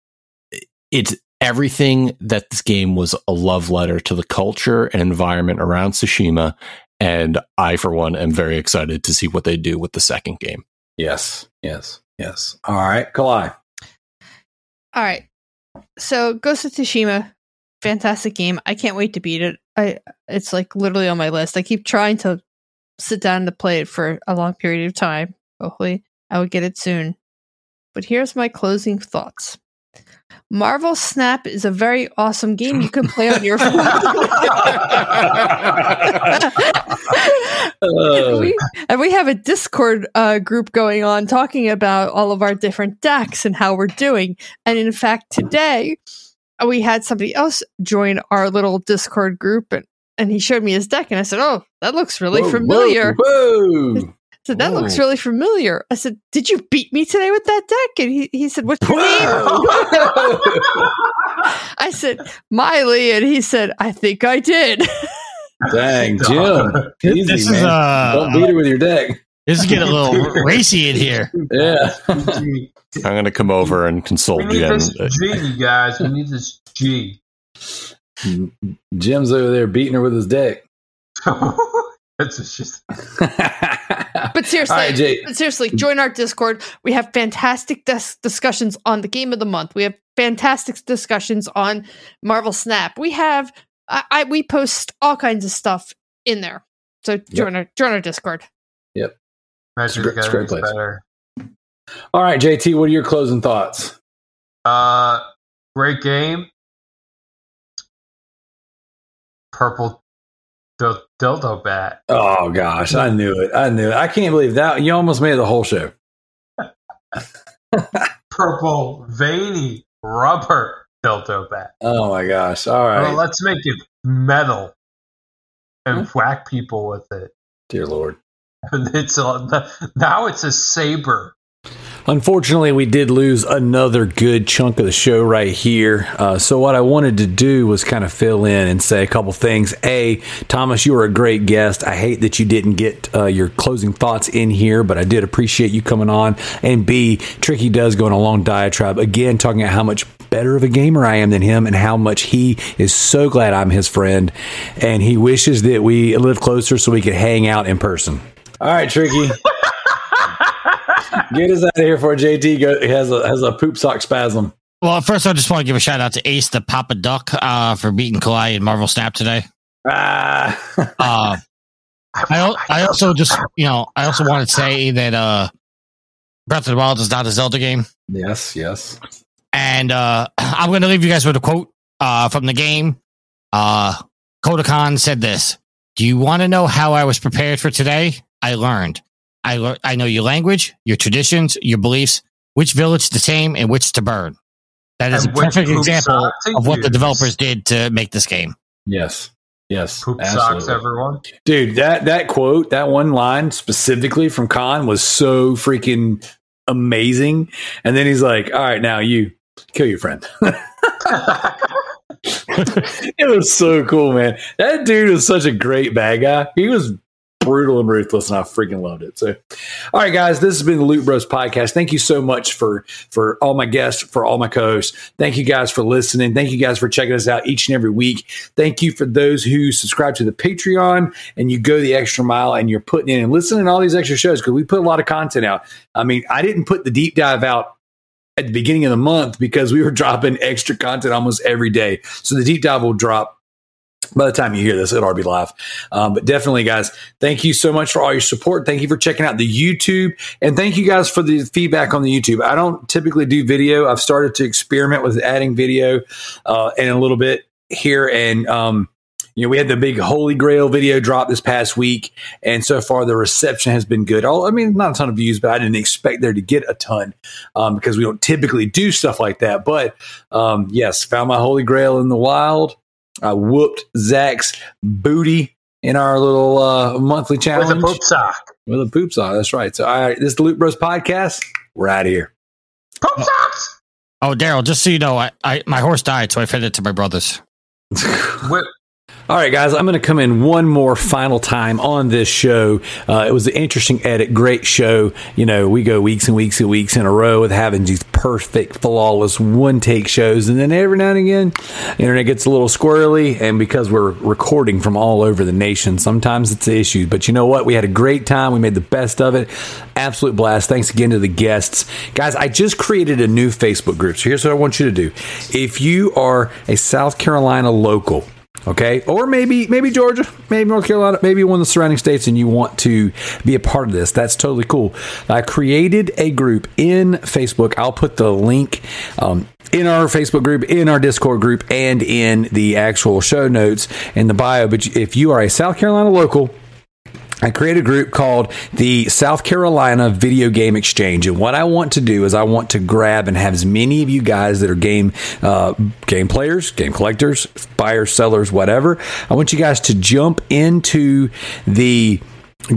it's everything that this game was a love letter to the culture and environment around Tsushima, and I, for one, am very excited to see what they do with the second game. Yes, yes, yes. All right, Kalai. All right. So, Ghost of Tsushima, fantastic game. I can't wait to beat it. It's like literally on my list. I keep trying to sit down to play it for a long period of time. Hopefully, I will get it soon. But here's my closing thoughts. Marvel Snap is a very awesome game you can play on your phone. and we have a Discord group going on talking about all of our different decks and how we're doing. And in fact, today we had somebody else join our little Discord group, and he showed me his deck, and I said, "Oh, that looks really familiar. Whoa. So that looks really familiar." I said, "Did you beat me today with that deck?" And he said, "What's your name?" I said, "Miley." And he said, "I think I did." Dang, Jim. Easy, this man. Don't beat her with your deck. This is getting a little racy in here. Yeah. I'm going to come over and consult Jim. We need this G. Jim's over there beating her with his deck. But seriously, join our Discord. We have fantastic discussions on the game of the month. We have fantastic discussions on Marvel Snap. We have we post all kinds of stuff in there. So join our Discord. Yep. Measure it's together is better. All right, JT, what are your closing thoughts? Great game. Purple dildo bat. Oh, gosh. I knew it. I can't believe that. You almost made the whole show. Purple veiny rubber dildo bat. Oh, my gosh. All right. Well, let's make it metal and whack people with it. Dear Lord. Now it's a saber. Unfortunately, we did lose another good chunk of the show right here. So what I wanted to do was kind of fill in and say a couple things. A, Thomas, you were a great guest. I hate that you didn't get your closing thoughts in here, but I did appreciate you coming on. And B, Tricky does go on a long diatribe, again, talking about how much better of a gamer I am than him and how much he is so glad I'm his friend. And he wishes that we live closer so we could hang out in person. All right, Tricky. Get us out of here before JT has a poop sock spasm. Well, first I just want to give a shout out to Ace the Papa Duck for beating Kawhi in Marvel Snap today. I also want to say that Breath of the Wild is not a Zelda game. Yes. And I'm going to leave you guys with a quote from the game. Kodokan said this: "Do you want to know how I was prepared for today? I learned. I know your language, your traditions, your beliefs, which village to tame and which to burn." That is a perfect example of what the developers did to make this game. Yes. Poop absolutely. Socks, everyone. Dude, that quote, that one line specifically from Khan was so freaking amazing. And then he's like, all right, now you kill your friend. It was so cool, man. That dude was such a great bad guy. He was brutal and ruthless, and I freaking loved it. So, all right, guys, this has been the Loot Bros Podcast. Thank you so much for all my guests, for all my co-hosts. Thank you guys for listening. Thank you guys for checking us out each and every week. Thank you for those who subscribe to the Patreon and you go the extra mile and you're putting in and listening to all these extra shows because we put a lot of content out. I mean, I didn't put the deep dive out at the beginning of the month because we were dropping extra content almost every day. So the deep dive will drop by the time you hear this, it'll already be live. But definitely, guys, thank you so much for all your support. Thank you for checking out the YouTube. And thank you guys for the feedback on the YouTube. I don't typically do video. I've started to experiment with adding video and a little bit here. And, we had the big Holy Grail video drop this past week. And so far, the reception has been good. I mean, not a ton of views, but I didn't expect there to get a ton because we don't typically do stuff like that. But, yes, found my Holy Grail in the wild. I whooped Zach's booty in our little monthly challenge. With a poop sock. That's right. So, all right, this is the Loot Bros Podcast. We're out of here. Poop socks! Oh, Daryl, just so you know, I my horse died, so I fed it to my brothers. All right, guys, I'm going to come in one more final time on this show. It was an interesting edit, great show. You know, we go weeks and weeks and weeks in a row with having these perfect, flawless one-take shows. And then every now and again, the internet gets a little squirrely. And because we're recording from all over the nation, sometimes it's an issue. But you know what? We had a great time. We made the best of it. Absolute blast. Thanks again to the guests. Guys, I just created a new Facebook group. So here's what I want you to do. If you are a South Carolina local, okay, or maybe Georgia, maybe North Carolina, maybe one of the surrounding states, and you want to be a part of this, that's totally cool. I created a group in Facebook. I'll put the link in our Facebook group, in our Discord group, and in the actual show notes in the bio. But if you are a South Carolina local, I created a group called the South Carolina Video Game Exchange. And what I want to do is I want to grab and have as many of you guys that are game players, game collectors, buyers, sellers, whatever. I want you guys to jump into the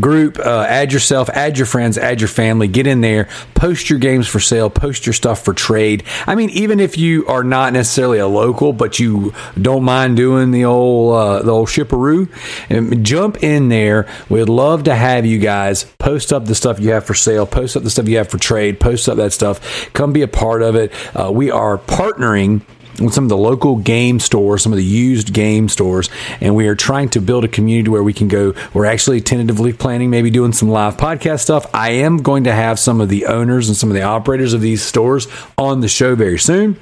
group, add yourself, add your friends, add your family, get in there, post your games for sale, post your stuff for trade. I mean, even if you are not necessarily a local, but you don't mind doing the old shipperoo, and jump in there. We'd love to have you guys post up the stuff you have for sale, post up the stuff you have for trade, post up that stuff, come be a part of it. We are partnering with some of the local game stores, some of the used game stores, and we are trying to build a community where we can go. We're actually tentatively planning maybe doing some live podcast stuff. I am going to have some of the owners and some of the operators of these stores on the show very soon.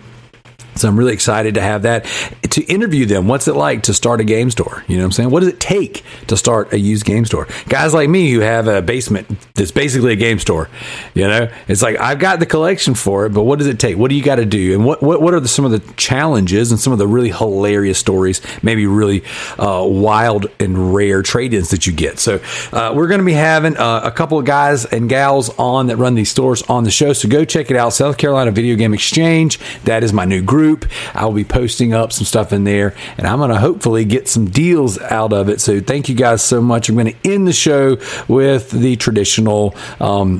So I'm really excited to have that, to interview them. What's it like to start a game store? You know what I'm saying? What does it take to start a used game store? Guys like me who have a basement that's basically a game store, you know, it's like, I've got the collection for it, but what does it take? What do you got to do? And what are some of the challenges and some of the really hilarious stories, maybe really wild and rare trade-ins that you get? So we're going to be having a couple of guys and gals on that run these stores on the show. So go check it out. South Carolina Video Game Exchange. That is my new group. I'll be posting up some stuff in there, and I'm going to hopefully get some deals out of it. So thank you guys so much. I'm going to end the show with the traditional, you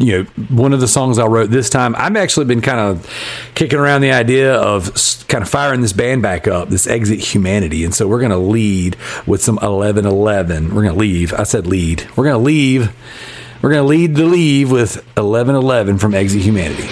know, one of the songs I wrote this time. I've actually been kind of kicking around the idea of kind of firing this band back up, this Exit Humanity. And so we're going to lead with some 1111. We're going to leave. I said lead. We're going to leave. We're going to lead the leave with 1111 from Exit Humanity.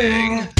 Everything.